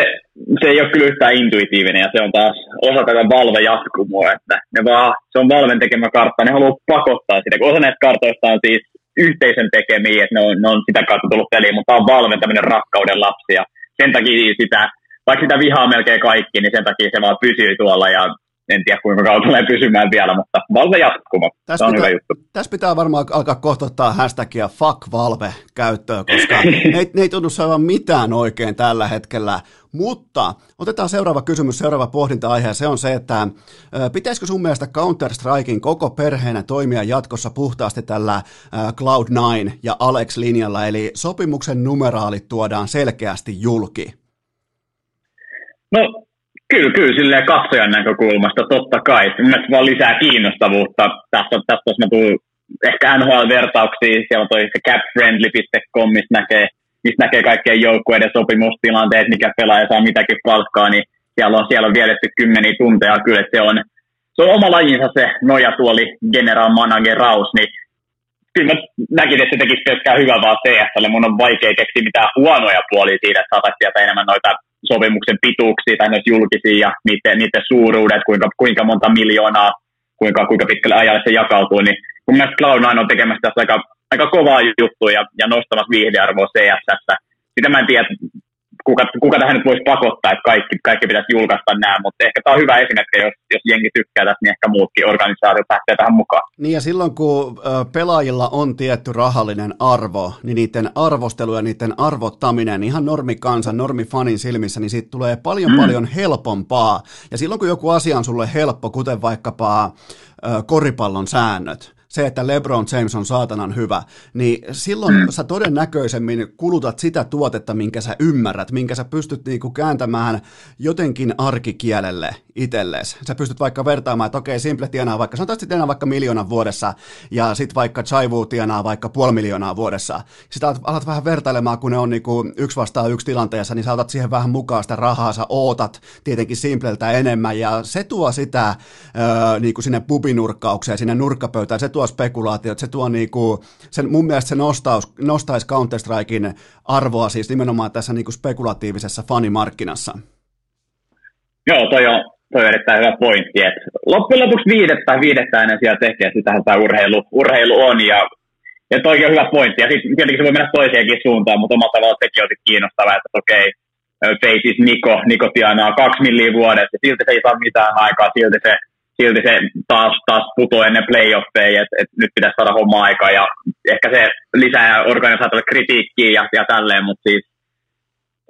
se ei ole kyllä yhtään intuitiivinen ja se on taas osa tätä Valve-jatkumoa, että ne vaan, se on Valven tekemä kartta, ne haluaa pakottaa sitä, kun osa näistä kartoista on siis yhteisön tekemiä, että ne on, ne on sitä kautta tullut peliin, mutta on Valven tämmöinen rakkauden lapsi ja sen takia sitä, vaikka sitä vihaa melkein kaikki, niin sen takia se vaan pysyy tuolla ja en tiedä kuinka kauan tulee pysymään vielä, mutta Valve jatkuma. Tässä pitää, täs pitää varmaan alkaa kohtauttaa hashtagia fuck Valve käyttöön, koska ne, ne ei tunnu saavan mitään oikein tällä hetkellä. Mutta otetaan seuraava kysymys, seuraava pohdinta-aihe, se on se, että pitäisikö sun mielestä Counter-Striken koko perheenä toimia jatkossa puhtaasti tällä Cloud nine ja Alex-linjalla, eli sopimuksen numeraalit tuodaan selkeästi julki? No... Kyllä, kyllä, silleen katsojan näkökulmasta totta kai. Mielestäni vaan lisää kiinnostavuutta. Tästä, tästä jos mä tuun ehkä N H L-vertauksiin, siellä on toi se cap friendly dot com, missä näkee, missä näkee kaikkien joukkueiden sopimustilanteet, mikä pelaaja saa mitäkin palkkaa, niin siellä on, siellä on vieletty kymmeniä tunteja. Kyllä, se on, se on oma lajinsa se nojatuoli general manageraus, niin kyllä mä näkin, että se tekisi pelkkää hyvää vaan C S:lle. Mun on vaikea keksiä mitään huonoja puolia siitä, että saataisiin sieltä enemmän noita sopimuksen pituuksia tai noita julkisia ja niiden, niiden suuruudet, kuinka, kuinka monta miljoonaa, kuinka, kuinka pitkälle ajalle se jakautuu, niin mun mielestä Cloud nine on tekemässä tässä aika, aika kovaa juttua ja, ja nostamassa viihdearvoa C S:ssä. Sitä mä en tiedä, kuka, kuka tähän nyt voisi pakottaa, että kaikki, kaikki pitäisi julkaista nämä, mutta ehkä tämä on hyvä esimerkki, jos, jos jengi tykkää tästä, niin ehkä muutkin organisaatiot lähtee tähän mukaan. Niin ja silloin, kun pelaajilla on tietty rahallinen arvo, niin niiden arvostelu ja niiden arvottaminen ihan normikansan, normifanin silmissä, niin siitä tulee paljon mm. paljon helpompaa. Ja silloin, kun joku asia on sulle helppo, kuten vaikkapa koripallon säännöt, se, että LeBron James on saatanan hyvä, niin silloin mm. sä todennäköisemmin kulutat sitä tuotetta, minkä sä ymmärrät, minkä sä pystyt niinku kääntämään jotenkin arkikielelle itsellesi. Sä pystyt vaikka vertaamaan, että okei, Simple tienaa vaikka, sanotaan, että tienaa vaikka miljoonan vuodessa, ja sit vaikka Chaivu tienaa vaikka puoli miljoonaa vuodessa. Sitä alat vähän vertailemaan, kun ne on niinku yksi vastaan yksi tilanteessa, niin sä otat siihen vähän mukaan sitä rahaa, sä ootat tietenkin Simpleltä enemmän, ja se tuo sitä öö, niinku sinne pubinurkkaukseen, sinne nurkkapöytään, se tuo spekulaatiot, se tuo niinku, sen, mun mielestä se nostaus, nostaisi Counter-Strikein arvoa siis nimenomaan tässä niinku spekulatiivisessa fanimarkkinassa. Joo, toi on, toi on erittäin hyvä pointti, että loppujen lopuksi viidettä, viidettä aina siellä tekee, sitähän tämä urheilu, urheilu on, ja, ja toi on hyvä pointti, ja sitten tietenkin se voi mennä toiseenkin suuntaan, mutta omalla tavalla sekin on kiinnostavaa, että okei, Faces Niko, Niko tienaa kaksi milliä vuodessa, silti se ei saa mitään aikaa, silti se silti se taas, taas putoaa ennen playoffeja, että et nyt pitäisi saada homma aikaa ja ehkä se lisää organisaatiolle kritiikkiä ja, ja tälleen, mutta siis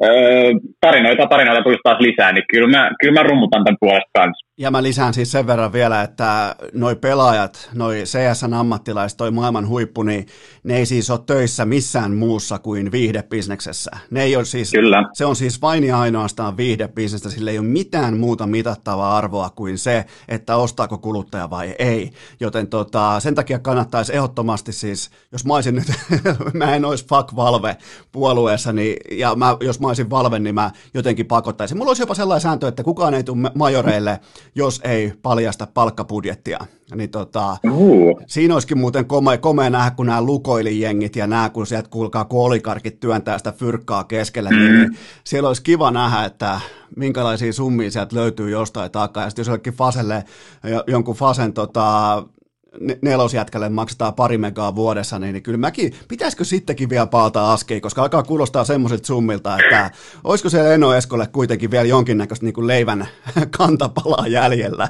öö, tarinoita, tarinoita tulisi taas lisää, niin kyllä mä, kyllä mä rummutan tämän puolesta kanssa. Ja mä lisään siis sen verran vielä, että noi pelaajat, noi C S:n ammattilaiset, toi maailman huippu, niin ne ei siis ole töissä missään muussa kuin viihdebisneksessä. Ne ei ole siis, Kyllä. Se on siis vain ja ainoastaan viihdebisnestä, sillä ei ole mitään muuta mitattavaa arvoa kuin se, että ostaako kuluttaja vai ei. Joten tota, sen takia kannattaisi ehdottomasti siis, jos mä olisin nyt, mä en olisi fuck Valve puolueessa, niin, ja mä, jos mä olisin Valve, niin mä jotenkin pakottaisin. Mulla olisi jopa sellainen sääntö, että kukaan ei tule majoreille, jos ei paljasta palkkabudjettia. Niin tota, uh. Siinä olisikin muuten komea, komea nähdä, kun nämä lukoilijengit ja nämä, kun sieltä kuulkaa, kun olikarkit työntää sitä fyrkkaa keskellä, mm. niin siellä olisi kiva nähdä, että minkälaisia summia sieltä löytyy jostain takaa. Ja sitten jos jollekin faselle, jonkun fasen tota, nelosjätkälle maksetaan pari megaa vuodessa, niin kyllä mäkin, pitäisikö sittenkin vielä palata askiin, koska alkaa kuulostaa semmoisilta summilta, että olisiko siellä Eno Eskolle kuitenkin vielä jonkinnäköistä niin kuin leivän kantapalaa jäljellä?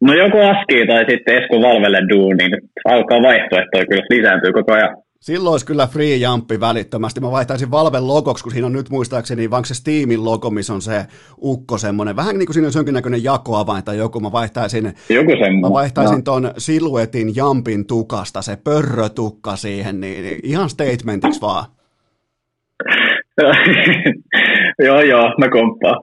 No joko askii tai sitten Esko Valvelle duuniin, alkaa vaihtoehtoja kyllä lisääntyy koko ajan. Silloin olisi kyllä free jumpi välittömästi. Mä vaihtaisin Valven logoksi, kun siinä on nyt muistaakseni, vaan se Steamin logo, missä on se ukko semmoinen. Vähän niin kuin siinä on jonkinnäköinen jakoavain tai joku. Mä vaihtaisin, joku mä vaihtaisin no. ton siluetin jampin tukasta, se pörrötukka siihen, niin ihan statementiksi vaan. Joo, joo, mä komppaan.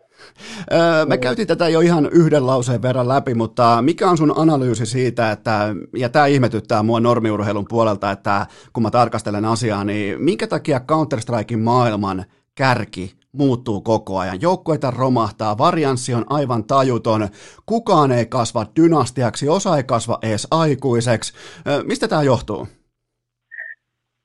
Me käytiin tätä jo ihan yhden lauseen verran läpi, mutta mikä on sun analyysi siitä, että, ja tämä ihmetyttää mua normiurheilun puolelta, että kun mä tarkastelen asiaa, niin minkä takia Counter-Strikein maailman kärki muuttuu koko ajan? Joukkueita romahtaa, varianssi on aivan tajuton, kukaan ei kasva dynastiaksi, osa ei kasva edes aikuiseksi. Mistä tämä johtuu?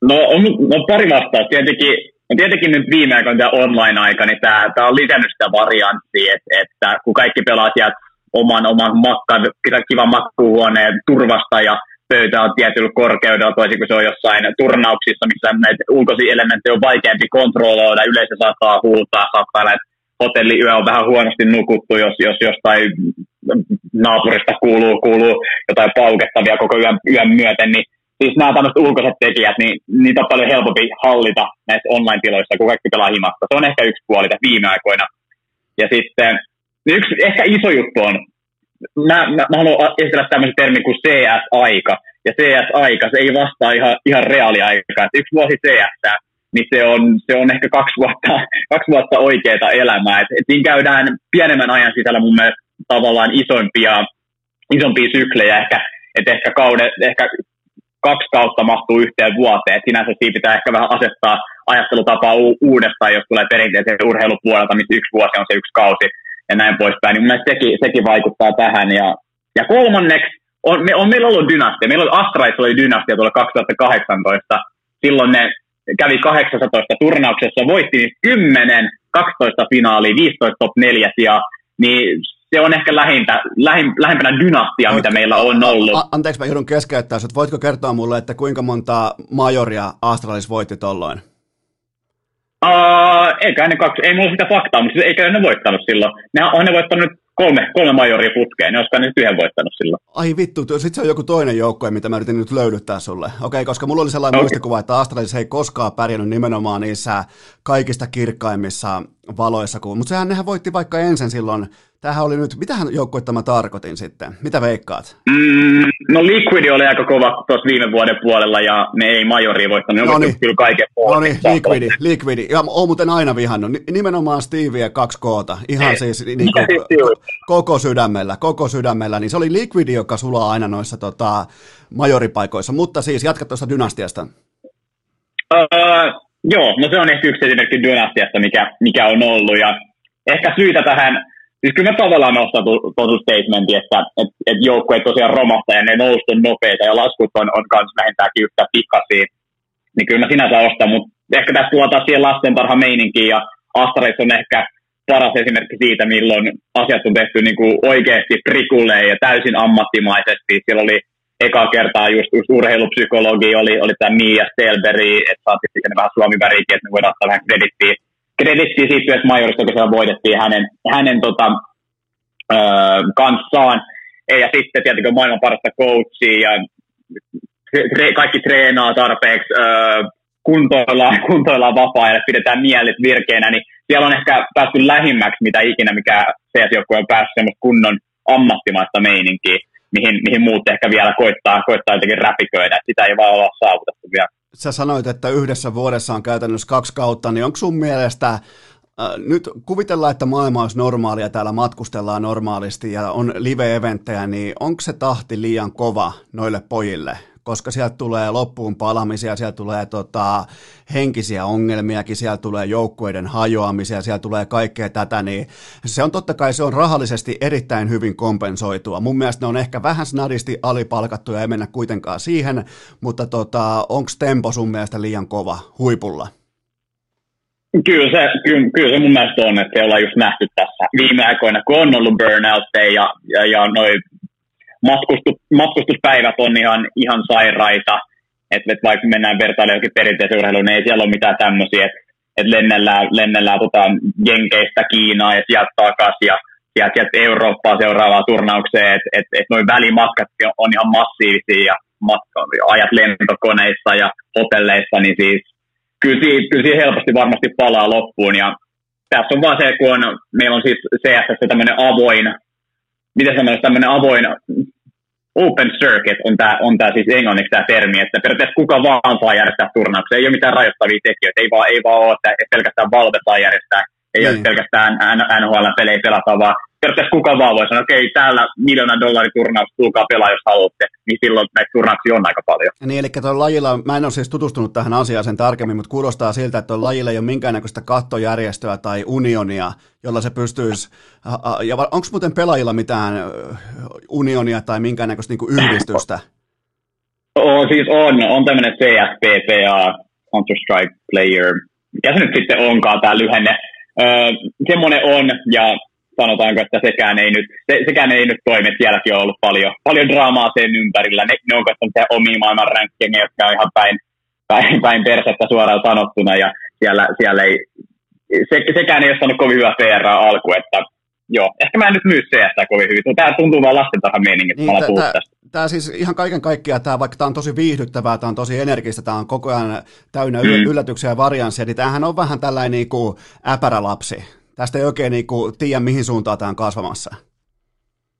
No on, on pari vastaa, tietenkin. No tietenkin nyt viime aikoina tämä online-aika, niin tämä, tämä on lisännyt sitä varianttia, että, että kun kaikki pelaa sieltä oman, oman makkan, kivan makkuuhuoneen turvasta ja pöytä on tietyllä korkeudella, toisin kuin se on jossain turnauksissa, missä näitä ulkoisia elementtejä on vaikeampi kontrolloida, yleensä saattaa huutaa, saattaa olla, että hotelliyö on vähän huonosti nukuttu, jos, jos jostain naapurista kuuluu, kuuluu jotain paukettavia koko yön, yön myöten, niin siis nämä tämmöiset ulkoiset tekijät, niin niitä on paljon helpompi hallita näissä online-tiloissa, kun kaikki pelaa himasta. Se on ehkä yksi puoli tässä viime aikoina. Ja sitten yksi ehkä iso juttu on, mä, mä, mä haluan esitellä tämmöisen termin kuin C S-aika. Ja C S-aika, se ei vastaa ihan, ihan reaaliaikaa. Et yksi vuosi C S, niin se on, se on ehkä kaksi vuotta, kaksi vuotta oikeaa elämää. Et, et niin käydään pienemmän ajan sisällä mun mielestä tavallaan isompia, isompia syklejä ehkä, että ehkä kauden, ehkä kaksi kautta mahtuu yhteen vuoteen, että sinänsä siinä pitää ehkä vähän asettaa ajattelutapaa u- uudestaan, jos tulee perinteisen urheilupuolelta, missä yksi vuosi on se yksi kausi ja näin poispäin. Niin mun mielestä sekin, sekin vaikuttaa tähän. Ja, ja kolmanneksi, on, me, on meillä ollut dynastia. Meillä oli Astraissa oli dynastia tuolla kaksituhattakahdeksantoista. Silloin ne kävi kahdeksantoista turnauksessa, voitti niistä kymmenen, kaksitoista finaalia, viisitoista top neljä sijaa, niin se on ehkä lähintä, lähin, lähimpänä dynastia, Oot, mitä meillä on ollut. A- anteeksi, mä joudun keskeyttämään, että voitko kertoa mulle, että kuinka monta majoria Astralis voitti tolloin? Uh, eikä ne kaksi, ei mulla sitä faktaa, mutta eikä ne voittanut silloin. Ne on ne voittanut kolme, kolme majoria putkeen, ne olisikaan ne yhden voittanut silloin. Ai vittu, sit se on joku toinen joukkue, mitä mä yritin nyt löydyttää sulle. Okei, okay, koska mulla oli sellainen okay. muistikuva, että Astralis ei koskaan pärjännyt nimenomaan niissä kaikista kirkkaimmissa valoissa. Mutta sehän nehän voitti vaikka ensin silloin. Tämähän oli nyt, mitähän joukkuetta mä tarkoitin sitten? Mitä veikkaat? Mm, no Liquid oli aika kova tuossa viime vuoden puolella ja ne ei majoria voittanut. No niin, kyllä kaiken puolella. No niin, Liquidi, Liquidi. Ja oon muuten aina vihannut. Nimenomaan Stevie ja kaksi koota. Ihan ei, siis niin kuin, koko sydämellä, koko sydämellä. Niin se oli Liquidi, joka sulaa aina noissa tota, majoripaikoissa. Mutta siis jatka tuosta dynastiasta. Uh, joo, no se on ehkä yksi esimerkki dynastiasta, mikä, mikä on ollut. Ja ehkä syytä tähän... Siis kyllä mä tavallaan nostan tuon statementin, että et, et joukkueet tosiaan romahtaa ja ne nousu on nopeita ja laskut on, on kans vähintäänkin yhtä pikkasia. Niin kyllä mä sinänsä ostan, mutta ehkä tässä luotaan siihen lastentarha meininkiin ja Astralis on ehkä paras esimerkki siitä, milloin asiat on tehty niin kuin oikeasti prikulleen ja täysin ammattimaisesti. Siellä oli eka kertaa just, just urheilupsykologi, oli, oli tämä Mia Stelberg, että saatiin vähän suomivärikin, että me voidaan ottaa vähän kredittiä. Kredittiin siitä myös majorista, kun siellä voitettiin hänen, hänen tota, öö, kanssaan. Ja sitten tietenkin maailman parasta coachia ja tre, kaikki treenaa tarpeeksi, öö, kuntoillaan, kuntoillaan vapaa-ajalla, pidetään mielet virkeinä. Niin siellä on ehkä päästy lähimmäksi mitä ikinä, mikä C S-joukkue on päässyt semmoista kunnon ammattimaista meininkiä, mihin, mihin muut ehkä vielä koittaa, koittaa jotenkin räpiköidä. Sitä ei vaan olla saavutettu vielä. Sä sanoit, että yhdessä vuodessa on käytännössä kaksi kautta, niin onko sun mielestä, äh, nyt kuvitellaan, että maailma olisi normaalia, täällä matkustellaan normaalisti ja on live-eventtejä, niin onko se tahti liian kova noille pojille? Koska sieltä tulee loppuun palamisia, sieltä tulee tota, henkisiä ongelmiakin, sieltä tulee joukkueiden hajoamisia, sieltä tulee kaikkea tätä, niin se on totta kai, se on rahallisesti erittäin hyvin kompensoitua. Mun mielestä ne on ehkä vähän snadisti alipalkattuja, ei mennä kuitenkaan siihen, mutta tota, onko tempo sun mielestä liian kova huipulla? Kyllä se, kyllä, kyllä se mun mielestä on, että ei olla just nähty tässä viime aikoina, kun on ollut burnoutteja ja, ja, ja noin, Matkustus, matkustuspäivät on ihan, ihan sairaita, että et vaikka mennään vertailemaan johonkin perinteiseen urheiluun, niin ei siellä ole mitään tämmöisiä, että et lennellään, lennellään tota, Jenkeistä Kiinaa ja sieltä takaisin ja sieltä, sieltä Eurooppaa seuraavaan turnaukseen, että et, et nuo välimatkat on ihan massiivisia ja matka, ajat lentokoneissa ja hotelleissa, niin siis kyllä siihen, kyllä siihen helposti varmasti palaa loppuun ja tässä on vaan se, kun on, meillä on siis C S S tämmöinen avoin, miten sanoisi, tämmöinen avoin open circuit on tämä on tää siis englanniksi tämä termi, että periaatteessa kuka vaan saa järjestää turnauksia, ei ole mitään rajoittavia tekijöitä, ei vaan, ei vaan ole, että pelkästään Valve saa järjestää, ei ole pelkästään N H L-pelejä pelata, vaan periaatteessa kuka vaan voi sanoa, okei, okay, täällä miljoonan dollarin turnaus, tulkaa pelaa, jos haluatte, niin silloin näitä turnauksia on aika paljon. Niin, eli tuolla lajilla, mä en ole siis tutustunut tähän asiaan sen tarkemmin, mutta kuulostaa siltä, että tuolla lajilla ei ole minkäännäköistä kattojärjestöä tai unionia, jolla se pystyisi, ja onko muuten pelaajilla mitään unionia tai minkäännäköistä niin yhdistystä? On, siis on, on tämmöinen C S P P A, Counter-Strike Player, mikä se nyt sitten onkaan tämä lyhenne, öö, semmoinen on, ja sanotaanko, että sekään ei nyt, se, sekään ei nyt toimi, että sielläkin on ollut paljon, paljon draamaa sen ympärillä, ne, ne on katsotaan omia maailman rankkejä, jotka on ihan päin, päin, päin persettä suoraan sanottuna, ja siellä, siellä ei, se, sekään ei ole saanut kovin hyvää P R:ää alkuun, että joo, ehkä mä en nyt myy C S:ää kovin hyvin, mutta tämä tuntuu vaan lastentarhan meiningin, että niin, mä tästä. Tämä siis ihan kaiken kaikkiaan, tämä, vaikka tämä on tosi viihdyttävää, tämä on tosi energistä, tämä on koko ajan täynnä mm. yllätyksiä ja varianssia, niin tämähän on vähän tällainen niin kuin äpärä lapsi. Tästä ei oikein niin kuin tiedä, mihin suuntaan tämä on kasvamassa.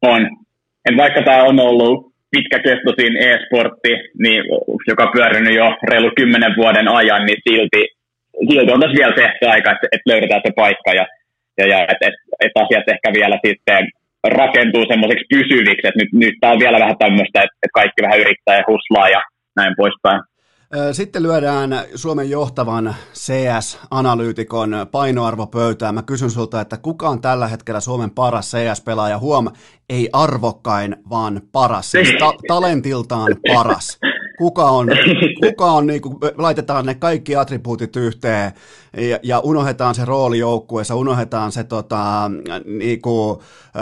On. Et vaikka tämä on ollut pitkäkestoisin e-sportti, niin, joka on pyörinyt jo reilu kymmenen vuoden ajan, niin silti, silti on tässä vielä se aika, että et löydetään se paikka ja, ja, ja että et, et asiat ehkä vielä sitten rakentuu semmoiseksi pysyviksi. Et nyt, nyt tämä on vielä vähän tämmöistä, että et kaikki vähän yrittää ja huslaa ja näin poispäin. Sitten lyödään Suomen johtavan C S-analyytikon painoarvopöytään. Mä kysyn sulta, että kuka on tällä hetkellä Suomen paras C S-pelaaja? Huom, ei arvokkain, vaan paras. Siis ta- talentiltaan paras. Kuka on, kuka on niin kuin, laitetaan ne kaikki attribuutit yhteen ja, ja unohdetaan se rooli joukkueessa, unohdetaan se tota, niin kuin, ö,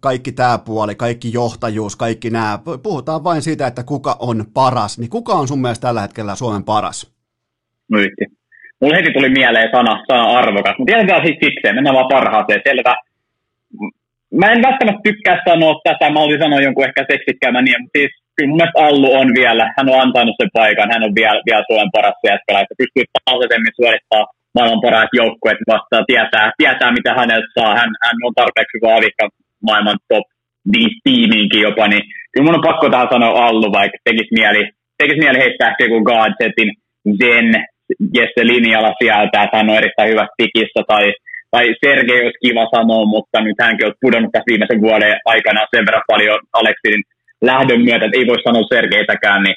kaikki tämä puoli, kaikki johtajuus, kaikki nämä. Puhutaan vain siitä, että kuka on paras. Niin kuka on sun mielestä tällä hetkellä Suomen paras? No, Mulle heti tuli mieleen sana, sana arvokas, mutta jätetään siis sikseen, mennään vaan parhaaseen, selvä. Mä en välttämättä tykkää sanoa tätä, mä olisin sanoa jonkun ehkä seksikkäämän niin, mutta siis kyllä mun mielestä Allu on vielä, hän on antanut sen paikan, hän on vielä, vielä Suomen paras C S K-läistä, pystyy asetemmin suorittaa maailman parhaat joukkueet vastaan, tietää, tietää mitä häneltä saa, hän, hän on tarpeeksi hyvä avikka maailman top viisi tiimiinkin jopa, niin kyllä mun on pakko tähän sanoa Allu, vaikka tekisi mieli, tekisi mieli heittää ehkä joku Gadgetin, Zen, Jesse Linjala sieltä, että hän on erittäin hyvä tikissä, tai Tai Sergei olisi kiva sanoa, mutta nyt hänkin on pudonnut tässä viimeisen vuoden aikana sen verran paljon Aleksin lähdön myötä, että ei voi sanoa Sergeitäkään, niin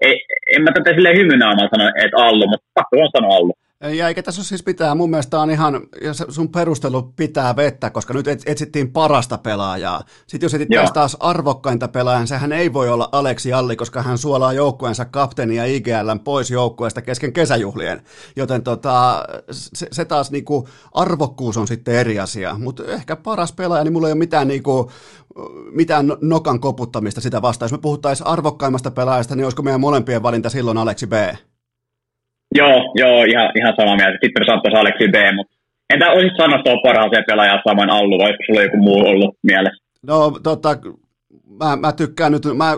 ei, en mä tätä silleen hymynaamaan sano, että Allu, mutta pakko on sanoa Allu. Ja eikä tässä siis pitää, mun mielestä on ihan, sun perustelu pitää vettä, koska nyt etsittiin parasta pelaajaa. Sitten jos etsitään taas arvokkainta pelaajaa, sehän ei voi olla Aleksi Alli, koska hän suolaa joukkueensa kapteeni ja I G L:n pois joukkueesta kesken kesäjuhlien. Joten tota, se, se taas niinku, arvokkuus on sitten eri asia, mutta ehkä paras pelaaja, niin mulla ei ole mitään niinku, mitään nokan koputtamista sitä vastaan. Jos me puhuttaisiin arvokkaimmasta pelaajasta, niin olisiko meidän molempien valinta silloin Aleksi B? Joo, joo, ihan, ihan samaa mieltä. Sitten saattaisi Aleksi B, mutta entä olisit sanonut tuon parhaaseen pelaajan saman Allu, vai olisiko sulla joku muu ollut mielessä? No tota, mä, mä tykkään nyt, mä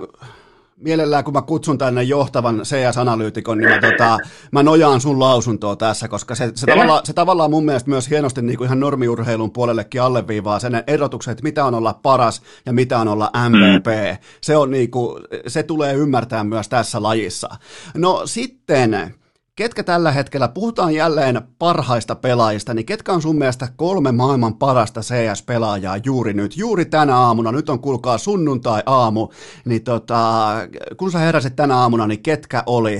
mielellään kun mä kutsun tänne johtavan C S-analyytikon, niin mä, tota, mä nojaan sun lausuntoa tässä, koska se, se, tavallaan, se tavallaan mun mielestä myös hienosti niin kuin ihan normiurheilun puolellekin alleviivaa sen erotuksen, että mitä on olla paras ja mitä on olla M V P. Mm. Se, on, niin kuin, se tulee ymmärtää myös tässä lajissa. No sitten... Ketkä tällä hetkellä, puhutaan jälleen parhaista pelaajista, niin ketkä on sun mielestä kolme maailman parasta C S-pelaajaa juuri nyt, juuri tänä aamuna, nyt on kuulkaa sunnuntai-aamu, niin tota, kun sä heräsit tänä aamuna, niin ketkä oli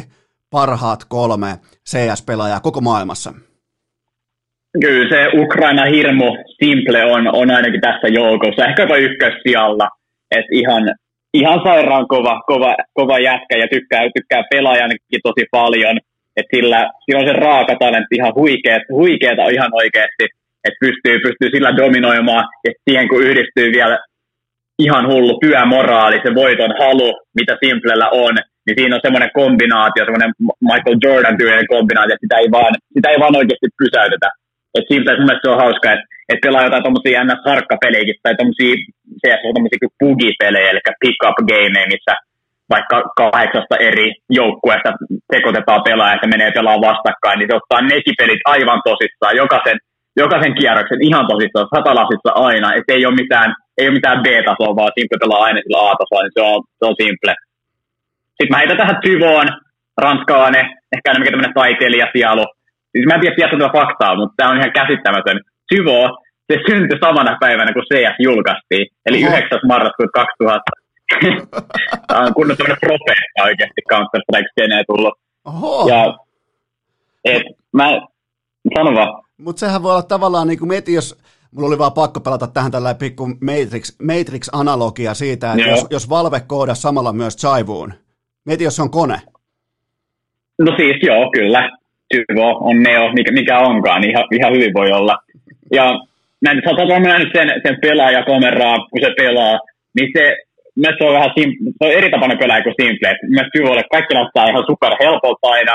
parhaat kolme C S-pelaajaa koko maailmassa? Kyllä se Ukraina-hirmu Simple on, on ainakin tässä joukossa, ehkä jopa ykkössijalla, että ihan... ihan sairaan kova, kova, kova jätkä ja tykkää, tykkää pelaajankin tosi paljon. Että sillä, sillä on se raaka talentti ihan huikeeta, huikeeta ihan oikeasti, että pystyy, pystyy sillä dominoimaan, että siihen kun yhdistyy vielä ihan hullu työmoraali, se voiton halu, mitä Simplellä on, niin siinä on semmoinen kombinaatio, semmoinen Michael Jordan-tyylinen kombinaatio, että sitä ei vaan, sitä ei vaan oikeasti pysäytetä. Että Simple, mun mielestä se on hauska, että et pelaa jotain tommosia N S-harkkapelejäkin tai tommosia, tommosia kuin pugipelejä, eli pick-up gameja, missä vaikka kahdeksasta eri joukkueesta tekotetaan pelaaja, että menee pelaa vastakkain, niin se ottaa nekin pelit aivan tosissaan, jokaisen, jokaisen kierroksen ihan tosissaan, satalasissa aina, että ei ole mitään, ei ole mitään B-tasoa, vaan Simple pelaa aina sillä A-tasoa, niin se on, se on Simple. Sitten mä heitän tähän Tyvoon, ranskalainen, ehkä enemmänkin tämmöinen taiteilijasialu. Siis mä en tiedä tiettyä faktaa, mutta tämä on ihan käsittämätön. Tyvo, se syntyi samana päivänä, kun C S julkaistiin, eli yhdeksäs marraskuuta kaksituhatta. Tämä on kunnon tämmöinen profeetta oikeasti Counter-Strike-skeneen tullut. Oho. Ja et, mä sanon vaan. Mutta sehän voi olla tavallaan, niin kuin mietin, jos mulla oli vaan pakko pelata tähän tällainen pikku Matrix, Matrix-analogia siitä, että jos, jos Valve koodaa samalla myös Chivoon. Mietin, jos se on kone. No siis joo, kyllä. Chivo on Neo, mikä, mikä onkaan, niin ihan, ihan hyvin voi olla. Ja mä nyt olen nähnyt sen, sen pelaajakameraa, kun se pelaa, niin se... Mielestäni se on vähän sim- se on eri tapainen pelaaja kuin Simple. Mielestäni Tyvolle kaikki näyttää ihan super helpolta aina.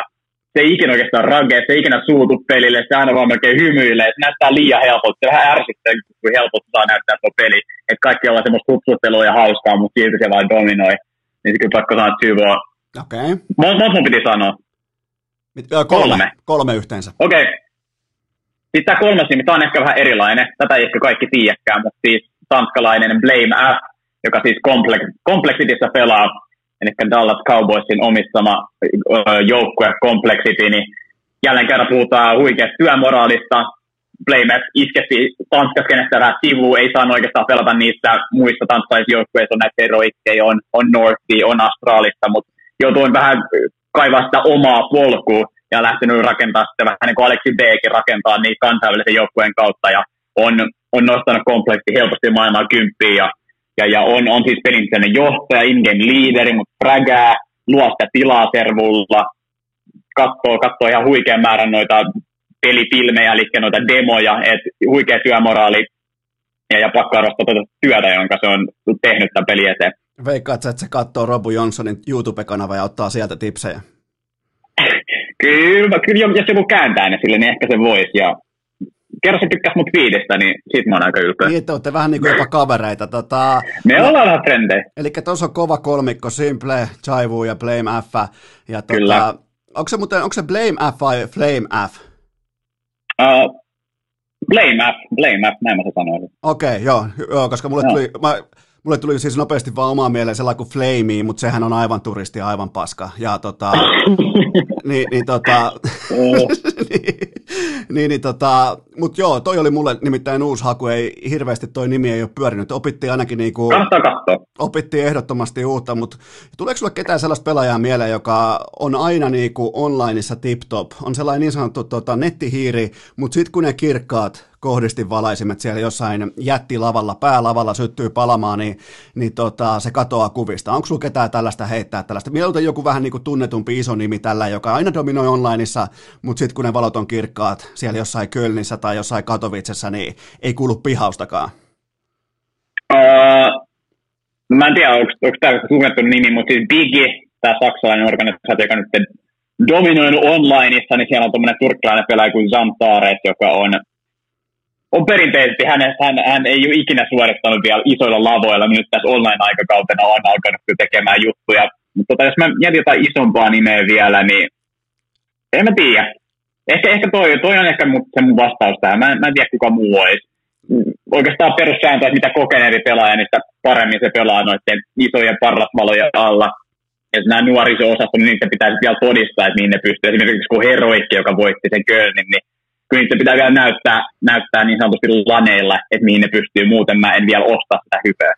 Se ei ikinä oikeastaan ragea, se ei ikinä suutu pelille, se aina vaan melkein hymyilee. Se näyttää liian helpolta, se vähän ärsyttää, kun helpolta saa näyttää tuo peli. Että kaikki ollaan semmoista hupsuttelua ja hauskaa, mutta silti se vain dominoi. Niin se kyllä pakko sanoa Tyvoa. Okei. Okay. Monta piti sanoa? Mit, ö, kolme. kolme. Kolme yhteensä. Okei. Okay. Siis tämä kolmas nimi, tämä on ehkä vähän erilainen. Tätä ei ehkä kaikki tiedäkään, mutta siis tanskalainen Blame F, joka siis Complexitissa pelaa, eli Dallas Cowboysin omistama joukkue Complexity, niin jälleen kerran puhutaan huikeasta työmoraalista. Playmat iskesi Tanskassa kenestä sivuun, ei saanut oikeastaan pelata niistä muista tanskalaisjoukkueista, on näitä Heroikkeja, on, on Northia, on Astralista, mutta joutuin vähän kaivaa sitä omaa polkua ja lähtenyt rakentaa sitä vähän niin kuin Aleksi Bkin rakentaa niin kansainvälisen joukkueen kautta, ja on, on nostanut Complexity helposti maailmaa kymppiin, ja Ja, ja on, on siis perinteinen johtaja, in-game leaderi, mutta prägää, luo sitä tilaa servulla, katsoo, katsoo ihan huikean määrän noita pelifilmejä, eli noita demoja, että huikea työmoraali ja, ja pakko arvostaa tuota työtä, jonka se on tehnyt tämän pelin eteen. Veikkaat sä, että se katsoo Robu Johnsonin YouTube-kanava ja ottaa sieltä tipsejä? Kyllä, kyllä jos joku kääntää ne sille, niin ehkä se voisi. Ja kerran se tykkäsi mut viidestä, niin siitä mä oon aika ylpeä. Niin, että olette vähän niin kuin jopa kavereita. Tota, me ollaan vähän frendejä. Eli tuossa on kova kolmikko, Simple, Chaivu ja Blame F. Ja tota, kyllä. Onko se, muuten, onko se Blame F vai Flame F? Uh, Blame F, Blame F, näin mä se sanoin. Okei, okay, joo, joo, koska mulle joo. tuli... Mä, Mulle tuli siis nopeasti vaan omaa mieleen sellainen kuin Flamey, mutta sehän on aivan turisti, aivan paska. Ja tota, niin, niin tota, niin, niin, niin tota, mut joo, toi oli mulle nimittäin uusi haku, ei hirveästi toi nimi ei ole pyörinyt. Opittiin ainakin niinku, opittiin ehdottomasti uutta, mutta tuleeko sulle ketään sellaista pelaajaa mieleen, joka on aina niinku onlineissa tip-top, on sellainen niin sanottu tota, nettihiiri, mutta sit kun ne kirkkaat, kohdistin valaisimet siellä jossain jättilavalla, päälavalla syttyy palamaan, niin, niin tota, se katoaa kuvista. Onko sulla ketään tällaista heittää tällaista? Mieltä joku vähän niin kuin tunnetumpi iso nimi tällä, joka aina dominoi onlineissa, mutta sitten kun ne valot on kirkkaat siellä jossain Kölnissä tai jossain Katowicessa, niin ei kuulu pihaustakaan. Uh, mä en tiedä, onko, onko tämä suunnattu nimi, mutta siis Biggie, tämä saksalainen organisaatio, joka nyt dominoinut onlineissa, niin siellä on tuommoinen turkkilainen pelaaja kuin Zantaret, joka on On perinteisesti, hän, hän, hän ei ole ikinä suorittanut vielä isoilla lavoilla, nyt tässä online-aikakautena on alkanut tekemään juttuja. Mutta tota, jos mä jätin jotain isompaa nimeä vielä, niin en mä tiedä. Ehkä, ehkä toi, toi on ehkä se mun vastaus tähän. Mä, mä en tiedä, kuka muu olisi. Oikeastaan perussääntö, että mitä kokeneempi pelaaja, niin sitä paremmin se pelaa noiden isojen parrasvalojen alla. Ja nämä nuoriso-osastot, niin niitä pitäisi vielä todistaa, että mihin ne pystyy. Esimerkiksi kun Heroikki, joka voitti sen Kölnin, niin kyllä niitä pitää vielä näyttää, näyttää niin sanotusti laneilla, että mihin ne pystyy, muuten mä en vielä osta sitä hypeä.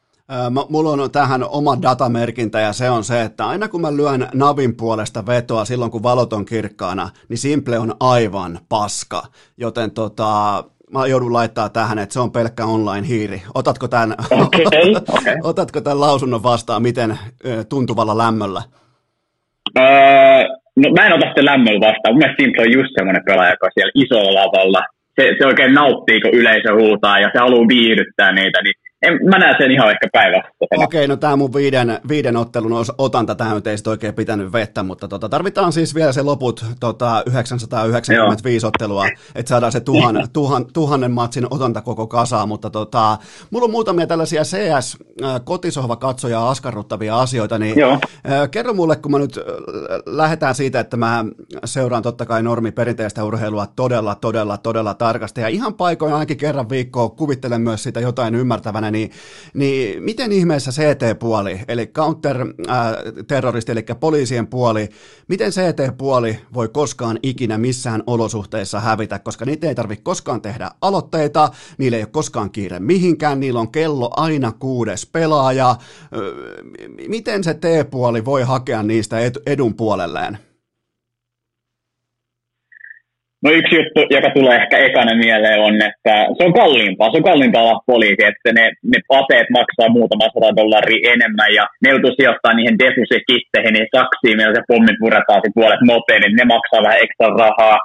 Mulla on tähän oma datamerkintä ja se on se, että aina kun mä lyön navin puolesta vetoa silloin kun valot on kirkkaana, niin Simple on aivan paska, joten tota... Mä joudun laittaa tähän, että se on pelkkä online-hiiri. Otatko tämän, okay, okay. Otatko tämän lausunnon vastaan, miten tuntuvalla lämmöllä? Uh... No mä en ota sitä lämmöllä vastaan. Mun mielestä Simple on just semmoinen pelaaja, joka on siellä isolla lavalla. Se, se oikein nauttii, kun yleisö huutaa ja se haluaa viihdyttää niitä. Niin en, mä näen sen ihan ehkä päivästä. Okei, no tää mun viiden, viiden ottelun otanta tähän nyt ei sit oikein pitänyt vettä, mutta tota, tarvitaan siis vielä se loput tota, yhdeksänsataayhdeksänkymmentäviisi Joo. ottelua, että saadaan se tuhan, tuhan, tuhannen matsin otanta koko kasaan, mutta tota, mulla on muutamia tällaisia C S-kotisohvakatsojaa askarruttavia asioita, niin Joo. kerro mulle, kun mä nyt lähdetään siitä, että mä seuraan totta kai normi perinteistä urheilua todella, todella, todella tarkasti, ja ihan paikoin ainakin kerran viikkoa kuvittelen myös siitä jotain ymmärtävänä, Niin, niin miten ihmeessä C T-puoli, eli counter-terroristi, eli poliisien puoli, miten C T-puoli voi koskaan ikinä missään olosuhteissa hävitä, koska niitä ei tarvitse koskaan tehdä aloitteita, niillä ei ole koskaan kiire mihinkään, niillä on kello aina kuudes pelaaja. Miten se T-puoli voi hakea niistä edun puolelleen? No yksi juttu, joka tulee ehkä ekana mieleen on, että se on kalliimpaa, se on kalliimpaa olla poliisi, että ne, ne aseet maksaa muutama sata dollaria enemmän ja ne joutuu sijoittaa niihin defusikitteihin, niihin saksiin, millä se pommit puretaan sitten puolet nopein, niin ne maksaa vähän ekstra rahaa.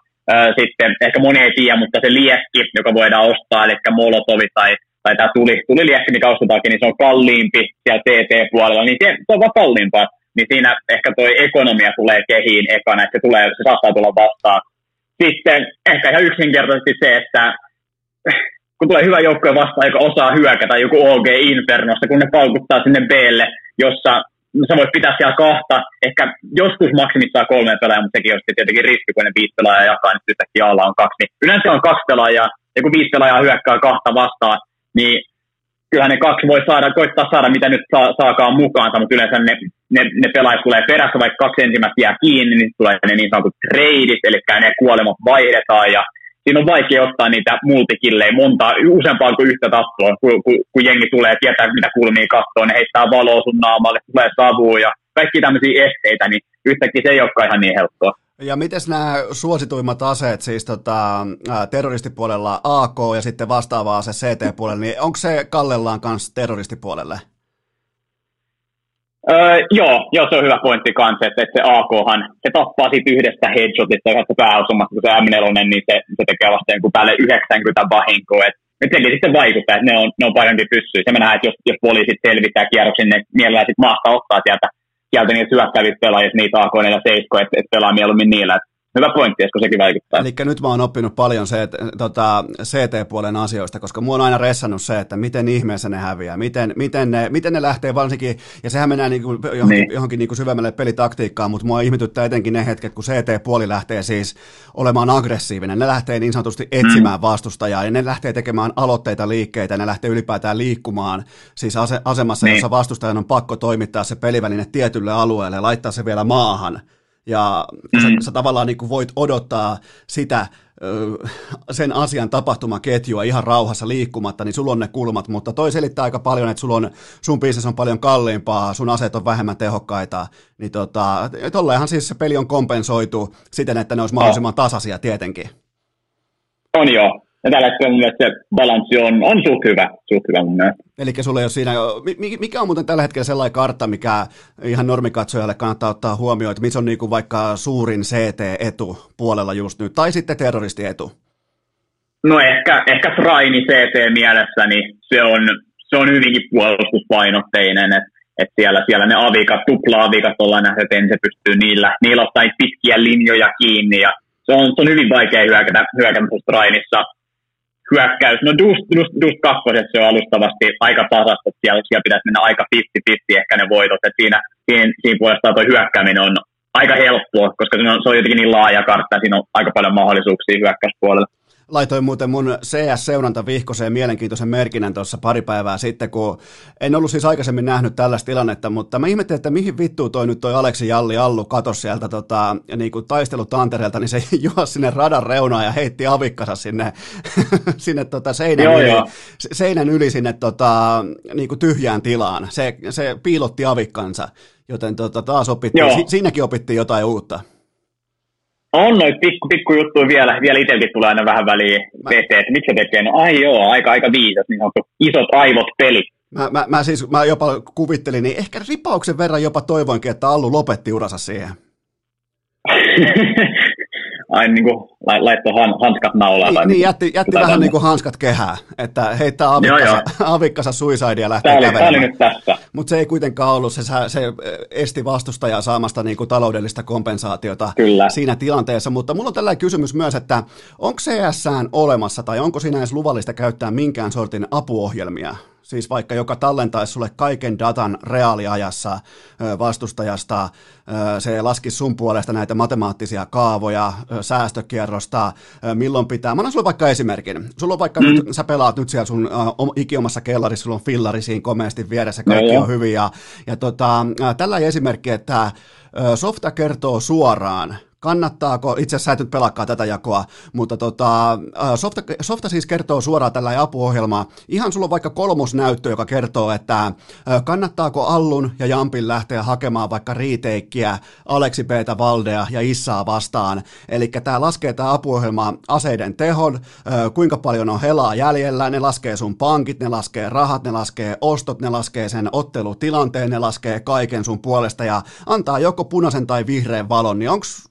Sitten ehkä moni ei tiedä, mutta se liekki, joka voidaan ostaa, eli molotovi tai, tai tämä tuli, tuli liekki, mikä ostetaankin, niin se on kalliimpi siellä T T-puolella, niin se, se on vaan kalliimpaa. Niin siinä ehkä toi ekonomia tulee kehiin ekana, että se, tulee, se saattaa tulla vastaan. Sitten ehkä ihan yksinkertaisesti se, että kun tulee hyvä joukkue vastaan, joka osaa hyökätä joku O G Infernosta, kun ne paukuttaa sinne B:lle, jossa no, sä voit pitää siellä kahta, ehkä joskus maksimissaan kolme pelaajaa, mutta sekin on tietenkin riski, kun ne viisi pelaajaa jakaa, niin yhtäkkiä alla on kaksi. Niin yleensä on kaksi pelaajaa, ja kun viisi pelaajaa hyökkää kahta vastaan, niin kyllähän ne kaksi voi saada, koittaa saada, mitä nyt saa, saakaan mukaansa, mutta yleensä ne, ne, ne pelaajat tulee perässä, vaikka kaksi ensimmäistä jää kiinni, niin tulee ne niin sanotut treidit, eli ne kuolemat vaihdetaan, ja siinä on vaikea ottaa niitä multikillejä montaa, useampaa kuin yhtä tappoa, kun, kun, kun jengi tulee tietää, mitä kulmia katsoo, ne heittää valoa sun naamalle, tulee savua, ja kaikki tämmöisiä esteitä, niin yhtäkkiä se ei olekaan ihan niin helppoa. Ja mites nämä suosituimmat aseet, siis tota, terroristipuolella A K ja sitten vastaava ase C T-puolella, niin onko se kallellaan kanssa terroristipuolelle? Öö, joo, joo, se on hyvä pointti kanssa, että, että se A K:han, se tappaa siitä yhdestä headshotista, yhdestä pääosumasta, kun se M neljä, niin se, se tekee vasta joku päälle yhdeksänkymmentä vahinkoa. Nyt sekin sitten vaikuttaa, että ne on, ne on parempi pyssyä. Se nähdään, että jos, jos poliisit selvittää kierroksen, ne mielellään sitten maasta ottaa sieltä. Sieltä niitä hyökkävissä pelaajissa niitä A K neljäkymmentäseitsemän, että et pelaa mieluummin niillä. Hyvä pointti, koska sekin vaikuttaa. Eli nyt mä oon oppinut paljon se, että, tota, C T-puolen asioista, koska mua on aina ressannut se, että miten ihmeessä ne häviää, miten, miten, ne, miten ne lähtee varsinkin, ja sehän menee niinku johonkin, niin. johonkin niinku syvemmälle pelitaktiikkaan, mutta mua ihmetyttää etenkin ne hetket, kun C T-puoli lähtee siis olemaan aggressiivinen, ne lähtee niin sanotusti etsimään mm. vastustajaa, ja ne lähtee tekemään aloitteita, liikkeitä, ne lähtee ylipäätään liikkumaan siis ase- asemassa, niin. jossa vastustajan on pakko toimittaa se peliväline tietylle alueelle ja laittaa se vielä maahan. Ja sä, mm. sä tavallaan niin kuin voit odottaa sitä, sen asian tapahtumaketjua ihan rauhassa liikkumatta, niin sulla on ne kulmat, mutta toi selittää aika paljon, että sulla on, sun business on paljon kalliimpaa, sun aseet on vähemmän tehokkaita, niin tota, tolleenhan siis se peli on kompensoitu siten, että ne olisi mahdollisimman tasaisia tietenkin. On joo. Ja tällä hetkellä se balanssi on, on suht hyvä, suht hyvä mun mielestä. Eli sulla ei ole siinä, mikä on muuten tällä hetkellä sellainen kartta, mikä ihan normikatsojalle kannattaa ottaa huomioon, että missä on niinku vaikka suurin C T-etu puolella just nyt, tai sitten terroristietu? No ehkä, ehkä Fraini C T-mielessä, niin se on, se on hyvinkin puolustuspainotteinen, että et siellä, siellä ne avikat, tupla-avikat ollaan nähty, että ensin se pystyy niillä, niillä ottaa pitkiä linjoja kiinni, ja se on, se on hyvin vaikea hyökätä, hyökätä Frainissa. Hyökkäys. No just, just, just kakkoset se on alustavasti aika tasasta, että siellä, siellä pitäisi mennä aika fifty-fifty ehkä ne voitot, että siinä, siinä, siinä puolestaan tuo hyökkääminen on aika helppoa, koska se on, se on jotenkin niin laaja kartta, siinä on aika paljon mahdollisuuksia hyökkäyspuolella. Laitoin muuten mun C S-seurantavihkoseen mielenkiintoisen merkinnän tuossa pari päivää sitten, kun en ollut siis aikaisemmin nähnyt tällaista tilannetta, mutta mä ihmettelin, että mihin vittuu toi nyt toi Aleksi Jalli Allu katosi sieltä tota, niin kuin taistelutantereelta, niin se juosi sinne radan reunaan ja heitti avikkansa sinne, sinne tota seinän, joo, yli, joo. seinän yli sinne tota, niin kuin tyhjään tilaan. Se, se piilotti avikkansa, joten tota, taas opittiin, si- siinäkin opittiin jotain uutta. On noita pikku, pikku juttuja vielä, vielä itsellekin tulee aina vähän väliin veteen, että miksi sä teet tehnyt? Ai joo, aika, aika viisas, niin sanottu isot aivot peli. Mä, mä, mä siis mä jopa kuvittelin, niin ehkä ripauksen verran jopa toivoinkin, että Allu lopetti uransa siihen. Aina niin kuin laittoi han, hanskat naulaan. Niin, niin jätti, jätti vähän niin kuin hanskat kehää, että heittää avikkansa, avikkansa suicidea ja lähtee kävelemään. Mutta se ei kuitenkaan ollut, se, se esti vastustajaa saamasta niin kuin taloudellista kompensaatiota Kyllä. siinä tilanteessa. Mutta mulla on tällainen kysymys myös, että onko C S:ään olemassa tai onko siinä edes luvallista käyttää minkään sortin apuohjelmia? Siis vaikka joka tallentaisi sulle kaiken datan reaaliajassa vastustajasta, se laskisi sun puolesta näitä matemaattisia kaavoja, säästökierrosta, milloin pitää. Mä annan sulle vaikka esimerkin. Sulla on vaikka mm. nyt, sä pelaat nyt siellä sun ikiomassa kellarissa, sulla on fillari siinä komeasti vieressä, kaikki no, on hyvin. Ja, ja tota, tällainen esimerkki, että softa kertoo suoraan, kannattaako, itse asiassa sä et nyt pelaakaan tätä jakoa, mutta tota, softa, softa siis kertoo suoraan tällainen apuohjelma. Ihan sulla on vaikka kolmosnäyttö, joka kertoo, että kannattaako Allun ja Jampin lähteä hakemaan vaikka retakeä Aleksi B:tä Valdea ja Issaa vastaan. Eli tämä laskee tämä apuohjelma aseiden tehon, kuinka paljon on helaa jäljellä, ne laskee sun pankit, ne laskee rahat, ne laskee ostot, ne laskee sen ottelutilanteen, ne laskee kaiken sun puolesta ja antaa joko punaisen tai vihreän valon, niin onks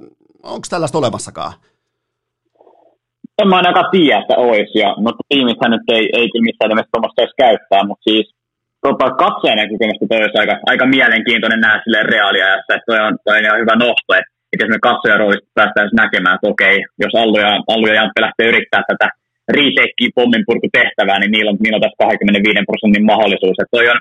Onko tällaista olemassakaan? En mä ainakaan tiedä, että olisi. Ja, no tiimithän nyt ei, ei missään tämmöistä tuommoista edes käyttää, mutta siis tota, katseena kokemusta toi olisi aika, aika mielenkiintoinen nää silleen reaaliajassa, että toi on, toi on ihan hyvä nosto, että et jos me katsojan roolista päästään näkemään, että okei, jos Allu ja, Allu ja Jamppe lähtee yrittämään tätä riiseikkiä pomminpurkutehtävää, niin niillä on, niillä on tässä kaksikymmentäviisi prosentin mahdollisuus, että toi on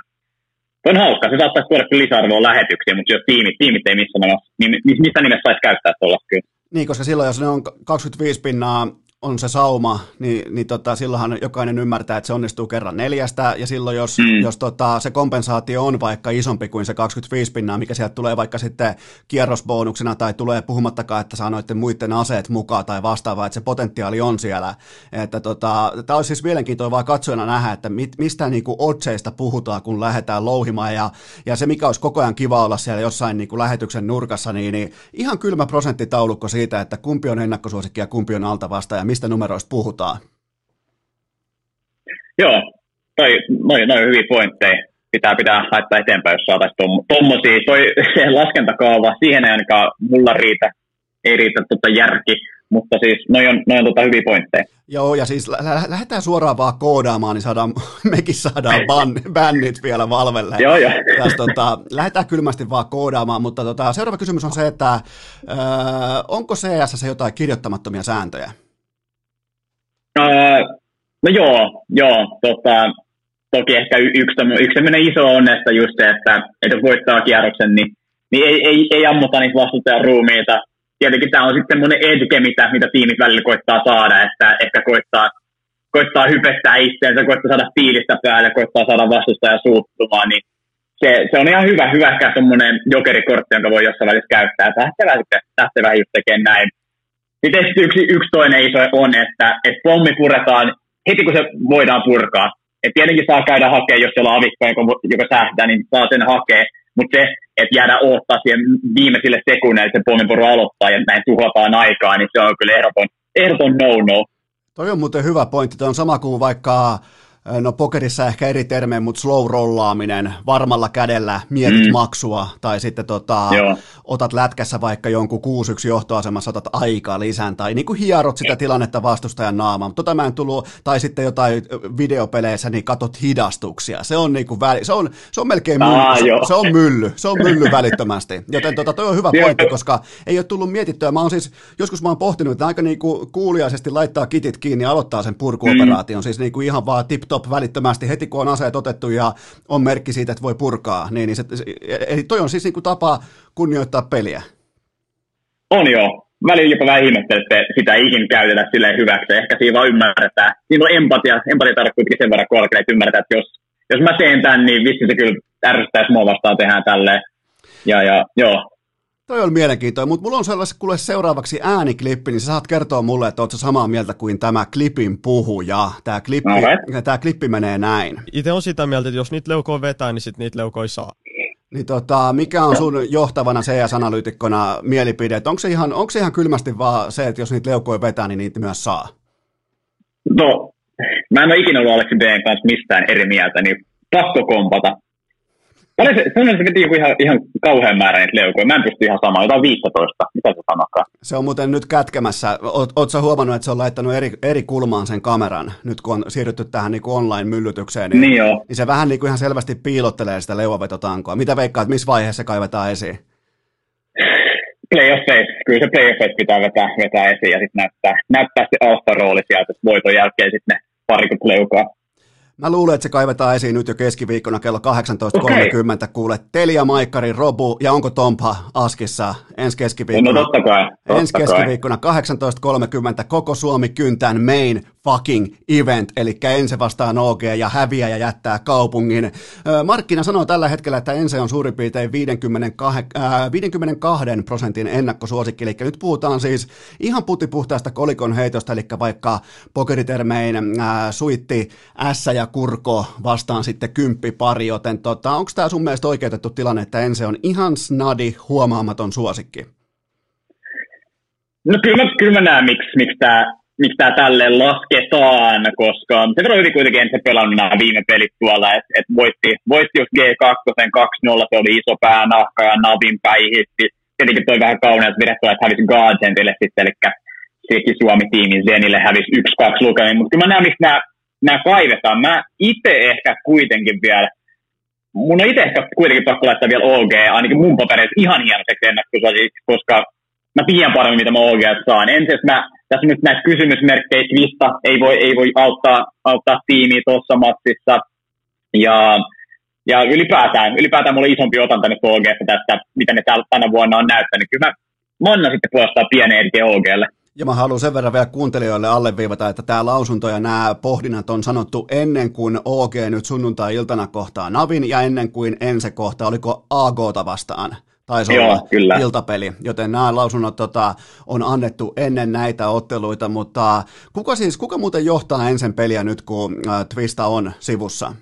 Toi on hauska, se saattaisi tuoda kyllä lisäarvoa lähetyksiä, mutta jos tiimit, tiimit ei missä nimessä, niin missä nimessä saisi käyttää tuolla kyllä. Niin, koska silloin jos ne on kaksikymmentäviisi pinnaa on se sauma, niin, niin tota, silloinhan jokainen ymmärtää, että se onnistuu kerran neljästä, ja silloin jos, mm. jos tota, se kompensaatio on vaikka isompi kuin se kaksikymmentäviisi pinnaa, mikä sieltä tulee vaikka sitten kierrosbonuksena, tai tulee puhumattakaan, että saa noiden muiden aseet mukaan tai vastaavaa, että se potentiaali on siellä. Että tota, tämä olisi siis mielenkiintoista katsojana nähdä, että mit, mistä niinku otseista puhutaan, kun lähdetään louhimaan, ja, ja se mikä olisi koko ajan kiva olla siellä jossain niinku lähetyksen nurkassa, niin, niin ihan kylmä prosenttitaulukko siitä, että kumpi on ennakkosuosikki ja kumpi on alta vastaaja. Mistä numeroista puhutaan? Joo, toi, noi, noi hyviä pointteja. Pitää pitää laittaa eteenpäin, jos saataisiin tom, tommosia. Toi se laskentakaava, siihen ei ainakaan mulla riitä. Ei riitä tota järki. Mutta siis noi on, noi on tota hyviä pointteja. Joo, ja siis lä- lä- lähdetään suoraan vaan koodaamaan, niin saadaan, mekin saadaan ban- bannit vielä Valvelle. Joo, joo. Tota, lähdetään kylmästi vaan koodaamaan, mutta tota, seuraava kysymys on se, että äh, onko C S:ssä jotain kirjoittamattomia sääntöjä? Öö, no joo, joo tota, toki ehkä y- yksi, yksi sellainen iso on, että just se, että, että jos voittaa kierroksen, niin, niin ei, ei, ei ammuta niitä vastustajan ruumiita. Tietenkin tämä on sitten semmoinen edge, mitä, mitä tiimit välillä koittaa saada, että ehkä koittaa, koittaa hypettää itseensä, koittaa saada fiilistä päälle, koittaa saada vastustaja suuttumaan, niin se, se on ihan hyvä, hyvä ehkä semmoinen jokerikortti, jonka voi jossain välissä käyttää, että lähtevä sitten, lähtevä just tekemään näin. Sitten yksi, yksi toinen iso on, että, että pommi puretaan heti, kun se voidaan purkaa. Et tietenkin saa käydä hakemaan, jos siellä on avikko, joka sähtää, niin saa sen hakea, mutta se, että jäädään odottaa siihen viimeisille sekunneille, sen pomminpuru aloittaa ja näin tuhlataan aikaa, niin se on kyllä ehdoton, ehdoton no-no. Toi on muuten hyvä pointti. Toi on sama kuin vaikka, no pokerissa ehkä eri termejä, mutta slow rollaaminen, varmalla kädellä mietit mm. maksua, tai sitten tota, otat lätkässä vaikka jonkun kuusi yksi johtoasemassa, otat aikaa lisään, tai niin kuin hierot sitä tilannetta vastustajan naamaan. Tota mä en tullut, tai sitten jotain videopeleissä, niin katot hidastuksia. Se on, niin kuin väli, se on, se on melkein mylly, Aa, se, se on mylly, se on mylly välittömästi. Joten tota, toi on hyvä pointti, koska ei ole tullut mietittyä. Mä oon siis, joskus mä oon pohtinut, että aika niin kuin kuuliaisesti laittaa kitit kiinni ja aloittaa sen purkuoperaation, mm. siis niin kuin ihan vaan tip-top välittömästi heti, kun on aseet otettu ja on merkki siitä, että voi purkaa. Niin, niin se, eli toi on siis niin kuin tapa kunnioittaa peliä. On joo. Välillä jopa vähän ihmettelen, että sitä ei ikinä käytetä silleen hyväksi. Ehkä siinä vaan ymmärretään. Siinä on empatia. Empatia tarkoittaa sen verran korkealle, että ymmärretään, että jos, jos mä teen tämän, niin vitsi se kyllä ärsyttäisi mua vastaan tehdään tälleen. Ja, ja joo. Toi on mielenkiintoinen, mutta mulla on sellaiset, kuule seuraavaksi ääniklippi, niin sä saat kertoa mulle, että ootko samaa mieltä kuin tämä klipin puhuja. Tämä klippi, okay. Tämä klippi menee näin. Itse on sitä mieltä, että jos niitä leukoja vetää, niin sitten niitä leukoja saa. Niin tota, mikä on sun johtavana C S-analyytikkona mielipide? Onko se, ihan, onko se ihan kylmästi vaan se, että jos niitä leukoja vetää, niin niitä myös saa? No, mä en ole ikinä ollut Aleksi B:n kanssa mistään eri mieltä, niin pakko kompata. Oli se, se on joku ihan, ihan kauhean määrä niitä leukoja. Mä en pysty ihan samaan, jotain viisitoista. Mitä se sanotaan? Se on muuten nyt kätkemässä. Oot, oot sä huomannut, että se on laittanut eri, eri kulmaan sen kameran, nyt kun on siirrytty tähän niin online-myllytykseen? Niin, niin, niin se vähän niin kuin ihan selvästi piilottelee sitä leuanvetotankoa. Mitä veikkaat, missä vaiheessa kaivetaan esiin? Playoff face. Kyllä se playoff face pitää vetää, vetää esiin ja sitten näyttää, näyttää se alfa-rooli sieltä voiton jälkeen sitten ne parikymmentä leukaa. Mä luulen, että se kaivetaan esiin nyt jo keskiviikkona kello kahdeksantoista kolmekymmentä. Okay. Kuule, Telia Maikkarin Robu ja onko Tompa Askissa ensi keskiviikkona? No totta kai. Totta ensi keskiviikkona kahdeksantoista kolmekymmentä koko Suomi kyntään main fucking event, eli Ense vastaan O G ja häviää ja jättää kaupungin. Markkina sanoo tällä hetkellä, että Ense on suurin piirtein viisikymmentäkaksi prosentin ennakkosuosikki, eli nyt puhutaan siis ihan putipuhtaasta kolikon heitosta, eli vaikka pokeritermein äh, suitti S ja Kurko vastaan sitten kymppipari, joten tota, onko tämä sun mielestä oikeutettu tilanne, että Ense on ihan snadi huomaamaton suosikki? No kyllä mä, kyllä mä näen, miksi, miksi tämä miksi tää tälleen lasketaan, koska sen verran hyvin kuitenkin Ense pelannut nämä viime pelit tuolla, että et voitti, voitti just G kaksi kaksi nolla, se oli iso päänahka ja navin päihitti. Tietenkin toi vähän kauneet vedettyä, että hävisi Guardianille sitten, eli sekin Suomi-tiimin Zenille hävisi yksi kaksi lukemiin, mutta kyllä mä näen, miksi nämä Nämä kaivetaan. Mä itse ehkä kuitenkin vielä, mun on itse ehkä kuitenkin pakko laittaa vielä O G, ainakin mun papereissa ihan hienoiseksi ennakkosuosikiksi, koska mä tiedän paremmin, mitä mä O G saan. Ensin mä, tässä on nyt näitä kysymysmerkkejä, twista, ei voi, ei voi auttaa, auttaa tiimiä tuossa matsissa. Ja, ja ylipäätään, ylipäätään mulla on isompi otanta nyt O G:sta tästä, mitä ne tänä vuonna on näyttänyt. Kyllä mä, mä annan sitten puolestaan pienen edgen O G:lle. Ja mä haluan sen verran vielä kuuntelijoille alleviivata, että tämä lausunto ja nämä pohdinnat on sanottu ennen kuin O G nyt sunnuntai-iltana kohtaa Navin ja ennen kuin Ense kohtaa, oliko A G:ta vastaan, taisi Joo, olla kyllä. iltapeli. Joten nämä lausunnot tota, on annettu ennen näitä otteluita, mutta kuka siis, kuka muuten johtaa Ensen peliä nyt, kun äh, Twista on sivussa?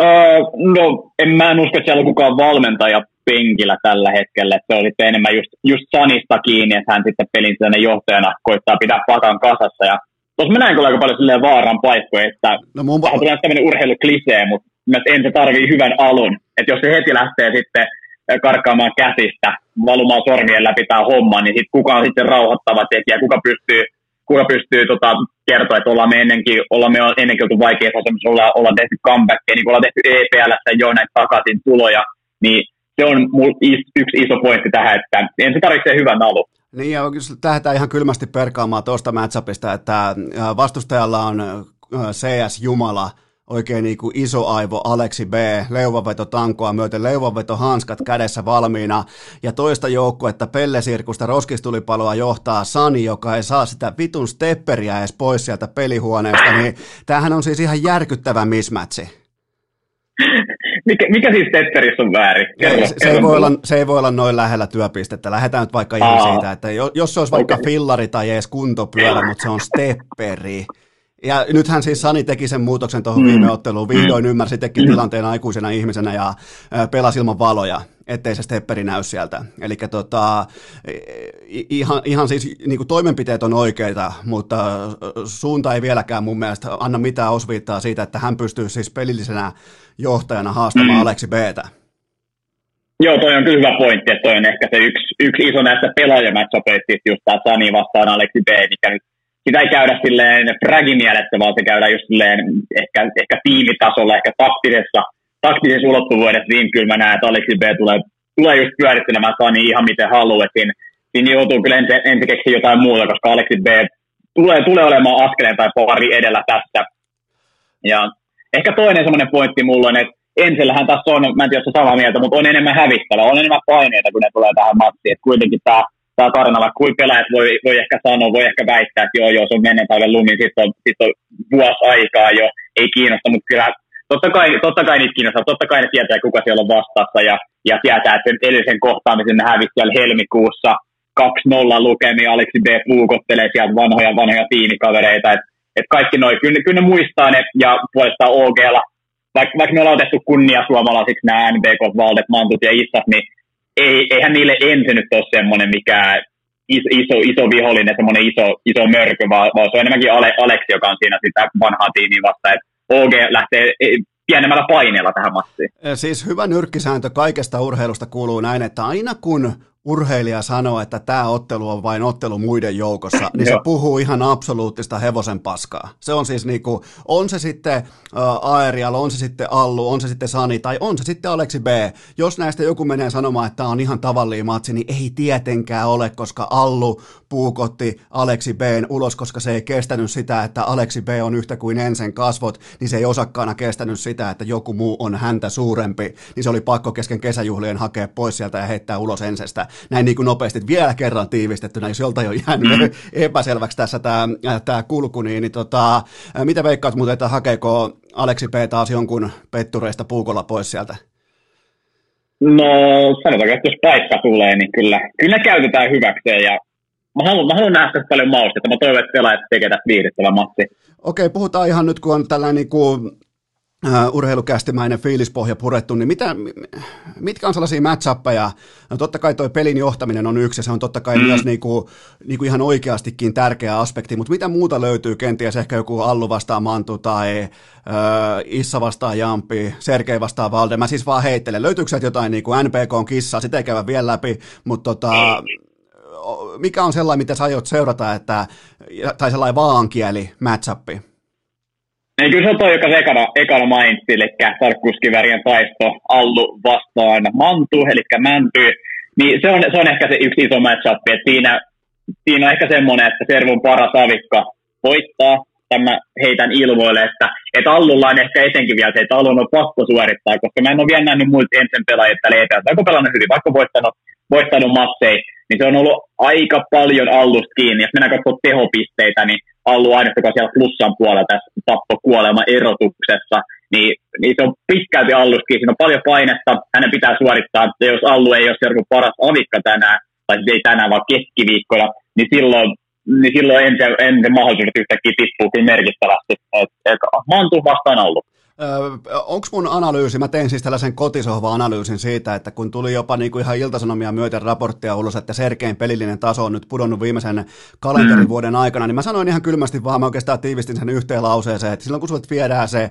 Öö, no en mä en usko, että siellä on kukaan valmentaja penkillä tällä hetkellä, että se oli enemmän just, just Sanista kiinni, että hän sitten pelin sellainen johtajana koittaa pitää pakan kasassa, ja tuossa mä näen kyllä aika paljon silleen vaaran paikkoja, että no, mun... tämä on tämmöinen urheiluklisee, mutta Ense tarvii hyvän alun, että jos se heti lähtee sitten karkkaamaan käsistä, valumaan sormien läpi tämä homma, niin sitten kuka on sitten rauhoittava tekijä, kuka pystyy, kuka pystyy tota, kertoa, että ollaan me ennenkin, ollaan me ennenkin oltu vaikeassa asemassa, ollaan, ollaan tehty comebackia, niin kuin ollaan tehty E P L:ssä jo näitä takaisin tuloja, niin se on mul yksi iso pointti tähän, että ensin tarvitsee hyvän alun. Niin, ja lähdetään ihan kylmästi perkaamaan tuosta matchupista, että vastustajalla on C S Jumala, oikein niin kuin isoaivo Aleksi B, leuvanvetotankoa myöten, leuvanvetohanskat kädessä valmiina, ja toista joukkuetta pellesirkusta roskistulipaloa johtaa Sani, joka ei saa sitä vitun stepperiä edes pois sieltä pelihuoneesta, niin tämähän on siis ihan järkyttävä mismatchi. Mikä, mikä siis Tetterissä on väärin? Kerro, se, se, ei voi olla, se ei voi olla noin lähellä työpistettä. Lähdetään nyt vaikka ihan Aa. siitä, että jos se olisi vaikka okay. fillari tai edes kuntopyörä, mutta se on stepperi. Ja nythän siis Sani teki sen muutoksen tuohon mm. viime otteluun. Vihdoin ymmärsi teki mm. tilanteen aikuisena ihmisenä ja pelasi ilman valoja, ettei se stepperi näy sieltä. Eli tota, ihan, ihan siis niin kuin toimenpiteet on oikeita, mutta suunta ei vieläkään mun mielestä anna mitään osviittaa siitä, että hän pystyy siis pelillisenä johtajana haastamaan mm. Aleksi B:tä. Joo, toi on kyllä hyvä pointti, että toi on ehkä se yksi, yksi iso näistä pelaajamatchapeista, just tämä Sani vastaan Aleksi B, mikä nyt sitä ei käydä silleen fragimielessä, vaan se käydään just silleen ehkä, ehkä tiimitasolla, ehkä taktisessa, taktisessa ulottuvuudessa, niin kyllä mä näen, että Aleksi B tulee, tulee just pyörittelemään Sani ihan miten haluaa, siinä, siinä joutuu kyllä ensin ensi keksiä jotain muuta, koska Aleksi B tulee, tulee olemaan askeleen tai pari edellä tässä. Ja ehkä toinen semmoinen pointti mulla on, että ensillähän tässä on, mä en tiedä, jos on samaa mieltä, mutta on enemmän hävittävää, on enemmän paineita, kun ne tulee tähän mattiin, että kuitenkin tämä Tämä tarina, vaikka kuin pelaajat voi, voi ehkä sanoa, voi ehkä väittää, että joo, joo, se on menneen talven lumi, sitten on, sit on vuosi aikaa jo, ei kiinnosta, mutta kyllä totta kai, totta kai niitä kiinnostaa, totta kai ne tietää, kuka siellä on vastassa, ja, ja tietää, että sen edellisen kohtaamisen ne hävisi siellä helmikuussa kaksi nolla lukemia, Aleksi B puukottelee sieltä vanhoja, vanhoja tiimikavereita, että et kaikki noi, kyllä, kyllä ne muistaa ne, ja puolestaan O G:lla, vaikka, vaikka me ollaan otettu kunnia suomalaisiksi nämä N B K, Valdet, Mantut ja Issat, niin Ei, eihän niille ensin nyt ole semmoinen mikä iso, iso, iso vihollinen, semmoinen iso, iso mörkö, vaan, vaan se on enemmänkin Ale, Aleksi, joka on siinä sitä vanhaa tiimiä vastaan, että O G lähtee pienemmällä paineella tähän massiin. Siis hyvä nyrkkisääntö kaikesta urheilusta kuuluu näin, että aina kun urheilija sanoo, että tämä ottelu on vain ottelu muiden joukossa, niin se puhuu ihan absoluuttista hevosen paskaa. Se on siis niinku, on se sitten Aerial, on se sitten Allu, on se sitten Sani tai on se sitten Aleksi B. Jos näistä joku menee sanomaan, että tämä on ihan tavallinen matsi, niin ei tietenkään ole, koska Allu puukotti Aleksi B:n ulos, koska se ei kestänyt sitä, että Aleksi B on yhtä kuin ensin kasvot, niin se ei osakkaana kestänyt sitä, että joku muu on häntä suurempi, niin se oli pakko kesken kesäjuhlien hakea pois sieltä ja heittää ulos ensestä. Näin niin kuin nopeasti vielä kerran tiivistettynä, jos joltain on jäänyt mm. epäselväksi tässä tämä, tämä kulku, niin, niin tota, mitä veikkaat muuten, että hakeeko Aleksi B taas jonkun pettureista puukolla pois sieltä? No sanotaanko, että jos paikka tulee, niin kyllä, kyllä käytetään hyväkseen ja mä haluan, mä haluan nähdä tässä paljon maustetta, mä toivon, että pelaajat tekee tässä viihdyttävä matsi. Okei, puhutaan ihan nyt, kun on tällainen niin kuin Uh, urheilukästimäinen fiilispohja purettu, niin mitä, mitkä on sellaisia match-appeja? No totta kai toi pelin johtaminen on yksi, ja se on totta kai mm. myös niinku, niinku ihan oikeastikin tärkeä aspekti, mutta mitä muuta löytyy kenties? Ehkä joku Allu vastaan Mantu tai uh, Issa vastaan Jampi, Sergei vastaan Valde. Mä siis vaan heittelen. Löytyykö sieltä jotain niinku N P K on kissaa? Sitä ei käydä vielä läpi, mutta tota, mikä on sellainen, mitä sä aiot seurata, että, tai sellainen vaankieli match-appi? Niin kyllä se on toi, joka se ekana, ekana mainitsi, eli tarkkuuskivärien taisto Allu vastaan Mantu, eli Mänty, niin se on, se on ehkä se yksi iso match-up, että siinä, siinä on ehkä semmoinen, että Servun paras avikka voittaa, tämä heitän ilmoille, että, että Allulla on ehkä etenkin vielä se, että Allun on pakko suorittaa, koska mä en ole vielä nähnyt muilta ensin pelaajia täällä eteenpäin, vaikka pelannut hyvin, vaikka voittanut, voittanut matseja, niin se on ollut aika paljon Allusta kiinni, jos mennään katsomaan tehopisteitä, niin Allu aina, joka siellä plussan puolella tässä tappokuoleman erotuksessa, niin, niin se on pitkälti Alluskin, siinä on paljon painetta, hänen pitää suorittaa, että jos Allu ei ole joku paras avikka tänään, tai ei tänään, vaan keskiviikkona, niin silloin, niin silloin ensin, ensin mahdollisuudet yhtäkkiä tippuu merkittävästi, että et, Mantu vastaan Allu. onko mun analyysi, mä tein siis tällaisen kotisohva-analyysin siitä, että kun tuli jopa niin kuin ihan Ilta-Sanomia myöten raporttia ulos, että Sergein pelillinen taso on nyt pudonnut viimeisen kalenterivuoden aikana, niin mä sanoin ihan kylmästi vaan, mä oikeastaan tiivistin sen yhteen lauseeseen, että silloin kun sulle viedään se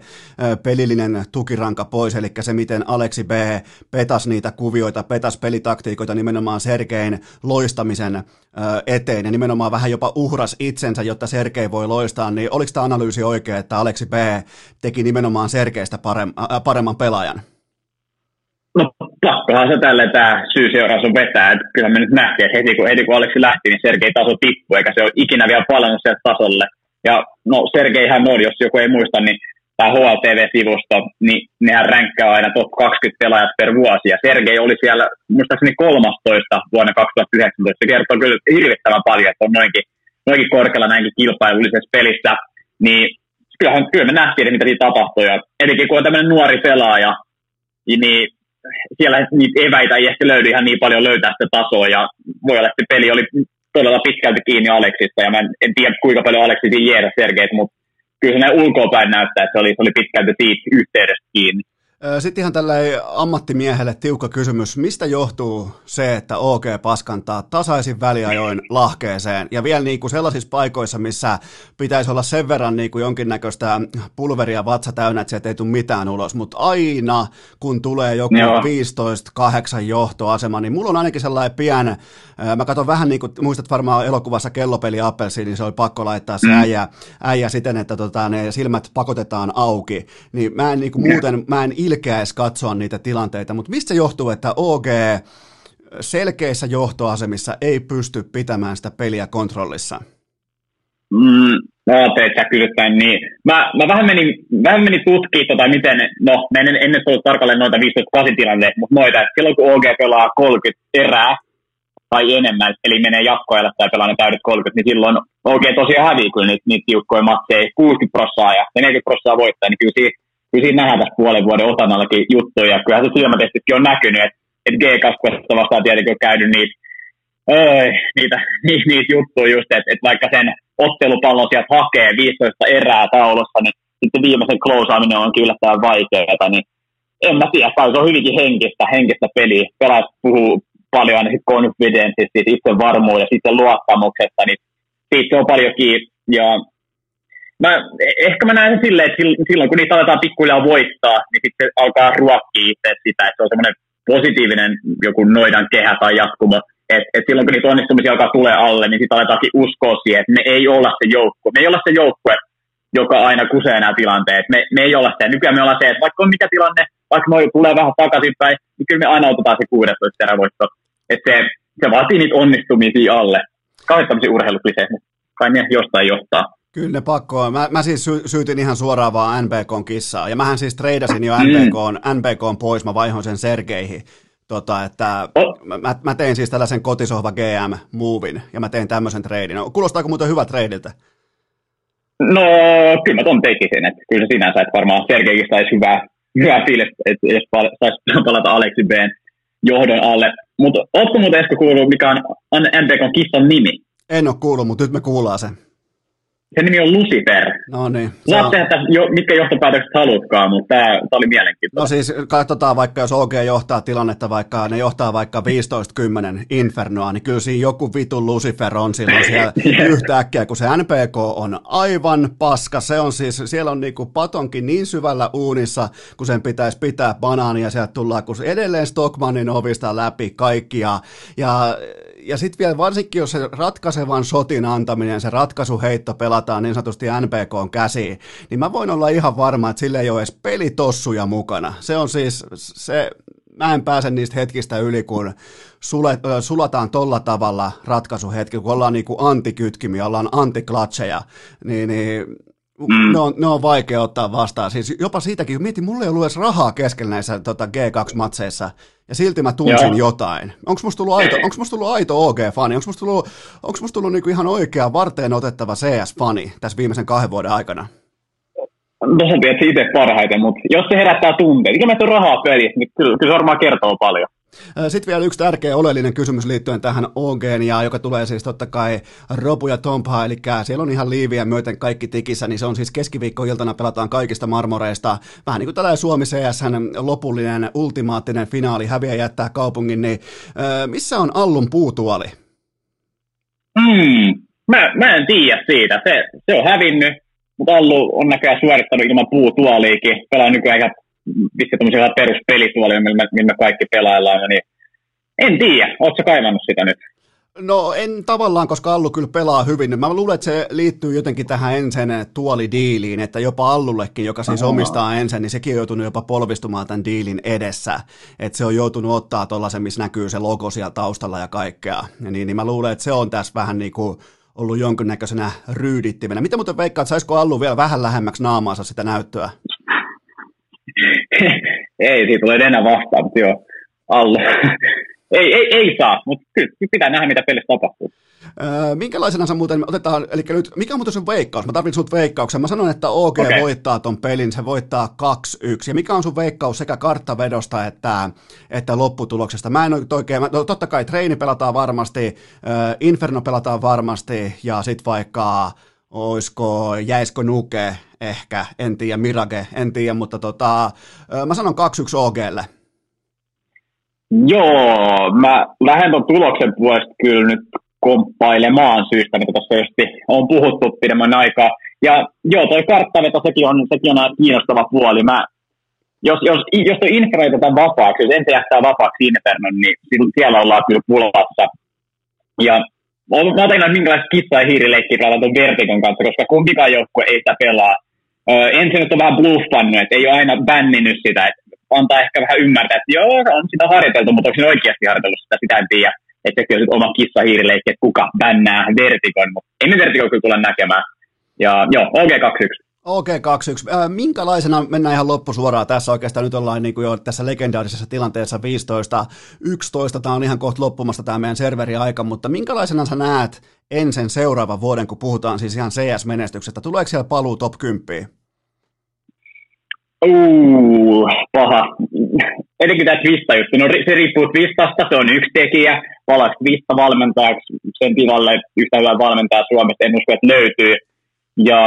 pelillinen tukiranka pois, eli se miten Aleksi B. petas niitä kuvioita, petas pelitaktiikoita nimenomaan Sergein loistamisen eteen ja nimenomaan vähän jopa uhras itsensä, jotta Sergei voi loistaa, niin oliko tämä analyysi oikea, että Aleksi B. teki nimenomaan Sergeistä paremman pelaajan? No pakkohan se tälle tämä syy-seuraus on vetää, että kyllä me nyt nähtiin, että heti kun, heti kun Aleksi lähti, niin Sergei taso tippui, eikä se ole ikinä vielä palannut sieltä tasolle. Ja no Sergeihän on, jos joku ei muista, niin tämä H L T V-sivusto, niin nehän ränkkää aina top kaksikymmentä pelaajat per vuosi, ja Sergei oli siellä muistaakseni kolmastoista vuonna kaksituhattayhdeksäntoista, se kertoo kyllä hirvittävän paljon, että on noinkin, noinkin korkealla näinkin kilpailullisessa pelissä, niin kyllähän, kyllä me nähtiin, mitä siinä tapahtui, ja etenkin kun on tämmöinen nuori pelaaja, niin siellä niitä eväitä ei ehkä löydy ihan niin paljon löytää sitä tasoa, ja voi olla, että se peli oli todella pitkälti kiinni Aleksista, ja mä en, en tiedä kuinka paljon Aleksi siinä jäädä Sergeit, mutta kyllä se ulkoapäin näyttää, että se oli, se oli pitkälti siitä yhteydestä kiinni. Sitten ihan tälleen ammattimiehelle tiukka kysymys. Mistä johtuu se, että O G paskantaa tasaisin väliajoin lahkeeseen ja vielä niin kuin sellaisissa paikoissa, missä pitäisi olla sen verran niin kuin jonkinnäköistä pulveria vatsa täynnä, että sieltä ei tule mitään ulos, mutta aina kun tulee joku viisitoista kahdeksan johtoasema, niin mulla on ainakin sellainen pian, mä katson vähän niin kuin, muistat varmaan elokuvassa Kellopeli Appelsiin, niin se oli pakko laittaa se äijä, äijä siten, että tota, ne silmät pakotetaan auki, niin mä en niin kuin muuten, mä en ilkeä edes katsoa niitä tilanteita, mutta mistä johtuu, että O G selkeissä johtoasemissa ei pysty pitämään sitä peliä kontrollissa? Mm, no teitä kyllä niin. Mä, mä vähän menin, vähän menin tutkimaan, tota, miten, no mä en ennen ollut tarkalleen noita viisitoista kahdeksan tilanteita, mutta noita, että silloin kun O G pelaa kolmekymmentä erää tai enemmän, eli menee jatkoajalle tai pelaa ne täydet kolmekymmentä, niin silloin O G tosiaan hävii kyllä niitä, niitä tiukkoja matseja, kuusikymmentä prosenttia ja neljäkymmentä prosenttia voittaa, niin kyllä siinä Kyllä siinä nähdään tässä puolen vuoden otanallakin juttuja, ja kyllähän se silmätestitkin on näkynyt, että et G kaksikymmentä vastaan tietenkin on käynyt niitä, öö, niitä, niitä, niitä juttuja just, että et vaikka sen ottelupallon sieltä hakee viisitoista erää taulussa, niin sitten viimeisen klousaaminen onkin yllättävän vaikeaa, niin en mä tiedä, se on hyvinkin henkistä, henkistä peliä. Pelaat puhuu paljon aina siitä konfidenssista, siitä itsevarmuudesta, siitä luottamuksesta, niin siitä on paljonkin, ja Mä, ehkä mä näen silleen, että silloin kun niitä aletaan pikkuhiljaa voittaa, niin sitten alkaa ruokkia itse sitä, että se on semmoinen positiivinen joku noidan kehä tai jatkumo. Että et silloin kun niitä onnistumisia alkaa tulee alle, niin sitten aletaankin uskoa siihen, että me ei olla se joukkue. Me ei olla se joukkue, joka aina kusee nämä tilanteet. Me, me ei olla se. Nykyään me ollaan se, että vaikka on mikä tilanne, vaikka noi tulee vähän takaisinpäin, niin kyllä me aina otetaan se kuudestoista terävoitto. Että se, se vaatii niitä onnistumisia alle. Kauhean tämmöisiä urheilukliseitä, mutta kai ne jostain johtaa. Kyllä pakko. Mä, mä siis sy- syytin ihan suoraan vaan N B K:n kissaa. Ja mähän siis treidasin jo N B K:n pois, mä vaihoin sen Sergeihin. Tota, että mä, mä tein siis tällaisen kotisohva G M-movin, ja mä tein tämmöisen treidin. Kuulostaako muuten hyvä treidiltä? No, kyllä mä ton tekisin. Että kyllä se sinänsä, että varmaan Sergeikin saisi hyvää, hyvää fiilis, että jos saisi palata Aleksi B:n johdon alle. Mutta ootko muuten Esko kuullut, mikä on N B K:n kissan nimi? En ole kuullut, mutta nyt me kuullaan sen. Sen nimi on Lucifer. No niin. Saat tehdä jo, mitkä johtopäätökset halutkaan, mutta tämä oli mielenkiintoista. No siis katsotaan vaikka, jos O G johtaa tilannetta, vaikka ne johtaa vaikka viisitoista kymmenen Infernoa, niin kyllä siinä joku vitun Lucifer on silloin siellä yhtäkkiä, kun se N P K on aivan paska. Se on siis, siellä on niinku patonkin niin syvällä uunissa, kun sen pitäisi pitää banaania, sieltä tullaan kun edelleen Stockmannin ovista läpi kaikkia. Ja, ja sitten vielä varsinkin, jos se ratkaisevan sotin antaminen, se ratkaisuheitto pelaa, niin sanotusti N P K:n käsiin, niin mä voin olla ihan varma, että sillä ei ole edes pelitossuja mukana. Se on siis, se, mä en pääse niistä hetkistä yli, kun sulet, sulataan tolla tavalla ratkaisuhetki, kun ollaan niin kuin antikytkimiä, ollaan antiklatseja, niin, niin mm. ne, on, ne on vaikea ottaa vastaan. Siis jopa siitäkin, mietin, mulla ei ollut edes rahaa keskellä näissä tota G kaksi-matseissa, ja silti mä tunsin Joo. jotain. Onko musta tullut aito, onko musta tullut aito O G-fani? Onko musta tullut, onko musta tullut niinku ihan oikea varteen otettava C S-fani tässä viimeisen kahden vuoden aikana? No sä tiedät itse parhaiten, mutta jos se herättää tunteita, mikä meitä on rahaa pelissä, niin kyllä, kyllä se varmaan kertoo paljon. Sitten vielä yksi tärkeä oleellinen kysymys liittyen tähän Ogeniaan, joka tulee siis totta kai Robu ja Tompa, eli siellä on ihan liiviä myöten kaikki tikissä, niin se on siis keskiviikkoiltana pelataan kaikista marmoreista. Vähän niin kuin tällainen Suomi C S:n lopullinen ultimaattinen finaali, häviä jättää kaupungin, niin äh, missä on Allun puutuoli? Hmm, mä, mä en tiedä siitä, se, se on hävinnyt, mutta Allu on näköjään suorittanut ilman puutuoliikin, pelaa nykyään vissi tuollaisella peruspelituolilla, millä, millä me kaikki pelaillaan, niin en tiedä, ootko sä kaivannut sitä nyt? No en tavallaan, koska Allu kyllä pelaa hyvin. Mä luulen, että se liittyy jotenkin tähän ensin tuolidiiliin, että jopa Allullekin, joka siis Aha. omistaa ensin, niin sekin on joutunut jopa polvistumaan tämän diilin edessä. Että se on joutunut ottaa tuollaisen, missä näkyy se logo siellä taustalla ja kaikkea. Ja niin, niin mä luulen, että se on tässä vähän niin kuin ollut jonkinnäköisenä ryydittimenä. Mitä muuten veikkaat, saisiko Allu vielä vähän lähemmäksi naamaansa sitä näyttöä? Ei, siitä tulee enää vastaan, mutta joo, Allu. Ei, ei, ei saa, mutta kyllä pitää nähdä, mitä pelissä tapahtuu. Öö, minkälaisena sä muuten otetaan, eli nyt, mikä on muuten sun veikkaus? Mä tarvitsen sut veikkauksen. Mä sanon, että O G okay. voittaa ton pelin, se voittaa kaksi yksi. Ja mikä on sun veikkaus sekä karttavedosta että, että lopputuloksesta? Mä en oikein, no totta kai treeni pelataan varmasti, äh, Inferno pelataan varmasti, ja sit vaikka oisko, jäiskö Nuke, ehkä, en tiedä, Mirage, en tiedä, mutta tota, äh, mä sanon kaksi yksi O G:lle. Joo, mä lähden tuon tuloksen puolesta kyllä nyt komppailemaan syystä, mitä tässä tietysti on puhuttu pidemmän aikaa. Ja joo, toi karttaveto, sekin on, sekin on kiinnostava puoli. Mä, jos jos, jos tuo Infra jätetään vapaaksi, jos ensin jättää vapaaksi Infernon, niin siellä ollaan kyllä pulassa. Ja mä otan aina minkälaista kissa- ja hiirileikkiä pelataan tuon Vertigon kanssa, koska kumpikaan joukkue ei sitä pelaa. Öö, ensin nyt on vähän bluffannut, että ei ole aina bänninyt sitä, että antaa ehkä vähän ymmärtää, että joo, on sitä harjoiteltu, mutta onko ne oikeasti harjoiteltu sitä, sitä en tiedä. Että sekin on sitten oma kissahiirileikki, että kuka bännää Vertigon, mutta ei me Vertigon kyllä tule näkemään. Ja joo, O G kaksi yksi. O G kaksi yksi. Äh, minkälaisena, mennään ihan loppusuoraan tässä oikeastaan, nyt ollaan niin kuin jo tässä legendaarisessa tilanteessa viisitoista yksitoista, tämä on ihan kohta loppumasta tämä meidän serveriaika, mutta minkälaisena sä näet ensin seuraavan vuoden, kun puhutaan siis ihan C S-menestyksestä, tuleeko siellä paluu top kymmenen? Uuu, paha. Etenkin tämä Twista just, no, se riippuu Twistasta, se on yksi tekijä, palaisi Twista valmentajaksi, sen tilalle yhtä hyvää valmentajaa Suomesta, en usko, että löytyy. Ja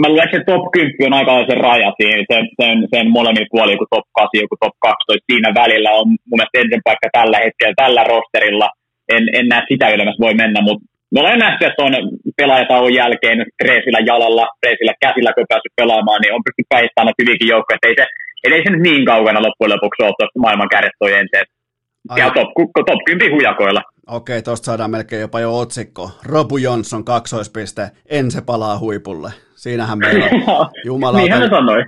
mä luulen, että se top kymmenen on aikalaisen raja siinä, se, se, se on molemmin puolin, joku top kahdeksan, joku top kaksitoista, siinä välillä on mun mielestä ensin paikka tällä hetkellä, tällä rosterilla, en, en näe sitä ylemmässä voi mennä, mutta me ollaan nähty, että on pelaajatauon jälkeen reisillä jalalla, reisillä käsillä, kun on päässyt pelaamaan, niin on pystynyt päihittämään noita hyvinkin joukkoja. Ei se, ei se nyt niin kaukana loppujen lopuksi ole tuosta maailman kärjet toi ensin. Ja top, top kymmenen hujakoilla. Okei, tuosta saadaan melkein jopa jo otsikko. Robu Johnson, kaksoispiste, Ense palaa huipulle. Siinähän meillä on jumalauta.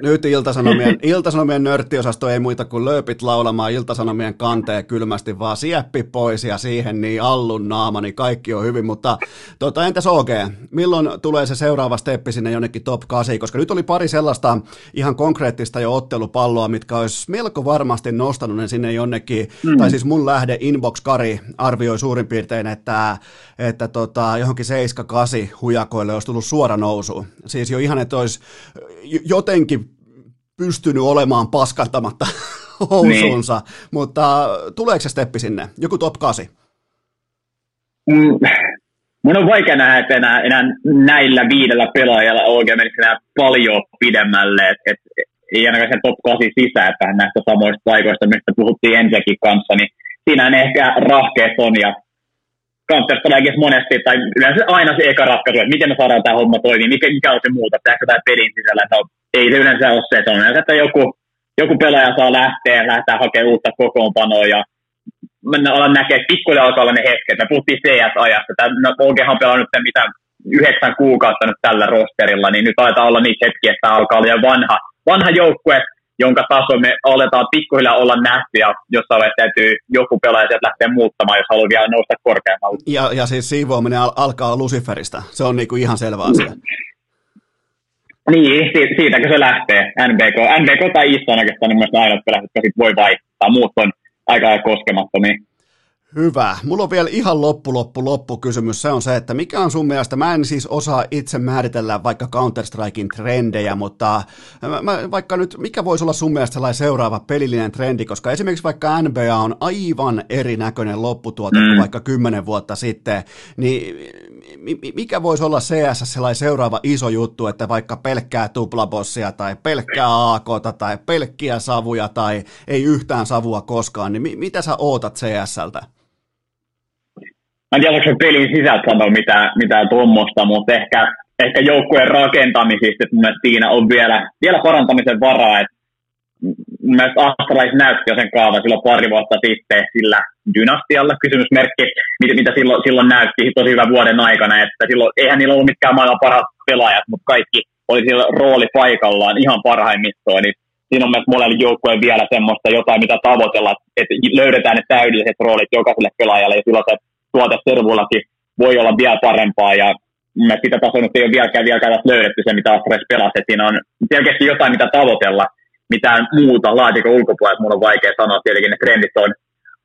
Nyt Ilta-Sanomien, Ilta-Sanomien nörttiosasto ei muita kuin lööpit laulamaan Ilta-Sanomien kanteen kylmästi, vaan sieppi pois ja siihen niin Allun naama, niin kaikki on hyvin. Mutta tota, entäs O G, milloin tulee se seuraava steppi sinne jonnekin top kahdeksan? Koska nyt oli pari sellaista ihan konkreettista jo ottelupalloa, mitkä olisi melko varmasti nostanut ne sinne jonnekin. Mm. Tai siis mun lähde Inbox Kari arvioi suurin piirtein, että, että tota, johonkin seitsemän kahdeksan hujakoille olisi tullut suora nousu. Siis jo ihan, että olisi jotenkin pystynyt olemaan paskantamatta housuunsa, niin. Mutta tuleeko se steppi sinne? Joku top kahdeksan? Mm, mun on vaikea nähdä, että enää, enää näillä viidellä pelaajalla oikein menisi enää paljon pidemmälle. Et, et, ei ainakaan sen top kahdeksan sisään, että näistä samoista paikoista, mistä puhuttiin ensinnäkin kanssa, niin siinä ne ehkä rahkeet on ja Counter-Strikeissa monesti, tai yleensä aina se eka ratkaisu, että miten me saadaan tämä homma toimii, mikä, mikä on se muuta, tehdäänkö tämä pelin sisällä, että ei se yleensä ole se, että on yleensä, että joku, joku pelaaja saa lähteä ja lähtee hakemaan uutta kokoonpanoa, ja mennä alan näkee, että pikkuhiljaa alkaa olla ne hetket, me puhuttiin C S-ajasta, no, O G:han on pelannut nyt mitään yhdeksän kuukautta nyt tällä rosterilla, niin nyt taitaa olla niitä hetkiä, että tämä alkaa olla jo vanha, vanha joukkue, jonka taso me aletaan pikkuhiljaa olla nähty, ja jossain vaiheessa täytyy joku pelaaja sieltä lähteä muuttamaan, jos haluaa vielä nousta korkeammalle. Ja, ja siis siivoaminen al- alkaa Luciferista, se on niinku ihan selvä asia. Niin, si- siitäkö se lähtee, N B K. N B K tai Issa on oikeastaan niin aina pelaa, jotka sit voi vaihtaa, muut on aika koskemattomia. Hyvä. Mulla on vielä ihan loppu, loppu, loppu kysymys. Se on se, että mikä on sun mielestä, mä en siis osaa itse määritellä vaikka Counter-Strikein trendejä, mutta mä, vaikka nyt, mikä voisi olla sun mielestä sellainen seuraava pelillinen trendi, koska esimerkiksi vaikka N B A on aivan erinäköinen lopputuote kuin mm. vaikka kymmenen vuotta sitten, niin mikä voisi olla C S sellainen seuraava iso juttu, että vaikka pelkkää tuplabossia tai pelkkää A K:ta tai pelkkiä savuja tai ei yhtään savua koskaan, niin mitä sä ootat C S:ltä? Mä en tiedä, onko se pelin sisältö sanoa mitään, mitään tuommoista, mutta ehkä, ehkä joukkueen rakentamisista, että mun mielestä siinä on vielä, vielä parantamisen varaa. Et mun mielestä Astralais näytti jo sen kaavan silloin pari vuotta sitten sillä dynastialla, kysymysmerkki, mitä, mitä silloin, silloin näytti tosi hyvän vuoden aikana. Että silloin, eihän niillä ollut mitkään maailman parhaat pelaajat, mutta kaikki oli siellä rooli paikallaan ihan parhaimmistoon. Niin siinä on myös monelle joukkueen vielä semmoista jotain, mitä tavoitellaan, että löydetään ne täydelliset roolit jokaiselle pelaajalle ja silloin se tuoteservullakin voi olla vielä parempaa, ja sitä tasoa nyt ei ole vieläkään, vieläkään löydetty se, mitä Astralis pelasi. Siinä on selkeästi jotain, mitä tavoitella, mitään muuta laatikon ulkopuolella. Mun on vaikea sanoa, tietenkin ne trendit on,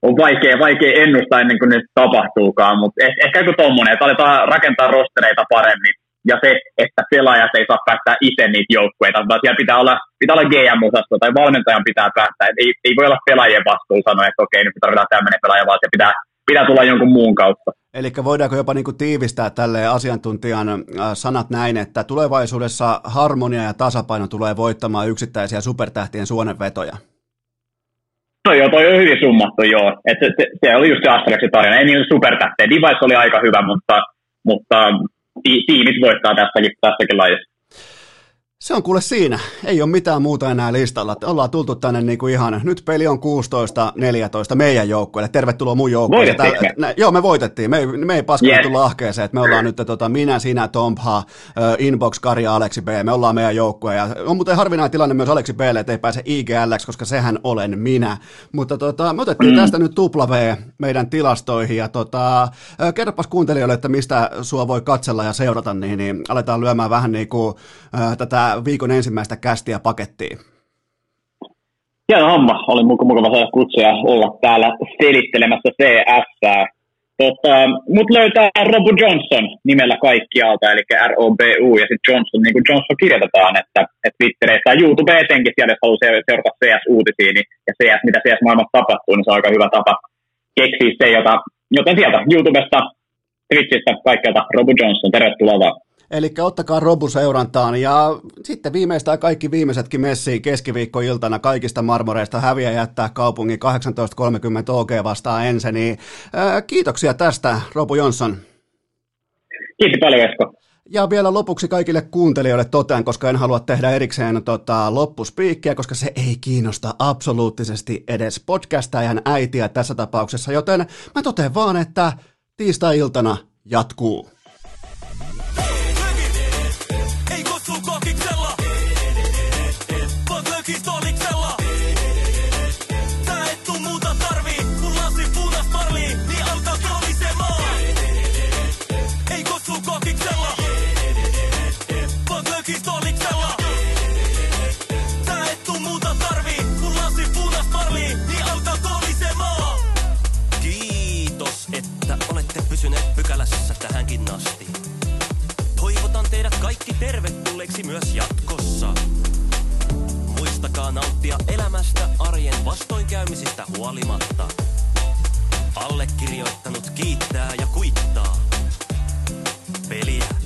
on vaikea, vaikea ennustaa ennen kuin ne tapahtuukaan, mutta eh- ehkä joku tommoinen, että aletaan rakentaa rostereita paremmin, ja se, että pelaajat ei saa päättää itse niitä joukkueita, vaan siellä pitää olla, pitää olla G M-osasto tai valmentajan pitää päättää. Et ei, ei voi olla pelaajien vastuu sanoa, että okei, nyt tarvitaan tämmöinen pelaaja, vaan se pitää pitää tulla jonkun muun kautta. Eli voidaanko jopa niinku tiivistää tälle asiantuntijan sanat näin, että tulevaisuudessa harmonia ja tasapaino tulee voittamaan yksittäisiä supertähtien suonenvetoja? No joo, toi on hyvin summattu, joo. Et se, se, se oli just se Astraleksin tarina. Ei niillä supertähtejä. Device oli aika hyvä, mutta, mutta ti, tiimit voittaa tässäkin, tässäkin lajissa. Se on kuule siinä. Ei ole mitään muuta enää listalla. Ollaan tultu tänne niin kuin ihan. Nyt peli on kuusitoista neljätoista meidän joukkueelle. Tervetuloa mun joukkueelle. Tää, joo, me voitettiin. Me ei, me ei paskaan yes. tulla ahkeeseen. Me ollaan nyt tota, minä, sinä, Tompha, Inbox, Kari ja Aleksi B. Me ollaan meidän joukkue. Ja on muuten harvinainen tilanne myös Aleksi B:lle, että ei pääse I G L:ksi, koska sehän olen minä. Mutta tota, me otettiin mm. tästä nyt tupla V meidän tilastoihin. Ja tota, kerropas kuuntelijoille, että mistä sua voi katsella ja seurata. Niin, niin aletaan lyömään vähän niin kuin äh, tätä viikon ensimmäistä kästiä pakettiin. Hieno homma. Oli mukava saada kutsuja olla täällä selittelemässä C S:ää. Tota, mut löytää Robu Johnson nimellä kaikkialta, eli R O B U ja sitten Johnson, niin kuin Johnson kirjoitetaan, että, että Twitterissä ja YouTube etenkin siellä, jos haluaa seurata C S-uutisia niin, ja C S, mitä C S-maailmassa tapahtuu, niin se on aika hyvä tapa keksiä se, jota, joten sieltä YouTubesta, Twitchistä, kaikkialta Robu Johnson. Tervetuloa vaan. Eli ottakaa Robu seurantaan ja sitten viimeistään kaikki viimeisetkin messiin keskiviikkoiltana kaikista marmoreista häviä jättää kaupungin kahdeksantoista kolmekymmentä O G vastaan ensin. Niin, ää, kiitoksia tästä, Robu Johnson. Kiitos paljon, Esko. Ja vielä lopuksi kaikille kuuntelijoille totean, koska en halua tehdä erikseen tota, loppuspiikkiä, koska se ei kiinnosta absoluuttisesti edes podcastajan äitiä tässä tapauksessa, joten mä totean vaan, että tiistai-iltana jatkuu. Tähänkin asti. Toivotan teidät kaikki tervetulleeksi myös jatkossa. Muistakaa nauttia elämästä arjen vastoinkäymisistä huolimatta. Allekirjoittanut kiittää ja kuittaa. Peliä.